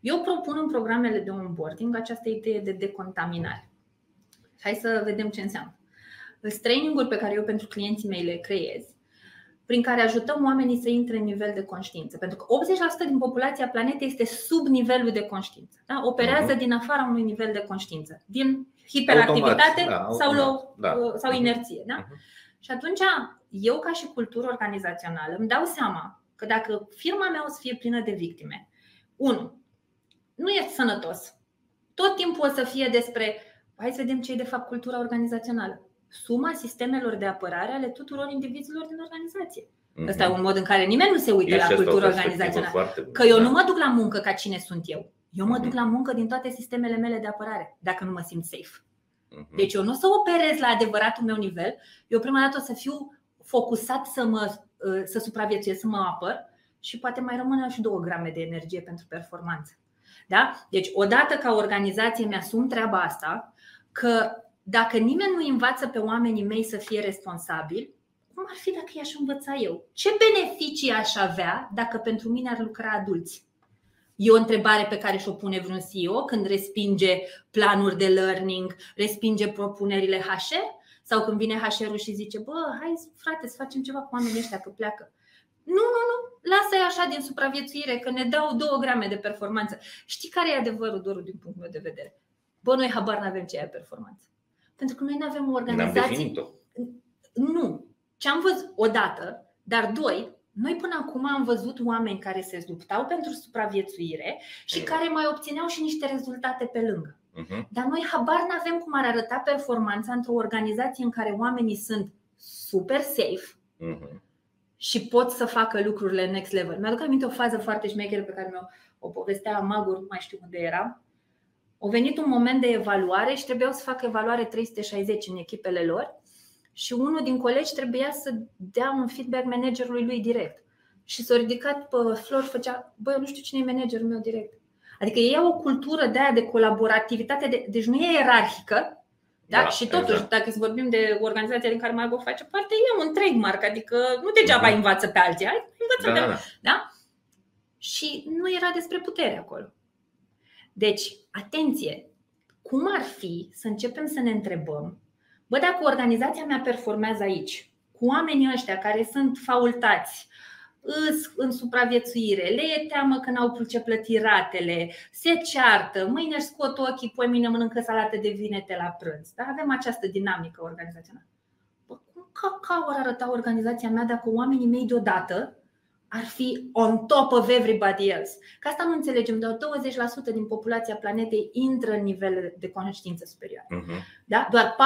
Eu propun în programele de onboarding această idee de decontaminare. Hai să vedem ce înseamnă. Sunt training-uri pe care eu pentru clienții mei le creez, prin care ajutăm oamenii să intre în nivel de conștiință. Pentru că 80% din populația planetei este sub nivelul de conștiință. Da? Operează din afara unui nivel de conștiință, din hiperactivitate sau inerție. Da? Și atunci eu, ca și cultură organizațională, îmi dau seama că dacă firma mea o să fie plină de victime, 1. Nu este sănătos. Tot timpul o să fie despre, hai să vedem ce e de fapt cultura organizațională. Suma sistemelor de apărare ale tuturor indivizilor din organizație. Ăsta e un mod în care nimeni nu se uită la cultura organizațională. Că eu nu mă duc la muncă ca cine sunt eu. Eu mă duc la muncă din toate sistemele mele de apărare, dacă nu mă simt safe. Deci eu nu o să operez la adevăratul meu nivel. Eu prima dată o să fiu focusat să supraviețuiesc, să mă apăr. Și poate mai rămână și 2 grame de energie pentru performanță. Da? Deci odată ca organizație mi-asum treaba asta, că dacă nimeni nu învață pe oamenii mei să fie responsabili, cum ar fi dacă i-aș învăța eu? Ce beneficii aș avea dacă pentru mine ar lucra adulți? E o întrebare pe care și-o pune vreun CEO când respinge planuri de learning, respinge propunerile HR? Sau când vine HR-ul și zice, bă, hai frate să facem ceva cu oamenii ăștia că pleacă. Nu, lasă-i așa din supraviețuire, că ne dau 2 grame de performanță. Știi care e adevărul, Doru, din punctul meu de vedere? Bă, noi habar n-avem ce e performanță. Pentru că noi nu avem o organizație. Nu. Ce am văzut odată, dar 2, noi până acum am văzut oameni care se luptau pentru supraviețuire și care mai obțineau și niște rezultate pe lângă. Dar noi habar n-avem cum ar arăta performanța într-o organizație în care oamenii sunt super safe și pot să facă lucrurile next level. Mi-aduc aminte o fază foarte șmecheră pe care mi-o povestea Magor, nu mai știu unde era. A venit un moment de evaluare și trebuiau să facă evaluare 360 în echipele lor și unul din colegi trebuia să dea un feedback managerului lui direct. Și s-a ridicat pe Flor, făcea, băi, eu nu știu cine e managerul meu direct. Adică ei au o cultură de aia de colaborativitate, deci nu e ierarhică. Da? Și totuși, exact. Dacă să vorbim de organizația din care Margot face parte, e un trademark, adică nu degeaba învață pe alții, învață pe alții. Da? Și nu era despre putere acolo. Deci, atenție, cum ar fi să începem să ne întrebăm, bă, dacă organizația mea performează aici, cu oamenii ăștia care sunt facultați, în supraviețuire, le e teamă că n-au ce plăti ratele, se ceartă, mâine își scot ochii, poi mâine mănâncă salată de vinete la prânz. Da? Avem această dinamică organizațională. Bă, cum ca ar arăta organizația mea dacă oamenii mei deodată ar fi on top of everybody else? Că asta nu înțelegem, doar 20% din populația planetei intră în nivel de conștiință superioară. Da? Doar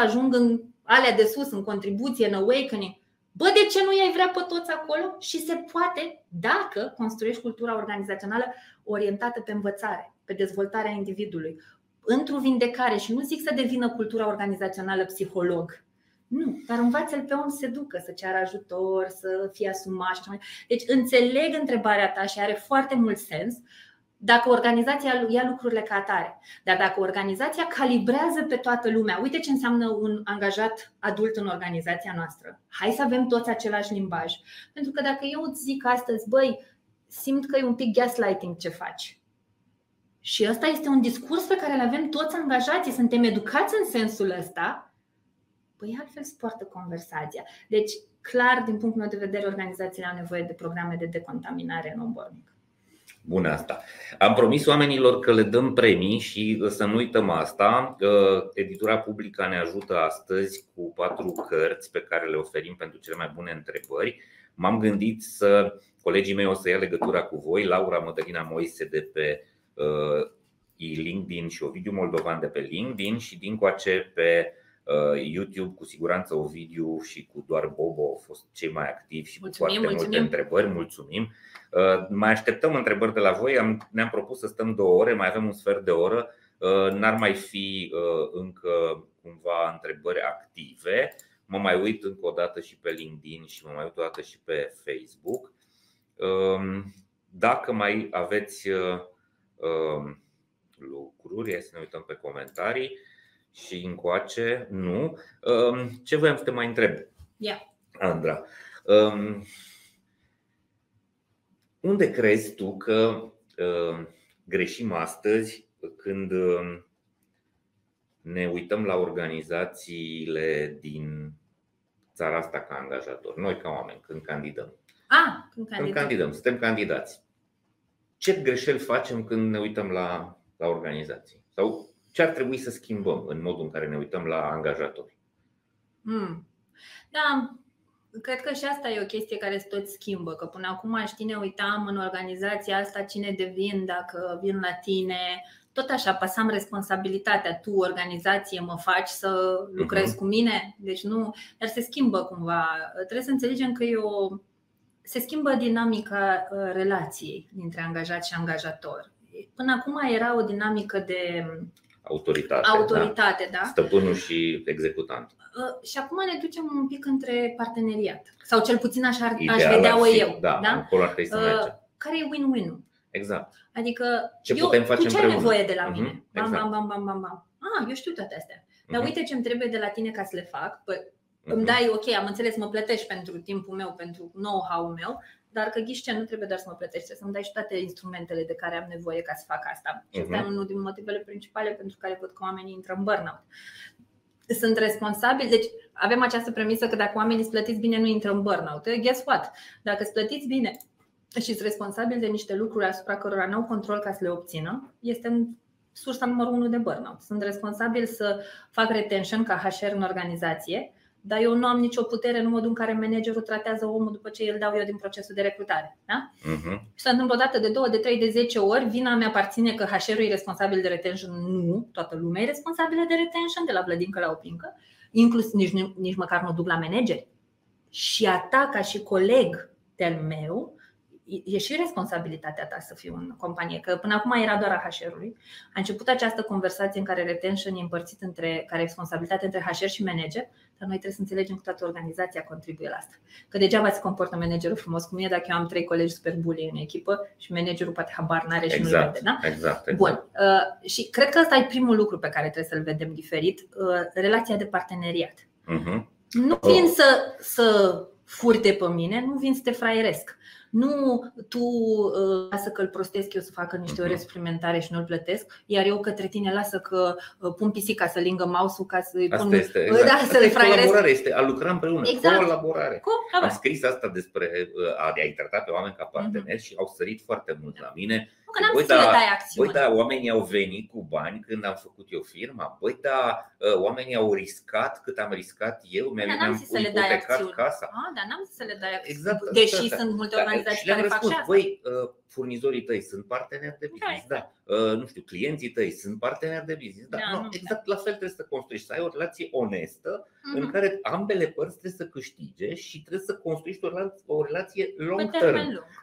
4% ajung în alea de sus, în contribuție, în awakening. Bă, de ce nu i-ai vrea pe toți acolo? Și se poate dacă construiești cultura organizațională orientată pe învățare, pe dezvoltarea individului, într-o vindecare. Și nu zic să devină cultura organizațională psiholog. Nu, dar învață-l pe om să se ducă, să ceară ajutor, să fie asumat. Deci înțeleg întrebarea ta și are foarte mult sens dacă organizația ia lucrurile ca atare. Dar dacă organizația calibrează pe toată lumea, uite ce înseamnă un angajat adult în organizația noastră. Hai să avem toți același limbaj. Pentru că dacă eu îți zic astăzi, băi, simt că e un pic gaslighting ce faci. Și ăsta este un discurs pe care îl avem toți angajații, suntem educați în sensul ăsta. Păi altfel se poartă conversația. Deci, clar, din punctul meu de vedere, organizațiile au nevoie de programe de decontaminare în onboarding. Bună asta. Am promis oamenilor că le dăm premii și să nu uităm asta. Editura Publică ne ajută astăzi cu 4 cărți pe care le oferim pentru cele mai bune întrebări. M-am gândit să, colegii mei o să ia legătura cu voi, Laura Mădălina Moise de pe LinkedIn și Ovidiu Moldovan de pe LinkedIn și dincoace pe YouTube, cu siguranță Ovidiu și cu doar Bobo au fost cei mai activi și cu foarte multe întrebări. Mulțumim. Mai așteptăm întrebări de la voi. Ne-am propus să stăm 2 ore, mai avem un sfert de oră. N-ar mai fi încă cumva întrebări active. Mă mai uit încă o dată și pe LinkedIn și mă mai uit o dată și pe Facebook. Dacă mai aveți lucruri, hai să ne uităm pe comentarii și încoace, nu. Ce voiam să te mai întreb, Andra? Unde crezi tu că greșim astăzi când ne uităm la organizațiile din țara asta ca angajator, noi ca oameni, când candidăm? Când candidăm, suntem candidați. Ce greșeli facem când ne uităm la organizații? Sau ce ar trebui să schimbăm în modul în care ne uităm la angajatori? Da, cred că și asta e o chestie care se tot schimbă. Că până acum, știi, ne uitam în organizația asta cine devin dacă vin la tine. Tot așa, pasam responsabilitatea, tu, organizație, mă faci să lucrezi cu mine. Deci nu, dar se schimbă cumva. Trebuie să înțelegem că se schimbă dinamica relației dintre angajat și angajator. Până acum era o dinamică de autoritate, da? Stăpânul și executant. Și acum ne ducem un pic între parteneriat. Sau cel puțin așa aș vedea-o eu. Da? Care e win-win-ul? Exact. Adică tu ce ai nevoie de la mine? Bam, bam, bam. Eu știu toate astea. Dar uite ce îmi trebuie de la tine ca să le fac. Îmi dai, ok, am înțeles, mă plătești pentru timpul meu, pentru know-how-ul meu, dar că ghiși ce, nu trebuie doar să mă plătești, să-mi dai și toate instrumentele de care am nevoie ca să fac asta. Și asta e unul din motivele principale pentru care văd că oamenii intră în burnout. Sunt responsabili, deci avem această premisă că dacă oamenii îți plătiți bine, nu intră în burnout. Guess what? Dacă îți plătiți bine și îți responsabili de niște lucruri asupra cărora n-au control ca să le obțină, este sursa numărul 1 de burnout. Sunt responsabil să fac retention ca HR în organizație, dar eu nu am nicio putere în modul în care managerul tratează omul după ce îl dau eu din procesul de recrutare. Da? Se întâmplă o dată, de 2, de 3, de 10 ori, vina mea aparține că HR-ul e responsabil de retention. Nu, toată lumea e responsabilă de retention, de la blădincă la opincă, inclusiv nici măcar nu duc la manageri. Și a ta ca și coleg de-al meu e și responsabilitatea ta să fii în companie. Că până acum era doar a HR-ului. A început această conversație în care retention e împărțit ca responsabilitate între HR și manager. Dar noi trebuie să înțelegem că toată organizația contribuie la asta. Că degeaba se comportă managerul frumos cu mine dacă eu am 3 colegi super bully în echipă și managerul poate habar n-are și nu-l vede, da? Exact. Bun. Și cred că ăsta e primul lucru pe care trebuie să-l vedem diferit. Relația de parteneriat. Nu vin să furi de pe mine, nu vin să te fraieresc. Nu tu lasă că îl prostesc eu să facă niște ore suplimentare și nu-l plătesc, iar eu către tine lasă că pun pisica să lingă mouse-ul ca să-i pun... Asta este, exact. Asta e colaborare, este a lucra împreună, exact. Colaborare. Am scris asta despre a-i trata pe oameni ca parteneri și au sărit foarte mult la mine. Băi, da, oamenii au venit cu bani când am făcut eu firma. Băi, da, oamenii au riscat cât am riscat eu. Mi-am ipotecat casa. Dar n-am zis să le dai acțiuni, exact, deși sunt multe organizații care fac asta. Băi, furnizorii tăi sunt parteneri de business, nu știu, clienții tăi sunt parteneri de business, exact la fel trebuie să construiești, să ai o relație onestă în care ambele părți trebuie să câștige și trebuie să construiești o relație long term.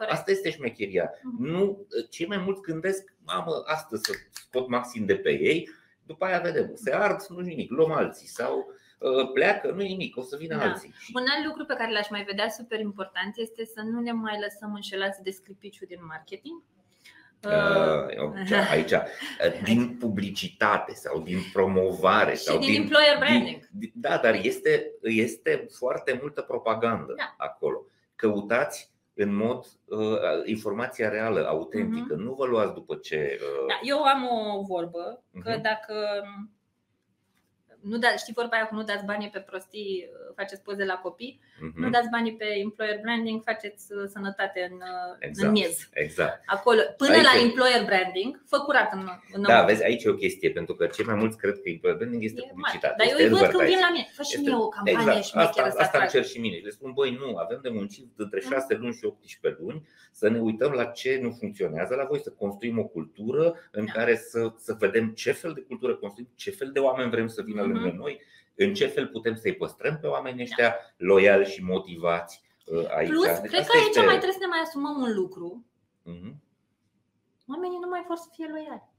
Asta este șmecheria. Nu, cei mai mulți gândesc, mamă, astăzi să scot maxim de pe ei, după aia vedem, se ard, nu-i nimic, luăm alții sau... pleacă, nu e nimic, o să vină alții. Un alt lucru pe care l-aș mai vedea super important este să nu ne mai lăsăm înșelați de scripiciu din marketing. Aici, din publicitate sau din promovare sau din employer branding. Da, dar este foarte multă propagandă acolo. Căutați în mod informația reală, autentică. Nu vă luați după ce... eu am o vorbă că dacă... știi vorba aia cu nu dați banii pe prostii, faceți poze la copii. Nu dați banii pe employer branding, faceți sănătate în miez. Exact. Acolo, la employer branding, fă curat în vezi, aici e o chestie, pentru că cei mai mulți cred că employer branding este publicitate. Dar eu îi văd când vin la mine, fă și mie o campanie și mie chiar asta îmi cer și mine. Le spun, băi, nu, avem de muncit între 6 luni și 18 luni să ne uităm la ce nu funcționează la voi, să construim o cultură în care să vedem ce fel de cultură construim, ce fel de oameni vrem să vină noi, în ce fel putem să-i păstrăm pe oamenii ăștia loiali și motivați aici. Plus, deci cred că aici mai trebuie să ne mai asumăm un lucru. Oamenii nu mai vor să fie loiali.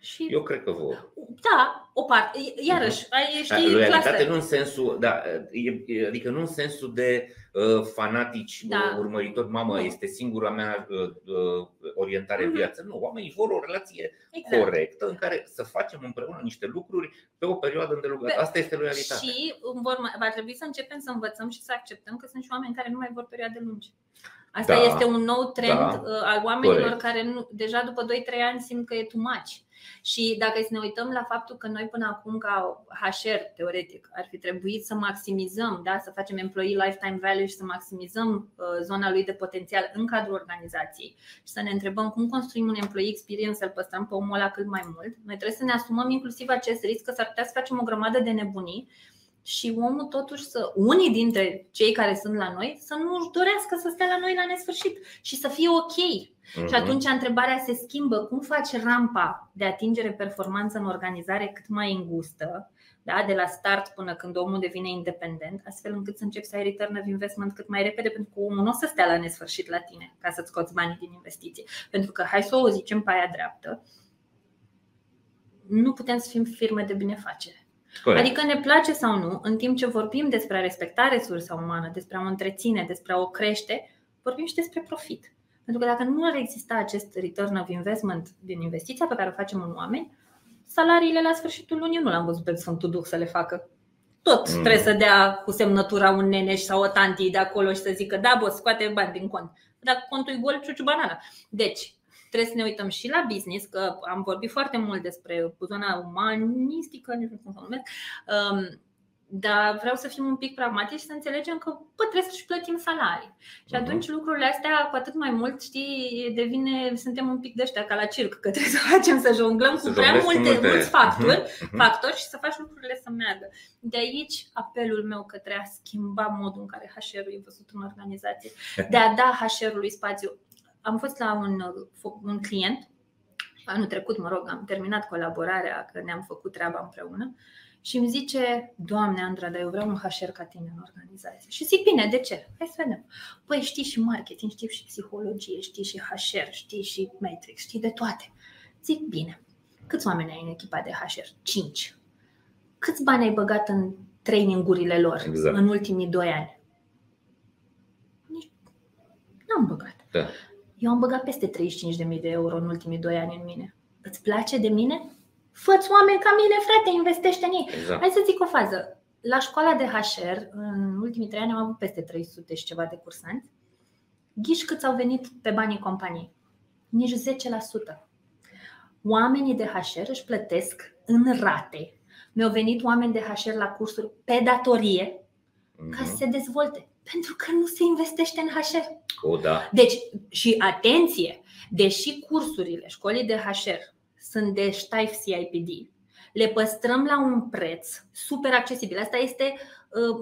Și eu cred că vor. Da, o parte. Iarăși, știi, loialitate nu în sensul, adică nu în sensul de fanatici, da, urmăritori, mamă, este singura mea orientare în viață. Nu, oamenii vor o relație corectă în care să facem împreună niște lucruri pe o perioadă îndelungată. Asta este loialitate. Și va trebui să începem să învățăm și să acceptăm că sunt și oameni care nu mai vor perioade lungi. Asta este un nou trend al oamenilor care nu, deja după 2-3 ani simt că e too much. Și dacă să ne uităm la faptul că noi până acum ca HR, teoretic, ar fi trebuit să maximizăm, da, să facem employee lifetime value și să maximizăm zona lui de potențial în cadrul organizației și să ne întrebăm cum construim un employee experience, să-l păstrăm pe omul ăla cât mai mult. Noi trebuie să ne asumăm inclusiv acest risc că s-ar putea să facem o grămadă de nebunii și omul totuși, unii dintre cei care sunt la noi, să nu își dorească să stea la noi la nesfârșit și să fie ok. Și atunci întrebarea se schimbă: cum faci rampa de atingere performanță în organizare cât mai îngustă, da, de la start până când omul devine independent, astfel încât să începi să ai return of investment cât mai repede, pentru că omul nu o să stea la nesfârșit la tine ca să-ți scoți banii din investiție. Pentru că, hai să o zicem pe aia dreaptă, nu putem să fim firme de binefacere. Corect. Adică ne place sau nu, în timp ce vorbim despre a respecta resursa umană, despre a o întreține, despre a o crește, vorbim și despre profit. Pentru că dacă nu ar exista acest return of investment din investiția pe care o facem în oameni, salariile la sfârșitul lunii, nu l-am văzut pe Sfântul Duh să le facă. Tot trebuie să dea cu semnătura un neneș sau o tanti de acolo și să zică: da, boss, scoate bani din cont. Dacă contul e gol, ciuciu banana. Deci trebuie să ne uităm și la business, că am vorbit foarte mult despre zona umanistică, nici nu știu cum să o numesc, dar vreau să fim un pic pragmatici și să înțelegem că trebuie să-și plătim salarii. Și atunci lucrurile astea, cu atât mai mult, știi, suntem un pic de ăștia ca la circ, că trebuie să facem, să jonglăm cu prea mulți factori și să faci lucrurile să meargă. De aici apelul meu către a schimba modul în care HR-ul e văzut în organizație, de a da HR-ului spațiu. Am fost la un client anul trecut, am terminat colaborarea, că ne-am făcut treaba împreună, și îmi zice: Doamne, Andra, dar eu vreau un HR ca tine în organizație. Și zic: bine, de ce? Hai să vedem. Păi știi și marketing, știi și psihologie, știi și HR, știi și matrix, știi de toate. Zic: bine, câți oameni ai în echipa de HR? 5. Câți bani ai băgat în trainingurile lor în ultimii 2 ani? N-am băgat. Da. Eu am băgat peste 35.000 de euro în ultimii 2 ani în mine. Îți place de mine? Fă-ți oameni ca mine, frate, investește în ei. Exact. Hai să zic o fază. La școala de HR, în ultimii 3 ani am avut peste 300 și ceva de cursanți. Ghiși câți au venit pe banii companiei? Nici 10%. Oamenii de HR își plătesc în rate. Mi-au venit oameni de HR la cursuri pe datorie ca să se dezvolte. Pentru că nu se investește în HR. Deci, și atenție, deși cursurile școlii de HR sunt de ștaif CIPD, le păstrăm la un preț super accesibil. Asta este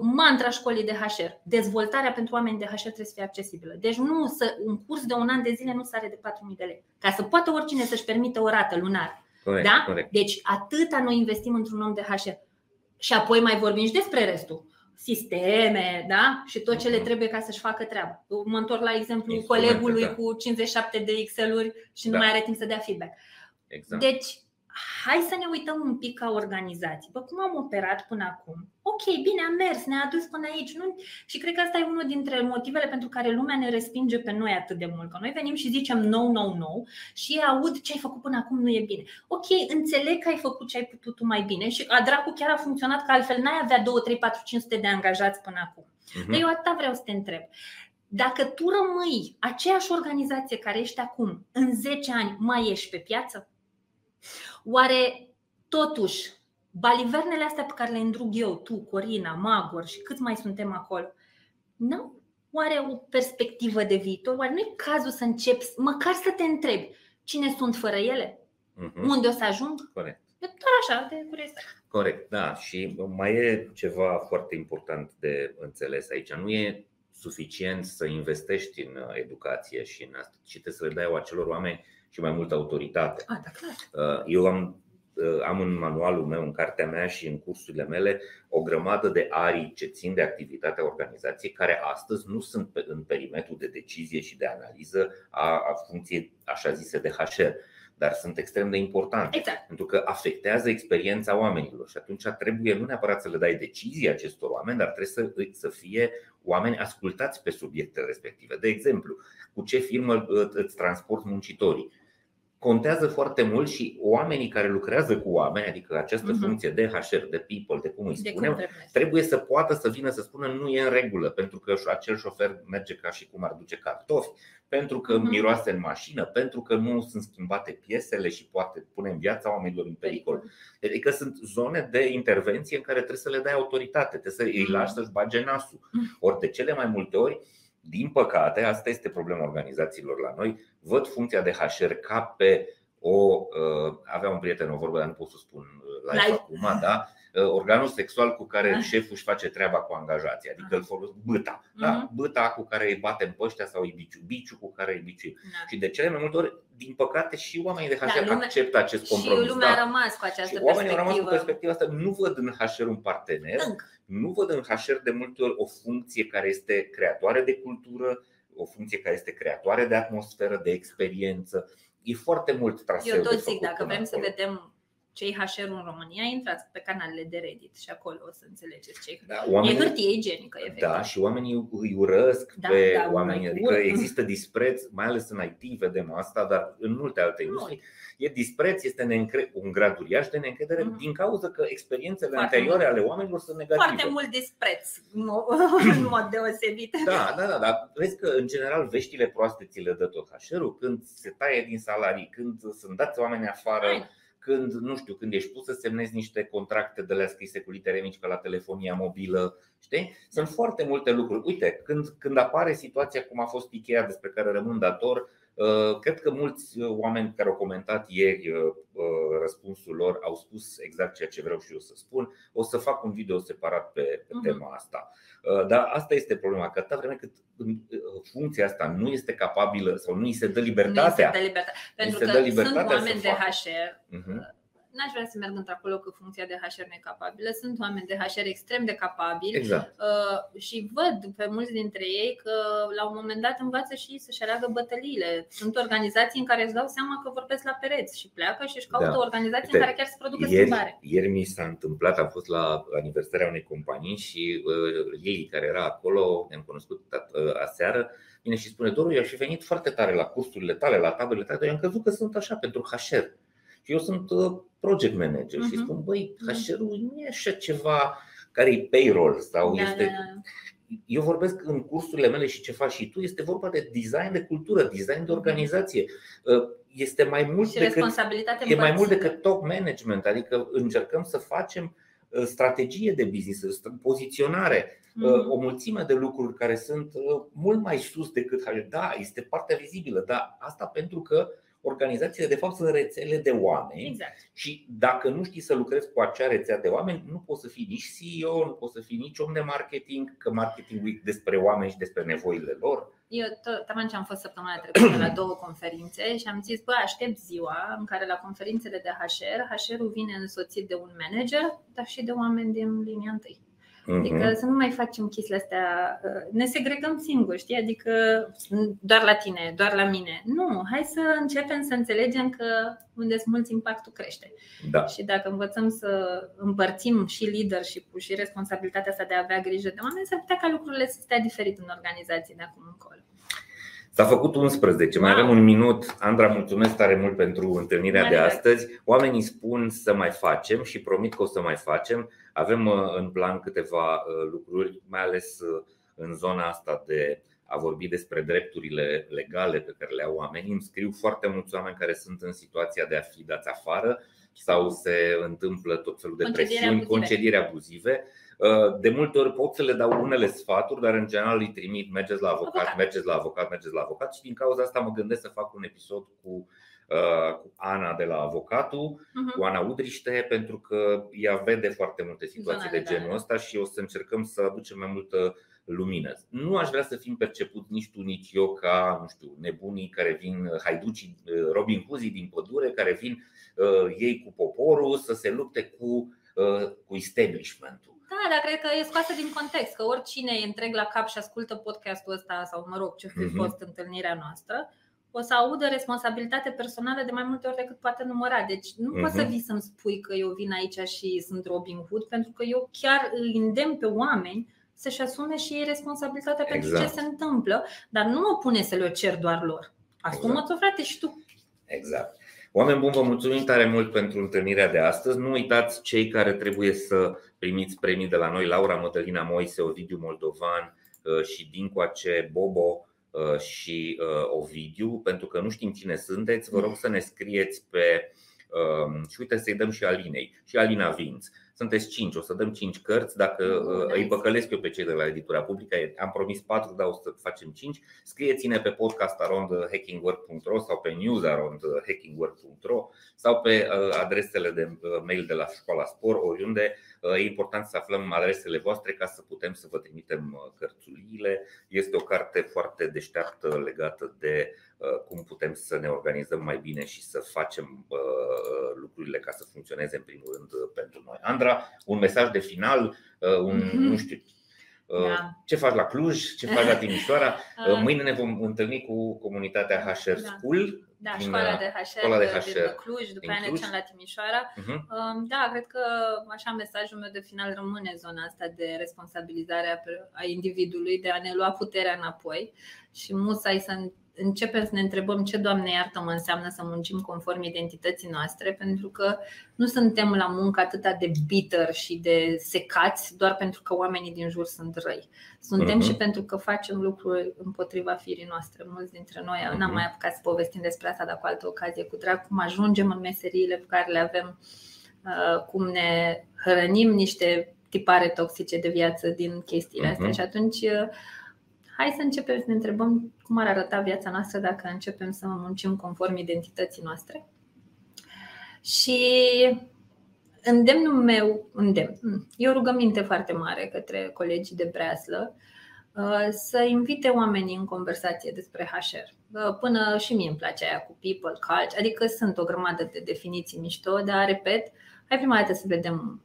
mantra școlii de HR. Dezvoltarea pentru oameni de HR trebuie să fie accesibilă. Deci un curs de un an de zile nu sare de 4.000 de lei, ca să poată oricine să-și permită o rată lunară. Corect. Deci atâta noi investim într-un om de HR. Și apoi mai vorbim și despre restul. Sisteme, da? Și tot ce le trebuie ca să-și facă treaba. Mă întorc la exemplu colegului cu 57 de Excel-uri și nu mai are timp să dea feedback. Deci, hai să ne uităm un pic ca organizații. Bă, cum am operat până acum? Ok, bine, am mers, ne-a adus până aici. Și cred că asta e unul dintre motivele pentru care lumea ne respinge pe noi atât de mult. Că noi venim și zicem no, no, no și ei aud: ce ai făcut până acum nu e bine. Ok, înțeleg că ai făcut ce ai putut tu mai bine și dracu chiar a funcționat, că altfel n-ai avea 2, 3, 4, 500 de angajați până acum. Dar eu atâta vreau să te întreb. Dacă tu rămâi aceeași organizație care ești acum, în 10 ani mai ești pe piață? Oare totuși balivernele astea pe care le îndrug eu, tu, Corina, Magor și câți mai suntem acolo, nu? Oare o perspectivă de viitor? Oare nu e cazul să începi măcar să te întrebi cine sunt fără ele? Unde o să ajung? Corect. E doar așa, de curiozitate. Corect, da. Și mai e ceva foarte important de înțeles aici. Nu e suficient să investești în educație și în asta, ci trebuie să le dai acelor oameni și mai multă autoritate. Eu am am în manualul meu, în cartea mea și în cursurile mele o grămadă de arii ce țin de activitatea organizației, care astăzi nu sunt în perimetrul de decizie și de analiză a funcției așa zise de HR, dar sunt extrem de importante, exact, pentru că afectează experiența oamenilor și atunci trebuie nu neapărat să le dai decizii acestor oameni, dar trebuie să fie oameni ascultați pe subiectele respective. De exemplu, cu ce firmă îți transporti muncitorii? Contează foarte mult și oamenii care lucrează cu oameni, adică această funcție de HR, de people, de cum îi spunem, trebuie să poată să vină să spună nu e în regulă, pentru că acel șofer merge ca și cum ar duce cartofi, pentru că miroase în mașină, pentru că nu sunt schimbate piesele și poate pune în viața oamenilor în pericol. Adică sunt zone de intervenție în care trebuie să le dai autoritate, trebuie să îi lași să-și bage nasul. Ori de cele mai multe ori, din păcate, asta este problema organizațiilor la noi, văd funcția de HR ca pe o, aveam un prieten, o vorbă, dar nu pot să spun live acum, da? Organul sexual cu care șeful își face treaba cu angajații, adică îl folosim, băta, da? Băta cu care îi batem pe ăștia sau biciu cu care îi biciuim. Și de cele mai multe ori, din păcate, și oamenii de HR acceptă acest compromis. Și lumea a rămas cu această perspectivă. Oamenii au rămas cu perspectiva asta. Nu văd în HR un partener, nu văd în HR de multe ori o funcție care este creatoare de cultură, o funcție care este creatoare de atmosferă, de experiență. E foarte mult traseu. Eu tot zic, dacă vrem să vedem cei HR-ul în România, intrați pe canalele de Reddit și acolo o să înțelegeți ce e hârtie igienică, efectiv. Da, și oamenii îi urăsc pe oamenii, adică există dispreț, mai ales în IT vedem asta, dar în multe alte industrii. E dispreț, este un grad uriaș de neîncredere din cauza că experiențele anterioare ale oamenilor sunt negative. Foarte mult dispreț, în mod deosebit. Da, dar vezi că în general veștile proaste ți le dă tot HR-ul, când se taie din salarii, când sunt dați oamenii afară, când, nu știu, când ești pus să semnezi niște contracte de la scrise cu litere mici ca la telefonia mobilă, știi? Sunt foarte multe lucruri. Uite, când apare situația cum a fost IKEA, despre care rămân dator, cred că mulți oameni care au comentat ieri răspunsul lor au spus exact ceea ce vreau și eu să spun. O să fac un video separat pe tema asta. Dar asta este problema, că atâta vreme cât funcția asta nu este capabilă sau nu îi se dă libertatea. Pentru că sunt oameni de HR. N-aș vrea să merg într-acolo că funcția de HR nu e capabilă. Sunt oameni de HR extrem de capabili, și văd pe mulți dintre ei că la un moment dat învață și să-și aleagă bătăliile. Sunt organizații în care îți dau seama că vorbesc la pereți și pleacă și își caută o organizație în care chiar se producă schimbare. Ieri mi s-a întâmplat, am fost la aniversarea unei companii și ei care era acolo, ne-am cunoscut aseară, vine și spune: Doru, eu aș fi venit foarte tare la cursurile tale, la taberele tale, dar eu am crezut că sunt așa pentru HR. Și eu sunt project manager și spun: băi, HR-ul nu e așa ceva care e payroll sau este... Eu vorbesc în cursurile mele și ce faci și tu, este vorba de design de cultură, design de organizație. Este mai mult decât top management, adică încercăm să facem strategie de business, poziționare, o mulțime de lucruri care sunt mult mai sus decât HR. Da, este partea vizibilă, dar asta pentru că organizațiile de fapt sunt rețele de oameni și dacă nu știi să lucrezi cu acea rețea de oameni, nu poți să fii nici CEO, nu poți să fii nici om de marketing, că marketingul e despre oameni și despre nevoile lor. Eu tocmai am fost săptămâna trecută la două conferințe și am zis: bă, aștept ziua în care la conferințele de HR-ul vine însoțit de un manager, dar și de oameni din linia întâi. Adică să nu mai facem chestiile astea, ne segregăm singuri, știi? Adică doar la tine, doar la mine. Nu, hai să începem să înțelegem că unde sunt mulți, impactul crește. Și dacă învățăm să împărțim și leadership-ul și responsabilitatea asta de a avea grijă de oameni, s-ar putea ca lucrurile să stea diferit în organizații de acum încolo. S-a făcut 11, mai avem un minut. Andra, mulțumesc tare mult pentru întâlnirea de astăzi. Oamenii spun să mai facem și promit că o să mai facem. Avem în plan câteva lucruri, mai ales în zona asta de a vorbi despre drepturile legale pe care le au oamenii. Îmi scriu foarte mulți oameni care sunt în situația de a fi dați afară sau se întâmplă tot felul de presiuni, concedieri abuzive. De multe ori pot să le dau unele sfaturi, dar în general îi trimit: mergeți la avocat, mergeți la avocat, mergeți la avocat. Și din cauza asta mă gândesc să fac un episod cu Ana de la Avocatul, cu Ana Udriște, pentru că ea vede foarte multe situații de genul ăsta și o să încercăm să aducem mai multă lumină. Nu aș vrea să fim perceput nici tu, nici eu ca, nu știu, nebunii care vin, haiducii, Robin Hoodii din pădure, care vin ei cu poporul să se lupte cu establishmentul. Da, dar cred că e scoasă din context, că oricine e întreg la cap și ascultă podcastul ăsta sau, mă rog, ce fi fost întâlnirea noastră, o să audă responsabilitate personală de mai multe ori decât poate număra. Deci nu poți să vii să-mi spui că eu vin aici și sunt Robin Hood, pentru că eu chiar îi îndemn pe oameni să-și asume și ei responsabilitatea pentru ce se întâmplă, dar nu mă pune să le-o cer doar lor. Asumă-ți-o, frate, și tu. Exact. Oameni buni, vă mulțumim tare mult pentru întâlnirea de astăzi. Nu uitați, cei care trebuie să primiți premii de la noi, Laura Mădălina Moise, Ovidiu Moldovan și dincoace Bobo și Ovidiu, pentru că nu știm cine sunteți, vă rog să ne scrieți pe... și uite, să-i dăm și Alinei, și Alina Vinț. Sunteți 5, o să dăm 5 cărți. Dacă îi păcălesc eu pe cei de la Editura Publică, am promis 4, dar o să facem 5. Scrieți-ne pe podcast@hackingwork.ro sau pe news@hackingwork.ro sau pe adresele de mail de la Școala SPOR, oriunde. E important să aflăm adresele voastre ca să putem să vă trimitem cărțuliile. Este o carte foarte deșteaptă legată de cum putem să ne organizăm mai bine și să facem lucrurile ca să funcționeze în primul rând pentru noi. Andra, un mesaj de final, nu știu, ce faci la Cluj, ce faci la Timișoara. Mâine ne vom întâlni cu comunitatea HR School. Da, școala de HR din Cluj, după aia ne ducem la Timișoara. Da, cred că așa mesajul meu de final rămâne zona asta de responsabilizare a individului, de a ne lua puterea înapoi și musai să începem să ne întrebăm ce, Doamne iartă-mă, înseamnă să muncim conform identității noastre, pentru că nu suntem la muncă atâta de bitter și de secați doar pentru că oamenii din jur sunt răi. Suntem și pentru că facem lucruri împotriva firii noastre. Mulți dintre noi n-am mai apucat să povestim despre asta, dar cu altă ocazie cu drag, cum ajungem în meseriile pe care le avem, cum ne hrănim niște tipare toxice de viață din chestiile astea. Și atunci hai să începem să ne întrebăm cum ar arăta viața noastră dacă începem să muncim conform identității noastre. Și e o rugăminte foarte mare către colegii de breaslă să invite oamenii în conversație despre HR. Până și mie îmi place aia cu people, culture, adică sunt o grămadă de definiții mișto, dar repet, hai prima dată să vedem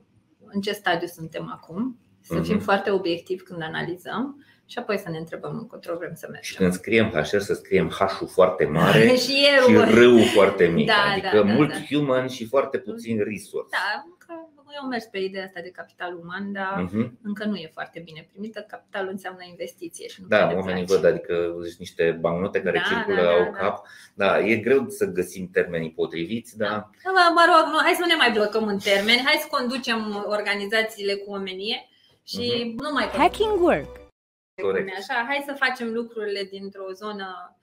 în ce stadiu suntem acum, să fim foarte obiectivi când analizăm. Și apoi să ne întrebăm încotro vrem să mergem. Și când scriem HR, să scriem H-ul foarte mare și R-ul foarte mic. Adică mult human și foarte puțin resource. Da, eu merg pe ideea asta de capital uman, dar încă nu e foarte bine primită. Capitalul înseamnă investiție și nu. Da, oamenii văd, adică niște bancnote care circulă au cap. Da, e greu să găsim termenii potriviți, dar mă rog, hai să nu ne mai blocăm în termeni. Hai să conducem organizațiile cu omenie și nu mai Hacking Work. Așa, hai să facem lucrurile dintr-o zonă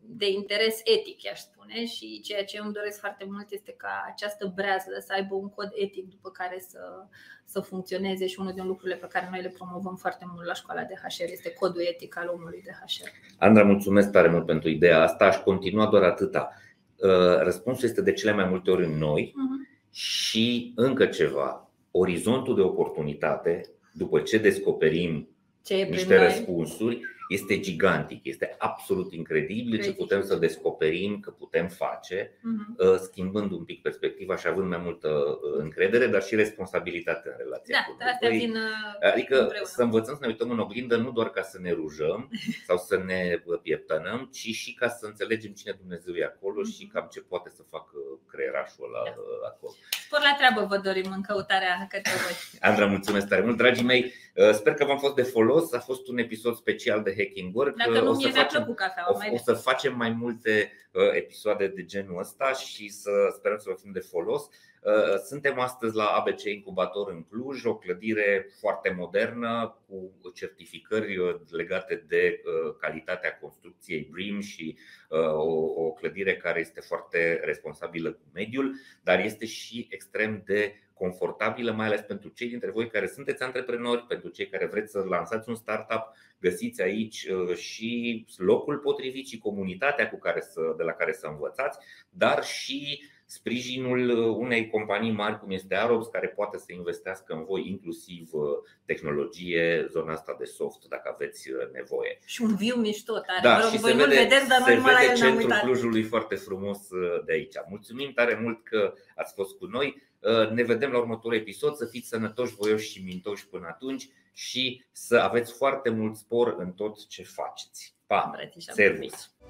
de interes etic, i-aș spune, și ceea ce îmi doresc foarte mult este ca această breazlă să aibă un cod etic după care să funcționeze și unul din lucrurile pe care noi le promovăm foarte mult la Școala de HR este codul etic al omului de HR. Andra, mulțumesc tare mult pentru ideea asta, aș continua doar atâta. Răspunsul este de cele mai multe ori în noi și încă ceva, orizontul de oportunitate după ce descoperim niște răspunsuri este gigantic, este absolut incredibil ce putem să descoperim că putem face, schimbând un pic perspectiva și având mai multă încredere, dar și responsabilitate în relația cu noi. Adică să învățăm să ne uităm în oglindă nu doar ca să ne rujăm sau să ne pieptănăm, ci și ca să înțelegem cine Dumnezeu e acolo și cam ce poate să facă creierașul ăla acolo. Spor la treabă vă dorim în căutarea către voi. Andra, mulțumesc tare mult, dragii mei. Sper că v-am fost de folos. A fost un episod special de Hacking Work. O să facem mai multe episoade de genul ăsta și să sperăm să vă fim de folos. Suntem astăzi la ABC Incubator în Cluj, o clădire foarte modernă cu certificări legate de calitatea construcției BREEAM și o clădire care este foarte responsabilă cu mediul, dar este și extrem de confortabilă, mai ales pentru cei dintre voi care sunteți antreprenori, pentru cei care vreți să lansați un startup. Găsiți aici și locul potrivit și comunitatea de la care să învățați, dar și sprijinul unei companii mari cum este Arobs, care poate să investească în voi, inclusiv tehnologie, zona asta de soft, dacă aveți nevoie. Și un viu mișto tare. Da, mă rog, și voi se vede, vedeți, dar se vede centrul Clujului foarte frumos de aici. Mulțumim tare mult că ați fost cu noi. Ne vedem la următorul episod. Să fiți sănătoși, voioși și mintoși până atunci și să aveți foarte mult spor în tot ce faceți. Pa! Servus!